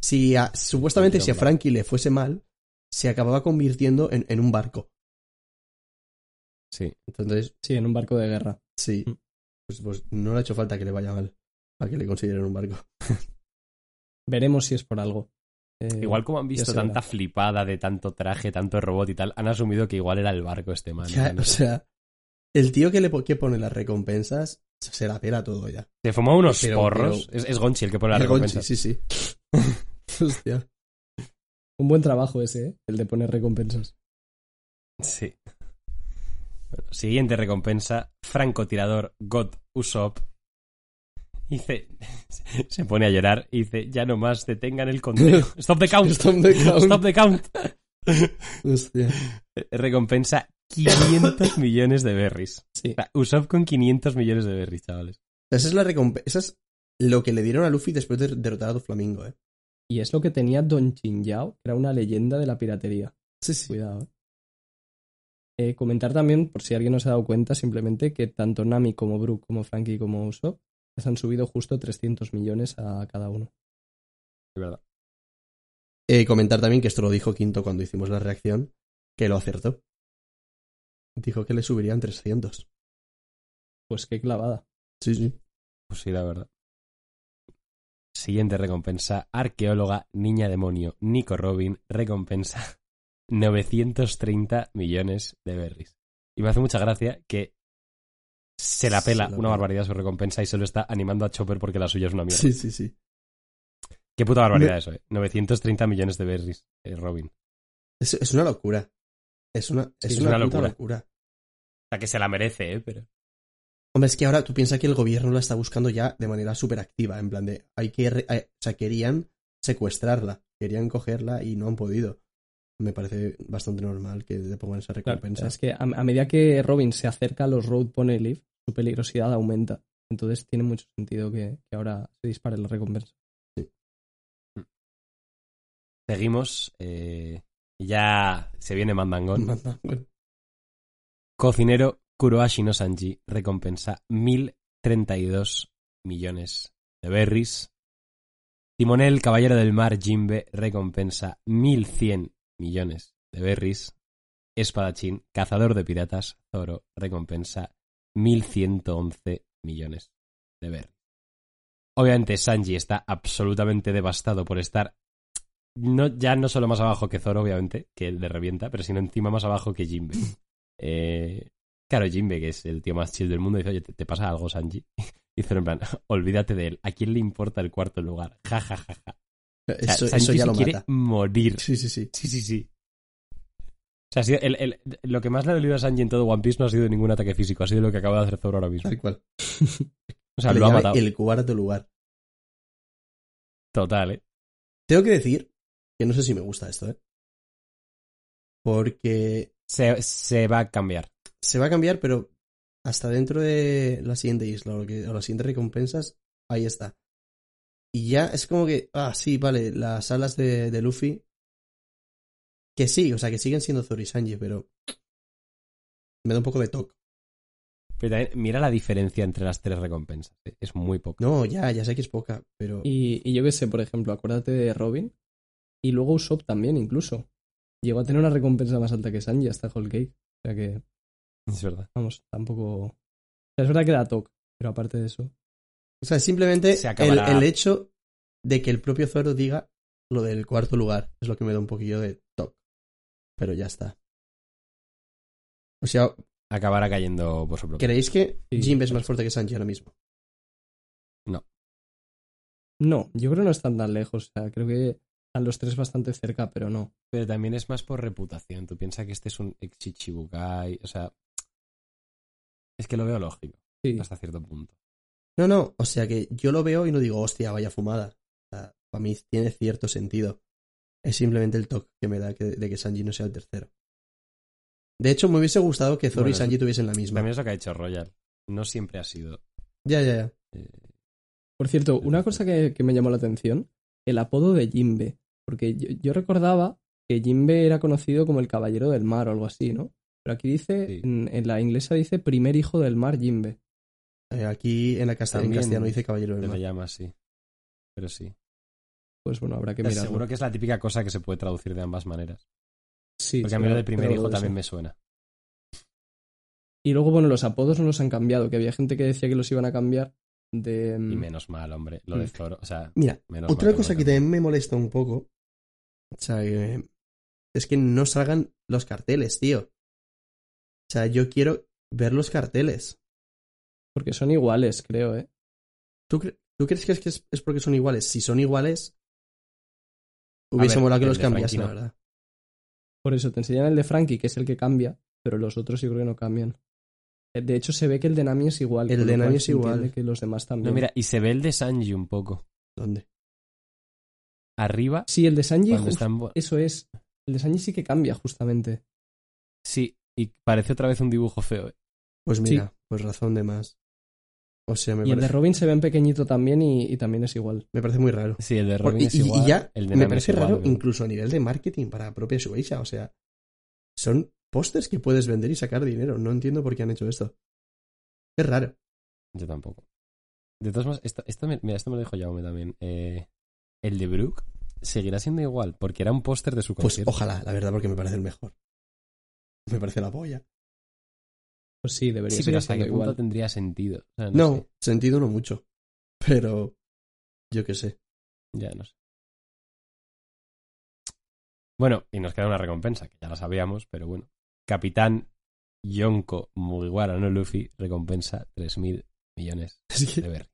Si a, supuestamente si a Frankie le fuese mal, se acababa convirtiendo en, en un barco. Sí. Entonces, sí, en un barco de guerra. Sí. Pues, pues no le ha hecho falta que le vaya mal para que le consideren un barco. Veremos si es por algo. Eh, igual como han visto tanta flipada de tanto traje, tanto robot y tal, han asumido que igual era el barco este man. Ya, ¿no? O sea, el tío que le que pone las recompensas se la pela todo ya. Se fumó unos pero, porros. Pero, es, es Gonchi el que pone las recompensas. Gonchi, sí, sí. Hostia. Un buen trabajo ese, ¿eh? El de poner recompensas. Sí. Bueno, siguiente recompensa, francotirador God Usopp. Dice, se pone a llorar y dice, ya no más, detengan el conteo. Stop the count. Stop the count. Stop the count. Hostia. Recompensa quinientos millones de berries. Sí. O sea, Usopp con quinientos millones de berries, chavales. Esa es la recompensa. Esa es lo que le dieron a Luffy después de derrotar a Doflamingo, eh. Y es lo que tenía Don Chingyao, que era una leyenda de la piratería. Sí, sí. Cuidado, eh. eh comentar también, por si alguien no se ha dado cuenta, simplemente que tanto Nami como Brook, como Frankie, como Usopp les han subido justo trescientos millones a cada uno. Es verdad. Eh, comentar también que esto lo dijo Quinto cuando hicimos la reacción, que lo acertó. Dijo que le subirían trescientos. Pues qué clavada. Sí, sí. Pues sí, la verdad. Siguiente recompensa. Arqueóloga, niña demonio, Nico Robin, recompensa novecientos treinta millones de berries. Y me hace mucha gracia que se la pela, se la una pela. Barbaridad su recompensa y solo está animando a Chopper porque la suya es una mierda. Sí, sí, sí. Qué puta barbaridad Me... eso, eh. novecientos treinta millones de berries, eh, Robin. Es, es una locura. Es una, es sí, una, es una puta locura. locura. O sea, que se la merece, eh, pero... Hombre, es que ahora tú piensas que el gobierno la está buscando ya de manera súper activa, en plan de... Hay que re... O sea, querían secuestrarla, querían cogerla y no han podido. Me parece bastante normal que le pongan esa recompensa. Claro, es que a, a medida que Robin se acerca a los Road Pony Leaf, su peligrosidad aumenta. Entonces tiene mucho sentido que, que ahora se dispare la recompensa. Sí. Seguimos. Eh, ya se viene Mandangón. Mandangón. Cocinero Kuroashi no Sanji recompensa mil treinta y dos millones de berries. Timonel, caballero del mar Jinbe, recompensa mil cien millones de berries. Espadachín, Cazador de Piratas, Zoro, recompensa mil ciento once millones de berries. Obviamente Sanji está absolutamente devastado por estar no, ya no solo más abajo que Zoro, obviamente, que le revienta, pero sino encima más abajo que Jinbe. Eh, claro, Jinbe, que es el tío más chill del mundo, dice, oye, ¿te, te pasa algo, Sanji? Y Zoro en plan, olvídate de él, ¿a quién le importa el cuarto lugar? Ja, ja, ja, ja. Eso, o sea, eso ya lo mata. Quiere morir. Sí, sí, sí. Sí, sí, sí. O sea, el, el, lo que más le ha dolido a Sanji en todo One Piece no ha sido ningún ataque físico, ha sido lo que acaba de hacer Zoro ahora mismo. Tal cual. O sea, le lo ha matado. El cuarto lugar. Total, ¿eh? Tengo que decir que no sé si me gusta esto, ¿eh? Porque... Se, se va a cambiar. Se va a cambiar, pero hasta dentro de la siguiente isla o, que, o las siguientes recompensas, ahí está. Y ya es como que... Ah, sí, vale, las alas de, de Luffy... Que sí, o sea, que siguen siendo Zoro y Sanji, pero me da un poco de toque. Pero también, mira la diferencia entre las tres recompensas. Es muy poca. No, ya, ya sé que es poca, pero... Y, y yo qué sé, por ejemplo, acuérdate de Robin y luego Usopp también, incluso. Llegó a tener una recompensa más alta que Sanji hasta Whole Cake. O sea que... Es verdad. Vamos, tampoco... O sea, es verdad que da toque, pero aparte de eso... O sea, simplemente Se acabará... el, el hecho de que el propio Zoro diga lo del cuarto lugar es lo que me da un poquillo de toque. Pero ya está. O sea... Acabará cayendo por su propio. ¿Creéis que sí, Jinbe es más fuerte que Sanji ahora mismo? No. No, yo creo que no están tan lejos. O sea, creo que están los tres bastante cerca, pero no. Pero también es más por reputación. Tú piensas que este es un ex Chichibukai. O sea... Es que lo veo lógico. Sí. Hasta cierto punto. No, no. O sea que yo lo veo y no digo, hostia, vaya fumada. O sea, para mí tiene cierto sentido. Es simplemente el toque que me da que, de que Sanji no sea el tercero. De hecho, me hubiese gustado que Zoro bueno, y Sanji tuviesen la misma. También es lo que ha hecho Royal. No siempre ha sido. Ya, ya, ya. Eh... Por cierto, una cosa que, que me llamó la atención, el apodo de Jinbe. Porque yo, yo recordaba que Jinbe era conocido como el Caballero del Mar o algo así, ¿no? Pero aquí dice, sí. en, en la inglesa dice primer hijo del mar Jinbe. Eh, aquí en la castellana, en castellano dice Caballero del Mar. Se le llama así. Pero sí. Pues bueno, habrá que mirarlo. Seguro que es la típica cosa que se puede traducir de ambas maneras. Sí. Porque sí, a mí lo de primer hijo también me suena. Y luego, bueno, los apodos no los han cambiado, que había gente que decía que los iban a cambiar de... Y menos mal, hombre, lo de Zoro, o sea... Mira, menos otra mal, cosa que también me molesta un poco, o sea, eh, es que no salgan los carteles, tío. O sea, yo quiero ver los carteles. Porque son iguales, creo, ¿eh? ¿Tú, cre- ¿tú crees que es, que es, es porque son iguales? Si son iguales... Hubiese molado que los cambiasen, la verdad. Por eso, te enseñan el de Frankie, que es el que cambia, pero los otros yo creo que no cambian. De hecho, se ve que el de Nami es igual. El de Nami es igual. Que los demás también. No, mira, y se ve el de Sanji un poco. ¿Dónde? Arriba. Sí, el de Sanji, just, están... eso es. El de Sanji sí que cambia, justamente. Sí, y parece otra vez un dibujo feo. ¿eh? Pues mira, sí. Pues razón de más. O sea, me y parece... el de Robin se ve en pequeñito también y, y también es igual. Me parece muy raro. Sí, el de Robin Por, es y, igual. Y ya el de me parece igual, raro bien. Incluso a nivel de marketing para la propia Shueisha. O sea, son pósters que puedes vender y sacar dinero. No entiendo por qué han hecho esto. Es raro. Yo tampoco. De todas maneras, esto, esto, me, mira, esto me lo dijo Jaume también. Eh, el de Brook seguirá siendo igual porque era un póster de su concierto. Pues ojalá, la verdad, porque me parece el mejor. Me parece la polla. Pues sí, debería sí, ser. Pero hasta qué punto tendría sentido. O sea, no, no sé. Sentido no mucho. Pero yo qué sé. Ya no sé. Bueno, y nos queda una recompensa, que ya la sabíamos, pero bueno. Capitán Yonko Mugiwara, no Luffy, recompensa tres mil millones de berries.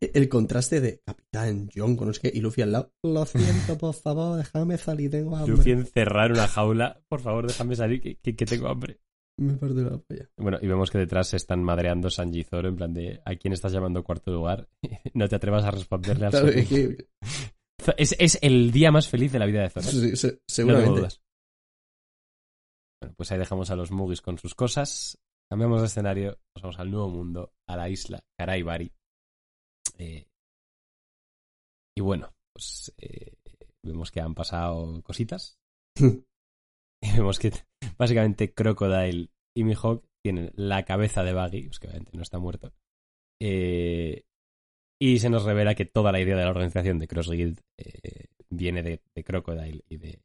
El contraste de Capitán Yonko, no sé qué, y Luffy al lado. Lo siento, por favor, déjame salir, tengo hambre. Luffy encerrado en una jaula, por favor, déjame salir, que, que, que tengo hambre. Me parto la polla. Bueno, y vemos que detrás se están madreando Sanji y Zoro en plan de ¿a quién estás llamando cuarto lugar? No te atrevas a responderle al Zoro. Que... Es, es el día más feliz de la vida de Zoro. Sí, se, seguramente. No tengo dudas. Bueno, pues ahí dejamos a los Mugis con sus cosas. Cambiamos de escenario, nos vamos al Nuevo Mundo, a la isla Karaibari. Eh, y bueno, pues eh, vemos que han pasado cositas. Y vemos que básicamente Crocodile y Mihawk tienen la cabeza de Baggy, pues que obviamente no está muerto. Eh, y se nos revela que toda la idea de la organización de Cross Guild eh, viene de, de Crocodile y de,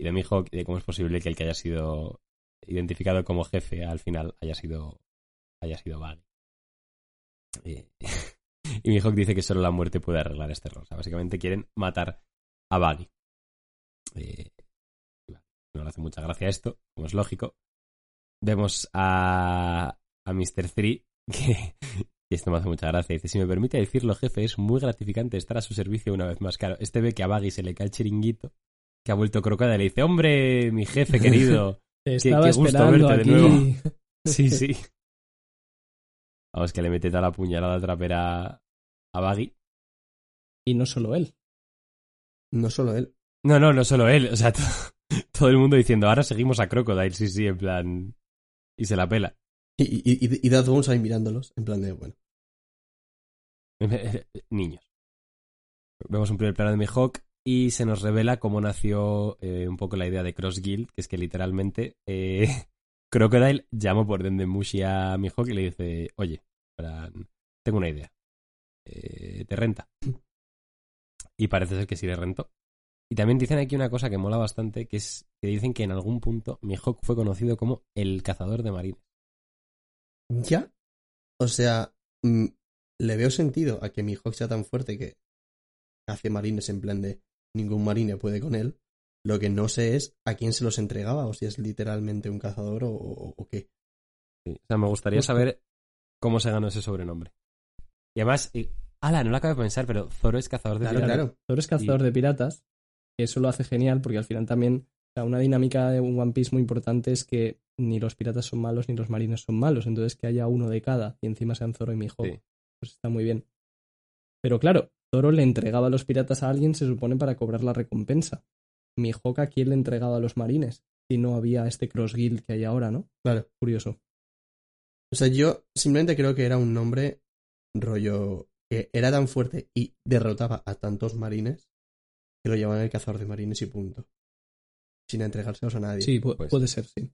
Y le dijo que cómo es posible que el que haya sido identificado como jefe al final haya sido haya sido Baggy. Y, y Mihawk dice que solo la muerte puede arreglar este error. O sea, básicamente quieren matar a Baggy. Eh, no le hace mucha gracia esto, como es lógico. Vemos a, a míster Three que... Y esto me hace mucha gracia. Dice, si me permite decirlo, jefe, es muy gratificante estar a su servicio una vez más. Claro, este ve que a Baggy se le cae el chiringuito, que ha vuelto crocada, y le dice, hombre, mi jefe querido, qué, qué gusto verte aquí de nuevo. Sí, sí. Vamos, que le mete toda la puñalada trapera a Baggy. Y no solo él. No solo él. No, no, no solo él. O sea, todo, todo el mundo diciendo, ahora seguimos a Crocodile, sí, sí, en plan... Y se la pela. Y, y, y, y Dad Bones ahí mirándolos, en plan de, bueno. Niños. Vemos un primer plano de Mihawk y se nos revela cómo nació eh, un poco la idea de Cross Guild, que es que literalmente eh, Crocodile llamó por Dendemushi a Mihawk y le dice, oye, tengo una idea. Eh, te renta. Y parece ser que sí le rentó. Y también dicen aquí una cosa que mola bastante, que es que dicen que en algún punto Mihawk fue conocido como el cazador de marines. ¿Ya? O sea, mm, le veo sentido a que Mihawk sea tan fuerte que hace marines en plan de ningún marine puede con él. Lo que no sé es a quién se los entregaba, o si es literalmente un cazador o, o, o qué. Sí, o sea, me gustaría saber cómo se ganó ese sobrenombre. Y además, y, ala, no lo acabo de pensar, pero Zoro es cazador de claro, piratas. Claro. Zoro es cazador y... de piratas, que eso lo hace genial porque al final también... Una dinámica de un One Piece muy importante es que ni los piratas son malos ni los marines son malos, entonces que haya uno de cada y encima sean Zoro y Mihawk, sí. Pues está muy bien. Pero claro, Zoro le entregaba a los piratas a alguien, se supone, para cobrar la recompensa. Mihawk, ¿a quién le entregaba a los marines? Si no había este Cross Guild que hay ahora, ¿no? Claro. Curioso. O sea, yo simplemente creo que era un nombre rollo que era tan fuerte y derrotaba a tantos marines que lo llamaban el cazador de marines y punto. Sin entregárselos a nadie. Sí, puede, pues. puede ser, sí.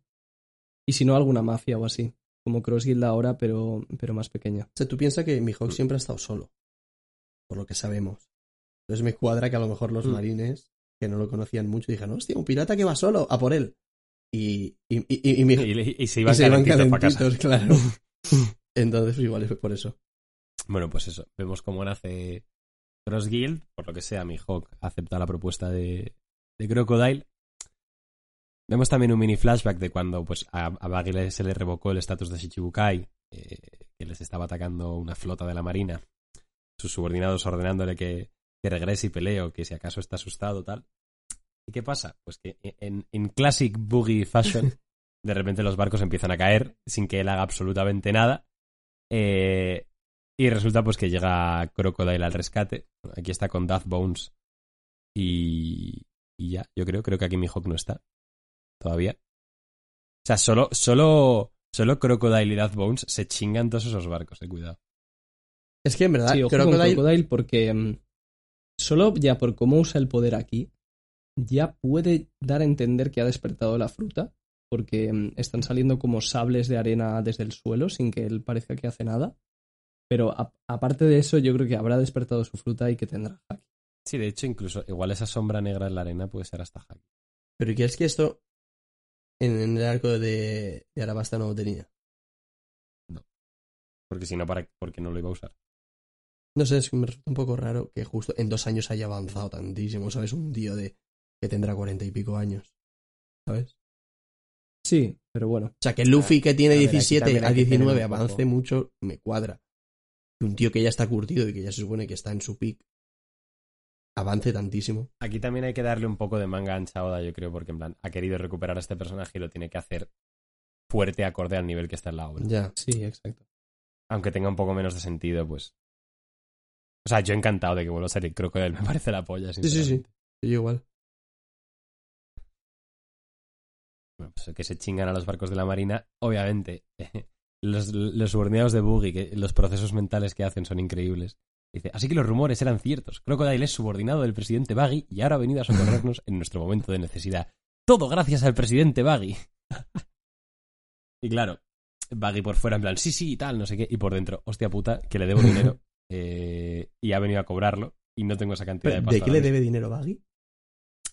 Y si no, alguna mafia o así. Como Cross Guild ahora, pero, pero más pequeña. O sea, tú piensas que Mihawk mm. siempre ha estado solo. Por lo que sabemos. Entonces me cuadra que a lo mejor los mm. marines, que no lo conocían mucho, dijeron, hostia, un pirata que va solo, a por él. Y, y, y, y, y, y, y se iban y calentitos, se iban calentitos, claro. Entonces igual es por eso. Bueno, pues eso. Vemos cómo nace Cross Guild. Por lo que sea, Mihawk acepta la propuesta de, de Crocodile. Vemos también un mini flashback de cuando pues a, a Baggy se le revocó el estatus de Shichibukai, eh, que les estaba atacando una flota de la marina. Sus subordinados ordenándole que, que regrese y pelee, o que si acaso está asustado, tal. ¿Y qué pasa? Pues que en, en classic Buggy fashion, de repente los barcos empiezan a caer sin que él haga absolutamente nada. Eh, y resulta pues que llega Crocodile al rescate. Aquí está con Dad Bones y, y ya, yo creo, creo que aquí Mihawk no está. Todavía. O sea, solo, solo, solo Crocodile y Dad Bones se chingan todos esos barcos, eh, cuidado. Es que en verdad, sí, ojo Crocodile... con Crocodile porque um, solo ya por cómo usa el poder aquí, ya puede dar a entender que ha despertado la fruta, porque um, están saliendo como sables de arena desde el suelo sin que él parezca que hace nada. Pero a, aparte de eso, yo creo que habrá despertado su fruta y que tendrá hack. Sí, de hecho, incluso igual esa sombra negra en la arena puede ser hasta hack. Pero ¿qué es que esto... En el arco de, de Arabasta no lo tenía. No. Porque si no, ¿para porque no lo iba a usar? No sé, es que me resulta un poco raro que justo en dos años haya avanzado tantísimo, ¿sabes? Un tío de que tendrá cuarenta y pico años, ¿sabes? Sí, pero bueno. O sea, que Luffy que tiene a ver, diecisiete a diecinueve avance mucho, me cuadra. Que un tío que ya está curtido y que ya se supone que está en su pick avance tantísimo. Aquí también hay que darle un poco de manga ancha a Oda, yo creo, porque en plan ha querido recuperar a este personaje y lo tiene que hacer fuerte acorde al nivel que está en la obra. Ya, sí, exacto. Aunque tenga un poco menos de sentido, pues... O sea, yo encantado de que vuelva a salir Crocodile, me parece la polla, sinceramente. Sí, sí, sí. Yo igual. Bueno, pues que se chingan a los barcos de la marina, obviamente. Los, los subordinados de Buggy, que los procesos mentales que hacen son increíbles. Dice, así que los rumores eran ciertos. Crocodile es subordinado del presidente Baggy y ahora ha venido a socorrernos en nuestro momento de necesidad. Todo gracias al presidente Baggy. Y claro, Baggy por fuera en plan, sí, sí, y tal, no sé qué. Y por dentro, hostia puta, que le debo dinero. eh, y ha venido a cobrarlo y no tengo esa cantidad de pasta. ¿De qué le debe dinero Baggy?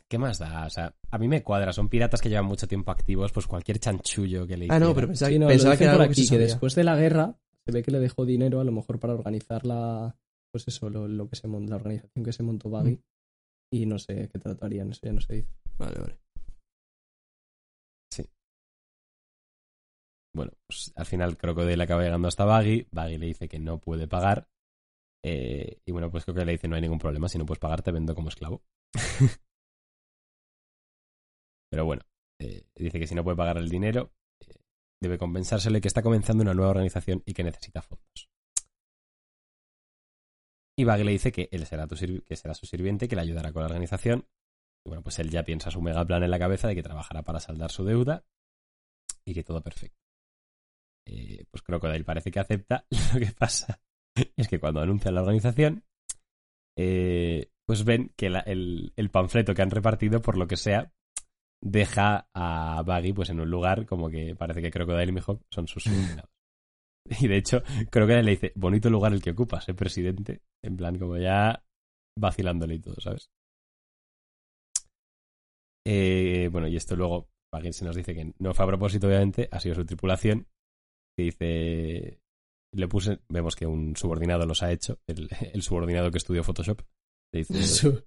¿qué más da? O sea, a mí me cuadra, son piratas que llevan mucho tiempo activos, pues cualquier chanchullo que le hicieran. Ah, no, pero pensaba, sí, no, pensaba que era por aquí, que, que después de la guerra se ve que le dejó dinero a lo mejor para organizar la, pues eso, lo, lo que se montó, la organización que se montó Baggy. Mm. Y no sé qué tratarían, eso ya no se dice. Vale, vale. Sí. Bueno, pues al final Crocodile acaba llegando hasta Baggy. Baggy le dice que no puede pagar. Eh, y bueno, pues Crocodile le dice: no hay ningún problema, si no puedes pagar, te vendo como esclavo. Pero bueno, eh, dice que si no puede pagar el dinero, eh, debe compensársele, que está comenzando una nueva organización y que necesita fondos. Y Baggy le dice que él será, tu sirvi- que será su sirviente, que le ayudará con la organización. Y bueno, pues él ya piensa su mega plan en la cabeza de que trabajará para saldar su deuda y que todo perfecto. Eh, pues Crocodile parece que acepta. Lo que pasa es que cuando anuncian la organización, eh, pues ven que la, el, el panfleto que han repartido, por lo que sea, deja a Baggy pues en un lugar como que parece que Crocodile y Mihawk son sus subordinados. Y de hecho, Crocodile le dice: bonito lugar el que ocupas, ¿eh, presidente? En plan, como ya vacilándole y todo, ¿sabes? Eh, bueno, y esto luego, Baggy se nos dice que no fue a propósito, obviamente, ha sido su tripulación. Que dice: le puse, vemos que un subordinado los ha hecho, el, el subordinado que estudió Photoshop. Le dice: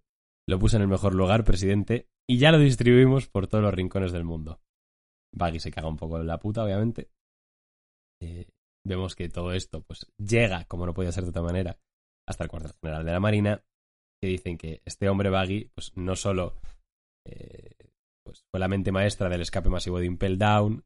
lo puse en el mejor lugar, presidente, y ya lo distribuimos por todos los rincones del mundo. Baggy se caga un poco en la puta, obviamente. Eh, Vemos que todo esto pues llega, como no podía ser de otra manera, hasta el cuartel general de la Marina, que dicen que este hombre Baggy pues no solo eh, pues, fue la mente maestra del escape masivo de Impel Down,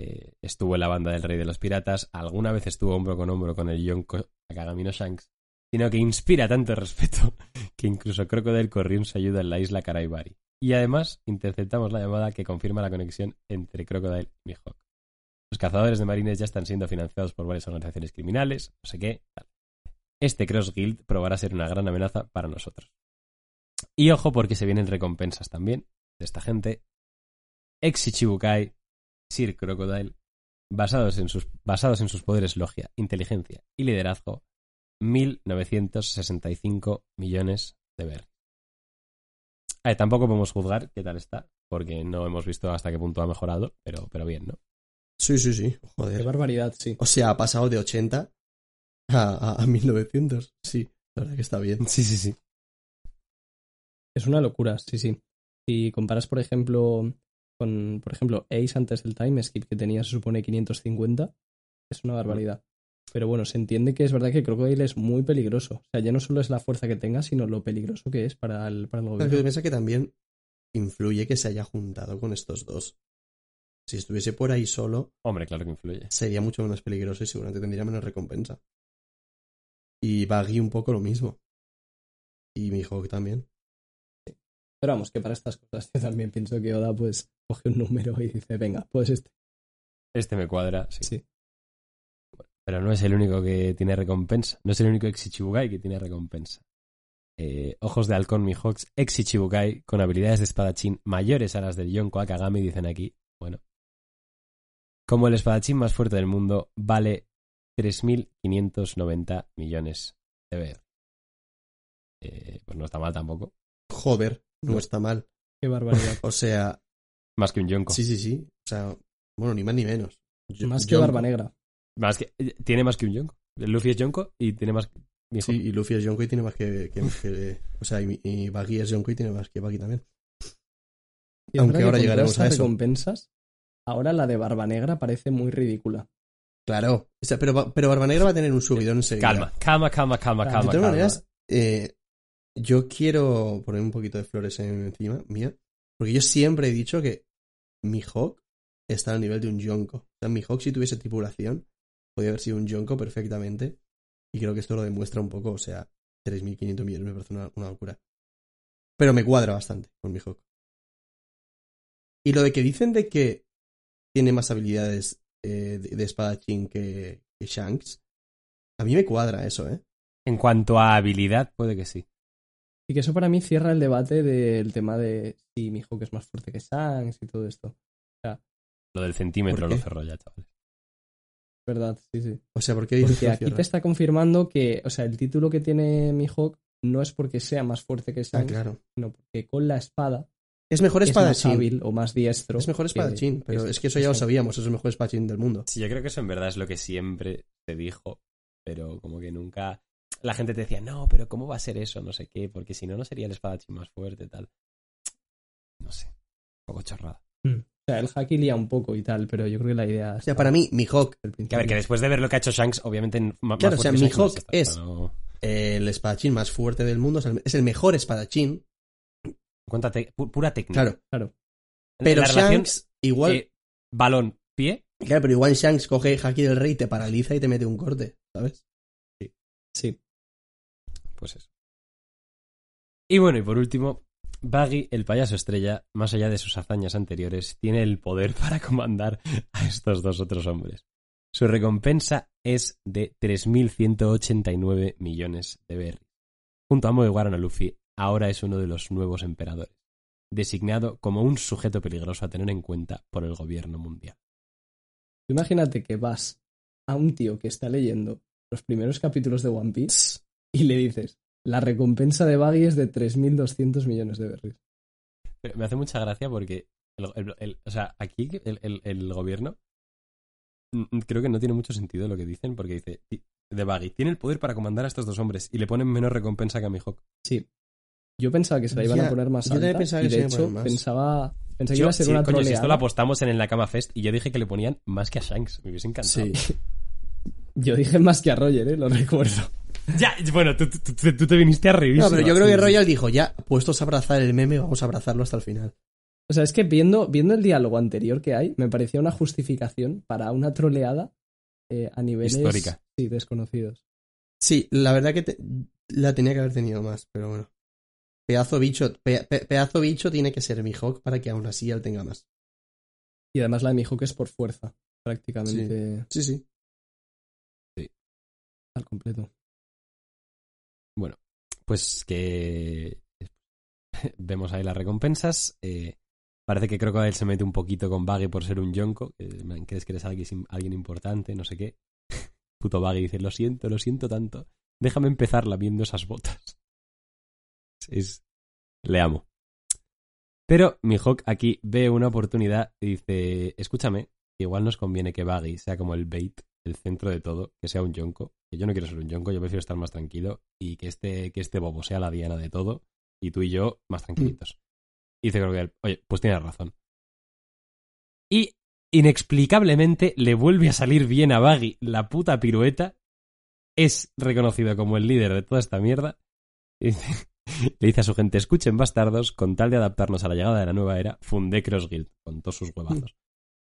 eh, estuvo en la banda del Rey de los Piratas, alguna vez estuvo hombro con hombro con el Yonko Akagami no Shanks, sino que inspira tanto respeto que incluso Crocodile corrió se ayuda en la isla Karaibari. Y además interceptamos la llamada que confirma la conexión entre Crocodile y Mihawk. Los cazadores de marines ya están siendo financiados por varias organizaciones criminales, no sé qué. Este Cross Guild probará ser una gran amenaza para nosotros. Y ojo, porque se vienen recompensas también de esta gente. Ex-Ichibukai, Sir Crocodile, basados en sus, basados en sus poderes logia, inteligencia y liderazgo, mil novecientos sesenta y cinco millones de berries. Eh, tampoco podemos juzgar qué tal está, porque no hemos visto hasta qué punto ha mejorado, pero, pero bien, ¿no? Sí, sí, sí. Joder. Qué barbaridad, sí. O sea, ha pasado de ochenta a, a, a mil novecientos. Sí, la verdad que está bien. Sí, sí, sí. Es una locura, sí, sí. Si comparas, por ejemplo, con por ejemplo, Ace antes del time skip que tenía, se supone, quinientos cincuenta, es una barbaridad. Pero bueno, se entiende que es verdad que Crocodile es muy peligroso. O sea, ya no solo es la fuerza que tenga, sino lo peligroso que es para el, para el gobierno. Pero piensa que también influye que se haya juntado con estos dos. Si estuviese por ahí solo... Hombre, claro que influye. Sería mucho menos peligroso y seguramente tendría menos recompensa. Y Baggy un poco lo mismo. Y Mihawk también. Sí. Pero vamos, que para estas cosas yo también pienso que Oda pues coge un número y dice: venga, pues este. Este me cuadra, sí. sí. Pero no es el único que tiene recompensa. No es el único ex-Ichibukai que tiene recompensa. Eh, ojos de halcón Mihawk, ex-Ichibukai con habilidades de espadachín mayores a las del Yonko Akagami, dicen aquí. Bueno. Como el espadachín más fuerte del mundo, vale tres mil quinientos noventa millones de berries. Eh, pues no está mal tampoco. Joder, no, no está mal. Qué barbaridad. O sea... Más que un Yonko. Sí, sí, sí. O sea, bueno, ni más ni menos. Yo, más que Barba Negra. Más que, tiene más que un Yonko. Luffy es Yonko y tiene más... Que... Sí, y Luffy es Yonko y tiene más que... que, que o sea, y, y Baggy es Yonko y tiene más que Baggy también. Y aunque ahora llegaremos a eso. Recompensas... Ahora la de Barba Negra parece muy ridícula. Claro. O sea, pero, pero Barba Negra va a tener un subidón enseguida. Calma, calma, calma, calma, calma. De todas calma. maneras, eh, yo quiero poner un poquito de flores encima mía. Porque yo siempre he dicho que Mihawk está al nivel de un Yonko. O sea, Mihawk, si tuviese tripulación, podría haber sido un Yonko perfectamente. Y creo que esto lo demuestra un poco. O sea, tres mil quinientos millones me parece una, una locura. Pero me cuadra bastante con Mihawk. Y lo de que dicen de que tiene más habilidades eh, de, de espadachín que, que Shanks. A mí me cuadra eso, ¿eh? En cuanto a habilidad, puede que sí. Y que eso para mí cierra el debate del tema de si Mihawk es más fuerte que Shanks y todo esto. O sea, lo del centímetro lo cerró ya, chavales. Verdad, sí, sí. O sea, ¿por qué dices que aquí cierra? Te está confirmando que, o sea, el título que tiene Mihawk no es porque sea más fuerte que Shanks, ah, claro, sino porque con la espada Es mejor espadachín. Es más hábil o más diestro. Es mejor espadachín, que, pero es, es que eso ya lo sabíamos, es el mejor espadachín del mundo. Sí, yo creo que eso en verdad es lo que siempre se dijo, pero como que nunca... La gente te decía, no, pero ¿cómo va a ser eso? No sé qué, porque si no, no sería el espadachín más fuerte, tal. No sé, un poco chorrada. Mm. O sea, el hack lía un poco y tal, pero yo creo que la idea... O sea, para mí, Mihawk... Que a ver, que después de ver lo que ha hecho Shanks, obviamente... Más claro, o sea, Mihawk no es para... el espadachín más fuerte del mundo, es el mejor espadachín. Cuenta te- pura técnica. Claro, claro. Pero la Shanks igual... Eh, balón, pie. Claro, pero igual Shanks coge Haki del Rey, te paraliza y te mete un corte, ¿sabes? Sí. Sí. Pues eso. Y bueno, y por último, Baggy, el payaso estrella, más allá de sus hazañas anteriores, tiene el poder para comandar a estos dos otros hombres. Su recompensa es de tres mil ciento ochenta y nueve millones de berries. Junto a Mugiwara no Luffy, ahora es uno de los nuevos emperadores, designado como un sujeto peligroso a tener en cuenta por el gobierno mundial. Imagínate que vas a un tío que está leyendo los primeros capítulos de One Piece y le dices, la recompensa de Baggy es de tres mil doscientos millones de berries. Me hace mucha gracia porque el, el, el, o sea, aquí el, el, el gobierno creo que no tiene mucho sentido lo que dicen, porque dice de Baggy, tiene el poder para comandar a estos dos hombres y le ponen menos recompensa que a Mihawk. Sí. Yo pensaba que se la iban ya, a poner más alta. Yo pensaba que y de hecho, pensaba, pensaba que yo, iba a ser sí, una troleada. Coño, si esto lo apostamos en el Nakama Fest y yo dije que le ponían más que a Shanks. Me hubiese encantado. Sí. Yo dije más que a Roger, ¿eh? Lo recuerdo. Ya, bueno, tú, tú, tú, tú te viniste a revisar. No, pero yo creo que Royal dijo, ya, puestos a abrazar el meme, vamos a abrazarlo hasta el final. O sea, es que viendo, viendo el diálogo anterior que hay, me parecía una justificación para una troleada eh, a niveles... Histórica. Sí, desconocidos. Sí, la verdad que te, la tenía que haber tenido más, pero bueno. Pedazo bicho, pe, pe, pedazo bicho tiene que ser Mihawk para que aún así él tenga más. Y además la de Mihawk es por fuerza, prácticamente. Sí, sí. Sí. Sí. Al completo. Bueno, pues que vemos ahí las recompensas. Eh, parece que Crocodile se mete un poquito con Baggy por ser un yonko. Eh, ¿Crees que eres alguien, alguien importante? No sé qué. Puto Baggy dice, lo siento, lo siento tanto. Déjame empezar lamiendo esas botas. Es, le amo. Pero Mihawk aquí ve una oportunidad y dice, escúchame, igual nos conviene que Baggy sea como el bait, el centro de todo, que sea un yonko, que yo no quiero ser un yonko, yo prefiero estar más tranquilo y que este, que este bobo sea la diana de todo y tú y yo más tranquilitos. Y dice Crocodile, oye, pues tienes razón. Y inexplicablemente le vuelve a salir bien a Baggy la puta pirueta, es reconocido como el líder de toda esta mierda y dice... Le dice a su gente, escuchen bastardos, con tal de adaptarnos a la llegada de la nueva era, fundé Cross Guild, con todos sus huevazos.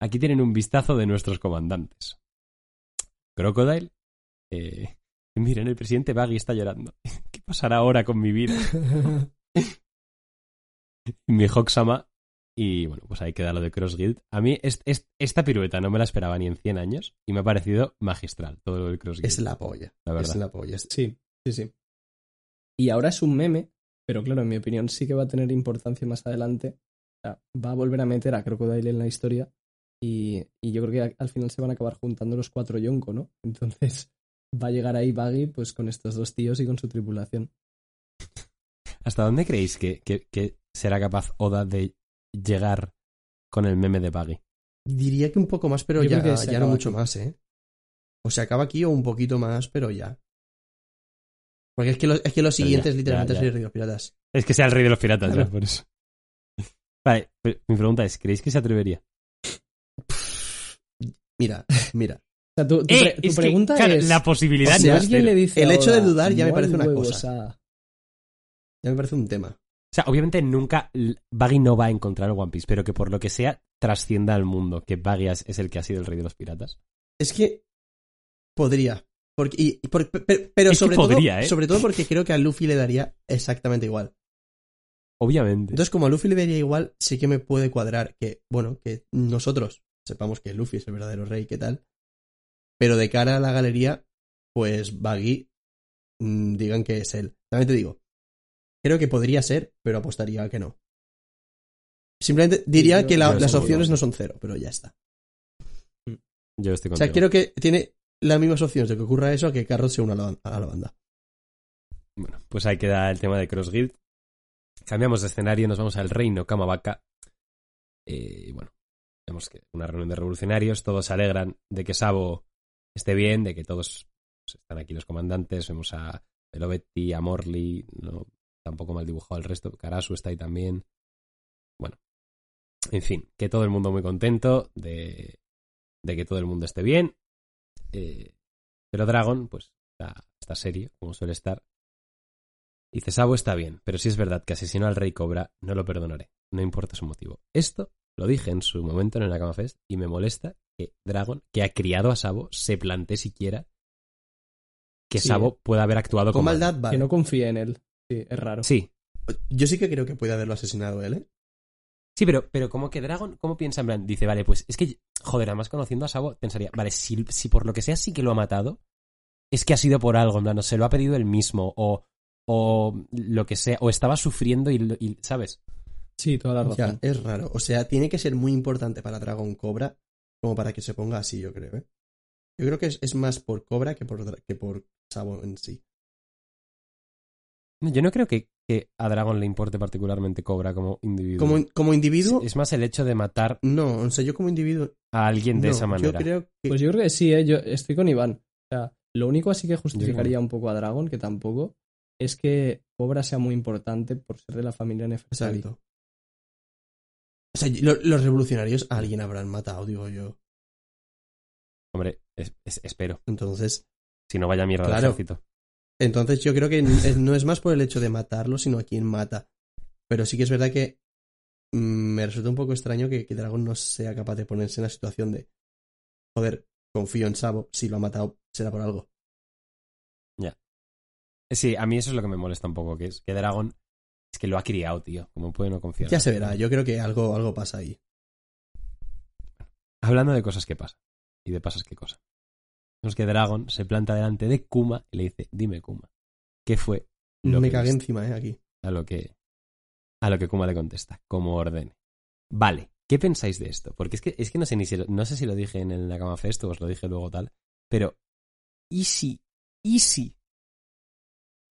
Aquí tienen un vistazo de nuestros comandantes. Crocodile, eh, miren, el presidente Baggy está llorando. ¿Qué pasará ahora con mi vida? Mihawk-sama. Y bueno, pues ahí queda lo de Cross Guild. A mí es, es, esta pirueta no me la esperaba ni en cien años y me ha parecido magistral todo lo del Cross Guild. Es la polla, la verdad. Es la polla. Sí, sí, sí. Y ahora es un meme, pero claro, en mi opinión sí que va a tener importancia más adelante. O sea, va a volver a meter a Crocodile en la historia y, y yo creo que al final se van a acabar juntando los cuatro yonko, ¿no? Entonces va a llegar ahí Baggy pues con estos dos tíos y con su tripulación. ¿Hasta dónde creéis que, que, que será capaz Oda de llegar con el meme de Baggy? Diría que un poco más, pero yo ya, ya no mucho aquí. Más, ¿eh? O se acaba aquí o un poquito más, pero ya. Porque es que, lo, es que los siguientes ya, literalmente son el rey de los piratas. Es que sea el rey de los piratas, claro. Ya, por eso. Vale, pero mi pregunta es, ¿creéis que se atrevería? Mira, mira. O sea, tu, tu, eh, pre, tu pregunta que, claro, es... La posibilidad... O sea, no alguien le dice el ahora, hecho de dudar ya me parece una huevos, cosa. A... Ya me parece un tema. O sea, obviamente nunca... Baggy no va a encontrar One Piece, pero que por lo que sea trascienda al mundo, que Baggy es el que ha sido el rey de los piratas. Es que... Podría... Porque, y, por, pero, pero sobre, podría, todo, ¿eh? sobre todo porque creo que a Luffy le daría exactamente igual. Obviamente. Entonces, como a Luffy le daría igual, sí que me puede cuadrar que, bueno, que nosotros sepamos que Luffy es el verdadero rey, qué tal. Pero de cara a la galería, pues Baggy mmm, digan que es él. También te digo, creo que podría ser, pero apostaría a que no. Simplemente diría yo, que la, las opciones no son cero, pero ya está. Yo estoy contigo. O sea, creo que tiene... Las mismas opciones de que ocurra eso a que Carrot se una a la banda. Bueno, pues ahí queda el tema de Cross Guild. Cambiamos de escenario, nos vamos al reino Kamabaka. Y eh, bueno, vemos que una reunión de revolucionarios, todos se alegran de que Sabo esté bien, de que todos pues, están aquí los comandantes. Vemos a Belovetti, a Morley, no, tampoco mal dibujado el resto. Karasu está ahí también. Bueno, en fin, que todo el mundo muy contento de, de que todo el mundo esté bien. Eh, pero Dragon, pues está, está serio, como suele estar. Y dice, Sabo está bien, pero si es verdad que asesinó al Rey Cobra, no lo perdonaré. No importa su motivo. Esto lo dije en su momento en el Nakama Fest y me molesta que Dragon, que ha criado a Sabo, se plantee siquiera que sí. Sabo pueda haber actuado con, con maldad. Vale. Que no confíe en él. Sí, es raro. Sí. Yo sí que creo que puede haberlo asesinado él, ¿eh? Sí, pero, pero como que Dragon, ¿cómo piensa en plan? Dice, vale, pues es que, joder, además conociendo a Sabo, pensaría, vale, si, si por lo que sea sí que lo ha matado, es que ha sido por algo, en plan, no se lo ha pedido él mismo, o... o lo que sea, o estaba sufriendo y, y ¿sabes? Sí, toda la razón. Ya, es raro, o sea, tiene que ser muy importante para Dragon Cobra como para que se ponga así, yo creo, ¿eh? Yo creo que es, es más por Cobra que por, que por Sabo en sí. Yo no creo que, que a Dragon le importe particularmente Cobra como individuo. Como, como individuo... Es, es más el hecho de matar... No, o sea, yo como individuo... A alguien de no, esa manera. Yo creo que... Pues yo creo que sí, ¿eh? Yo estoy con Iván. O sea, lo único así que justificaría un poco a Dragon, que tampoco... es que Cobra sea muy importante por ser de la familia Nefertari. Exacto. O sea, lo, los revolucionarios a alguien habrán matado, digo yo. Hombre, es, es, espero. Entonces... Si no vaya mierda claro, al ejército. Entonces yo creo que no es más por el hecho de matarlo, sino a quien mata. Pero sí que es verdad que me resulta un poco extraño que, que Dragon no sea capaz de ponerse en la situación de... Joder, confío en Sabo, si lo ha matado será por algo. Ya. Yeah. Sí, a mí eso es lo que me molesta un poco, que es que Dragon es que lo ha criado, tío. Como puede no confiar. Ya se verá, yo creo que algo, algo pasa ahí. Hablando de cosas que pasan. Y de pasas que cosas. Vemos que Dragon se planta delante de Kuma y le dice, dime Kuma, ¿qué fue? Lo me que cagué viste? Encima, eh, aquí. A lo que. A lo que Kuma le contesta, como ordene. Vale, ¿qué pensáis de esto? Porque es que, es que no sé ni si lo, no sé si lo dije en el Nakama Fest o os lo dije luego tal. Pero. ¿Y si? ¿Y si?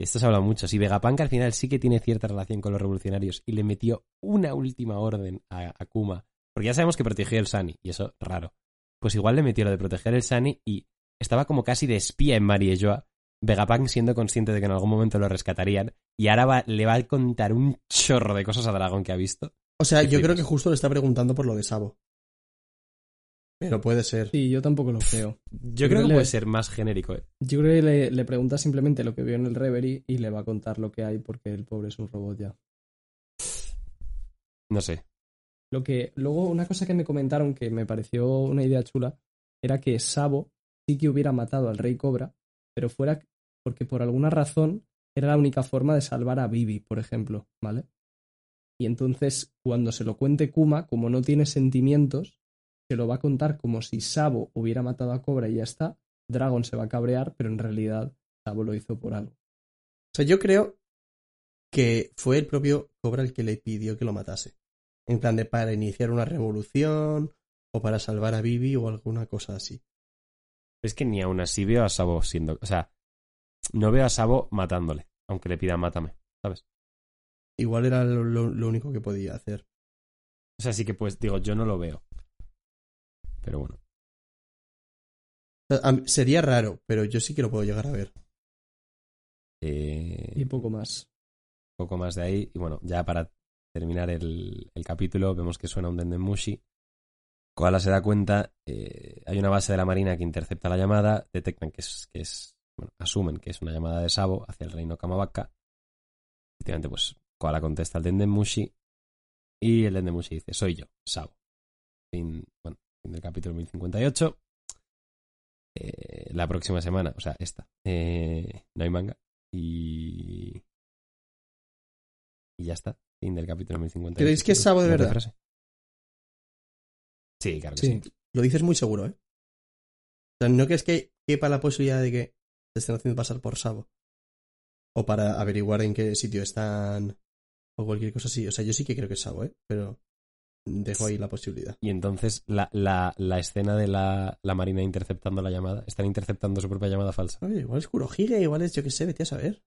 Esto se ha hablado mucho. Si Vegapunk al final sí que tiene cierta relación con los revolucionarios y le metió una última orden a, a Kuma, porque ya sabemos que protegió el Sunny, y eso, raro. Pues igual le metió lo de proteger el Sunny y estaba como casi de espía en Mariejoa, Vegapunk siendo consciente de que en algún momento lo rescatarían, y ahora va, le va a contar un chorro de cosas a Dragon que ha visto. O sea, yo creo que justo le está preguntando por lo de Sabo. Pero puede ser. Sí, yo tampoco lo creo. Yo creo, creo que le, puede ser más genérico. ¿eh? Yo creo que le, le pregunta simplemente lo que vio en el Reverie y le va a contar lo que hay porque el pobre es un robot ya. No sé. Lo que luego, una cosa que me comentaron que me pareció una idea chula era que Sabo sí que hubiera matado al Rey Cobra, pero fuera porque por alguna razón era la única forma de salvar a Bibi, por ejemplo, ¿vale? Y entonces, cuando se lo cuente Kuma, como no tiene sentimientos, se lo va a contar como si Sabo hubiera matado a Cobra y ya está. Dragon se va a cabrear, pero en realidad Sabo lo hizo por algo. O sea, yo creo que fue el propio Cobra el que le pidió que lo matase. En plan de para iniciar una revolución o para salvar a Bibi o alguna cosa así. Es que ni aún así veo a Sabo siendo... O sea, no veo a Sabo matándole, aunque le pida mátame, ¿sabes? Igual era lo, lo, lo único que podía hacer. O sea, sí que pues digo, yo no lo veo. Pero bueno. Sería raro, pero yo sí que lo puedo llegar a ver. Eh... Y poco más. Poco más de ahí. Y bueno, ya para terminar el, el capítulo, vemos que suena un Dendemushi. Koala se da cuenta. Eh, hay una base de la Marina que intercepta la llamada. Detectan que es, que es bueno, asumen que es una llamada de Sabo hacia el reino Kamabaka. Efectivamente, pues Koala contesta al Dendemushi. Y el Dendemushi dice, soy yo, Sabo. Fin, bueno. Del capítulo mil cincuenta y ocho. Eh, la próxima semana, o sea, esta. Eh, no hay manga. Y. Y ya está. Fin del capítulo mil cincuenta y ocho. ¿Creéis que es Sabo de verdad? Frase. Sí, claro que sí. sí. Lo dices muy seguro, ¿eh? O sea, ¿no crees que quepa la posibilidad de que te estén haciendo pasar por Sabo? O para averiguar en qué sitio están. O cualquier cosa así. O sea, yo sí que creo que es Sabo, ¿eh? Pero. Dejo ahí la posibilidad. Y entonces la, la, la escena de la, la Marina interceptando la llamada. Están interceptando su propia llamada falsa. Oye, igual es Kurohige, igual es yo que sé, vete a saber.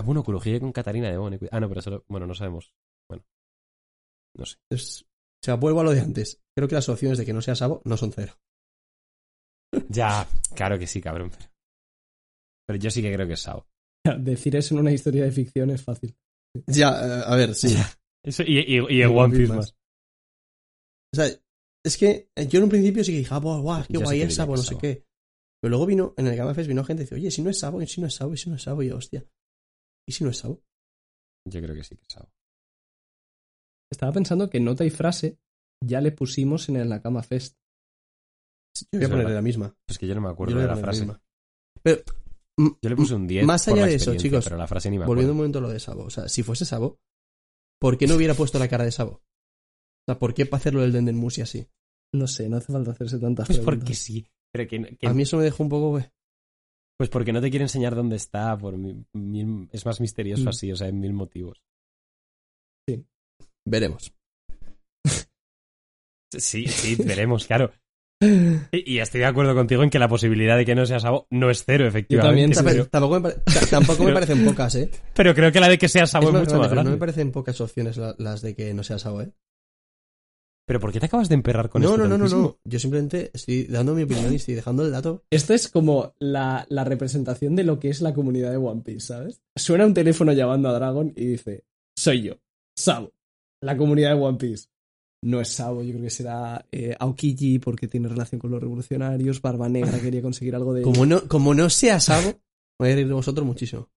Ah, bueno, crujié con Catarina de Bone. Ah, no, pero eso... Bueno, no sabemos. Bueno. No sé. Es, o sea, vuelvo a lo de antes. Creo que las opciones de que no sea Sabo no son cero. Ya, claro que sí, cabrón. Pero, pero yo sí que creo que es Sabo. Decir eso en una historia de ficción es fácil. Ya, a ver, sí. Eso, y y, y, y el One Piece más. más. O sea, es que yo en un principio sí que dije, ah, guau, guau, qué guay es Sabo, no sé qué. Pero luego vino, en el Gamafest vino gente y dice, oye, si no es Sabo, y si no es Sabo, y si no es Sabo, y yo, hostia. ¿Y si no es Sabo? Yo creo que sí que es Sabo. Estaba pensando que nota y frase ya le pusimos en el Nakama Fest. Yo voy a ponerle la misma. Es que yo no me acuerdo de la frase. Pero, yo le puse un diez. Más allá de eso, chicos, pero la frase ni me acuerdo. Volviendo un momento a lo de Sabo. O sea, si fuese Sabo, ¿por qué no hubiera puesto la cara de Sabo? O sea, ¿por qué para hacerlo del Denden Musi así? No sé, no hace falta hacerse tantas preguntas. Pues porque sí. Pero que, que... A mí eso me dejó un poco, güey. Pues porque no te quiere enseñar dónde está. Por mil, mil, es más misterioso mm. así, o sea, en mil motivos. Sí. Veremos. Sí, sí, veremos, claro. Y, y estoy de acuerdo contigo en que la posibilidad de que no sea Sabo no es cero, efectivamente. Yo también, tampoco, me, pare, tampoco pero, me parecen pocas, ¿eh? Pero creo que la de que sea Sabo es, es mucho grande, más grande. No me parecen pocas opciones la, las de que no sea Sabo, ¿eh? ¿Pero por qué te acabas de emperrar con esto? No, no, no, no. Yo simplemente estoy dando mi opinión y estoy dejando el dato. Esto es como la, la representación de lo que es la comunidad de One Piece, ¿sabes? Suena un teléfono llamando a Dragon y dice, soy yo, Sabo, la comunidad de One Piece. No es Sabo, yo creo que será eh, Aokiji porque tiene relación con los revolucionarios, Barba Negra quería conseguir algo de... Como no, como no sea Sabo, voy a reír de vosotros muchísimo.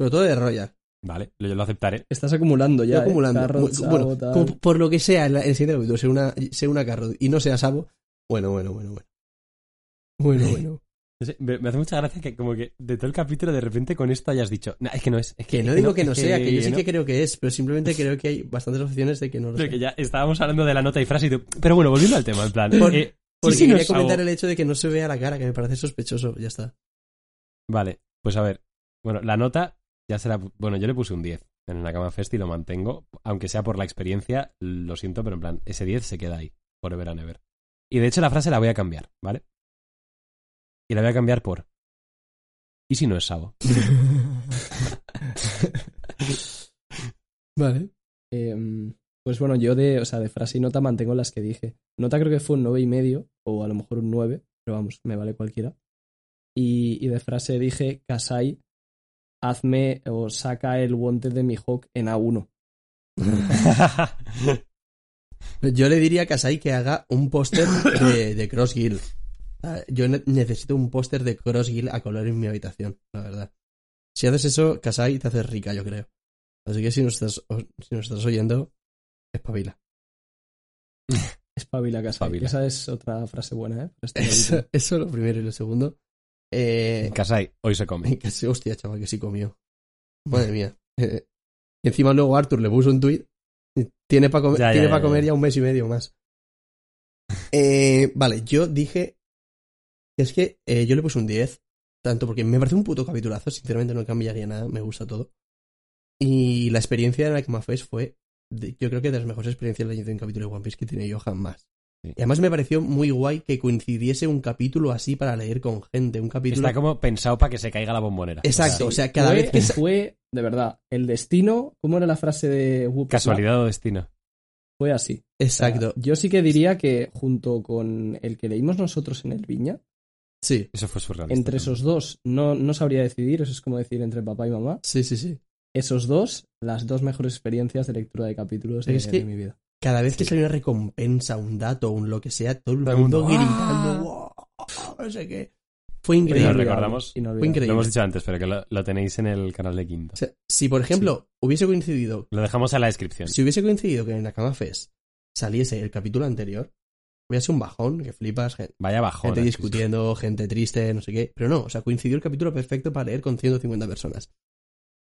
Sobre todo de Royal. Vale, yo lo aceptaré. Estás acumulando ya. Estoy acumulando. Eh, carro, Sabo, bueno, como, por lo que sea, el siguiente capítulo sea una, sea una carro y no sea Sabo. Bueno, bueno, bueno, bueno. Bueno, bueno. No sé, me, me hace mucha gracia que, como que de todo el capítulo, de repente con esto hayas dicho. Nah, es que no es. es que, que no digo que no, que no sea, que yo sí no. que creo que es, pero simplemente creo que hay bastantes opciones de que no lo sea. Que ya estábamos hablando de la nota y frase y tú. Pero bueno, volviendo al tema, en plan. Por, eh, porque sí, quería no comentar el hecho de que no se vea la cara, que me parece sospechoso. Ya está. Vale, pues a ver. Bueno, la nota. Ya será, bueno, yo le puse un diez en el Nakama Fest y lo mantengo, aunque sea por la experiencia, lo siento, pero en plan, ese diez se queda ahí, forever and ever. Y de hecho la frase la voy a cambiar, ¿vale? Y la voy a cambiar por ¿y si no es Sabo? Vale. Eh, pues bueno, yo de, o sea, de frase y nota mantengo las que dije. Nota creo que fue un nueve y medio, o a lo mejor un nueve, pero vamos, me vale cualquiera. Y, y de frase dije Kasai hazme o saca el guante de mi Hawk en A uno. Yo le diría a Kasai que haga un póster de, de Cross Guild. Yo ne- necesito un póster de Cross Guild a color en mi habitación, la verdad. Si haces eso, Kasai, te haces rica, yo creo. Así que si nos estás, si nos estás oyendo, espabila. Espabila, Kasai. Espabila. Esa es otra frase buena, ¿eh? Eso, eso es lo primero y lo segundo. Eh, Kasai, hoy se come. Kasai, hostia, chaval, que sí comió. Madre mía. Eh, y encima luego Arthur le puso un tuit. Tiene para comer, ya, tiene ya, pa ya, comer ya. ya un mes y medio más. Eh, vale, yo dije... Es que eh, yo le puse un diez. Tanto porque me parece un puto capitulazo. Sinceramente no cambiaría nada. Me gusta todo. Y la experiencia en la que me fue fue... De, yo creo que de las mejores experiencias de un capítulo de One Piece que tiene yo jamás. Y además me pareció muy guay que coincidiese un capítulo así para leer con gente. Un capítulo... Está como pensado para que se caiga la bombonera. Exacto, o sea, sí, o sea cada fue, vez que... Fue, de verdad, el destino... ¿Cómo era la frase de... Whoops, casualidad o destino. Fue así. Exacto. O sea, yo sí que diría que junto con el que leímos nosotros en el Viña... Sí. Eso fue surrealista. Entre esos dos, no, no sabría decidir, eso es como decir entre papá y mamá. Sí, sí, sí. Esos dos, las dos mejores experiencias de lectura de capítulos de, es que... de mi vida. Cada vez que sí. sale una recompensa, un dato, un lo que sea, todo el todo mundo ¡Wow! gritando. ¡Wow! No sé qué. Fue increíble. Lo recordamos. Fue increíble. Lo hemos dicho antes, pero que lo, lo tenéis en el canal de Quinto. O sea, si, por ejemplo, sí. hubiese coincidido... Lo dejamos en la descripción. Si hubiese coincidido que en Nakama Fest saliese el capítulo anterior, hubiera sido un bajón, que flipas. Gente, Vaya bajón. Gente discutiendo, es. gente triste, no sé qué. Pero no, o sea, coincidió el capítulo perfecto para leer con ciento cincuenta personas.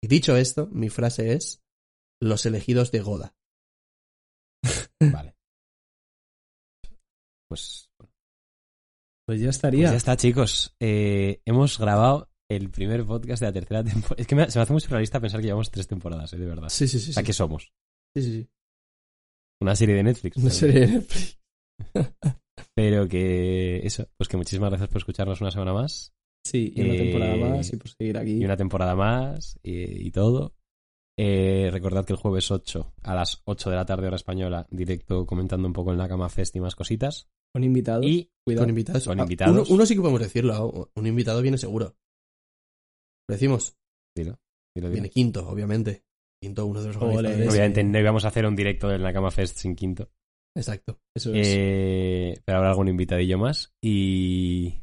Y dicho esto, mi frase es... Los elegidos de Goda. Vale. Pues Pues ya estaría. Pues ya está, chicos. Eh, hemos grabado el primer podcast de la tercera temporada. Es que me, se me hace muy surrealista pensar que llevamos tres temporadas, ¿eh? De verdad. Sí, sí, sí. O sea, sí. ¿Qué somos? Sí, sí, sí. Una serie de Netflix. Una serie de Netflix. Pero que... Eso. Pues que muchísimas gracias por escucharnos una semana más. Sí, y una eh, temporada más y por seguir aquí. Y una temporada más y, y todo. Eh, recordad que el jueves ocho a las ocho de la tarde hora española, directo comentando un poco en la Cama Fest y más cositas. Con invitados. Y cuidado, con invitados. Con invitados. Ah, uno, uno sí que podemos decirlo. Un invitado viene seguro. ¿Lo decimos? Dilo, dilo, dilo. Viene Quinto, obviamente. Quinto, uno de los organizadores. Obviamente no íbamos a hacer un directo en la Cama Fest sin Quinto. Exacto. Eso es. Eh, pero habrá algún invitadillo más. Y...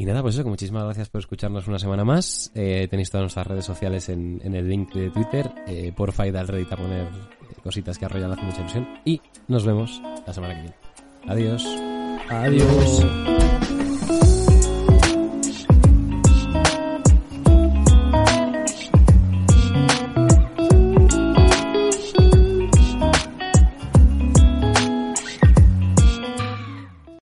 Y nada, pues eso, muchísimas gracias por escucharnos una semana más. Eh, tenéis todas nuestras redes sociales en, en el link de Twitter. Eh, porfa, id al Reddit a poner cositas que a Royal hace mucha ilusión. Y nos vemos la semana que viene. Adiós. Adiós.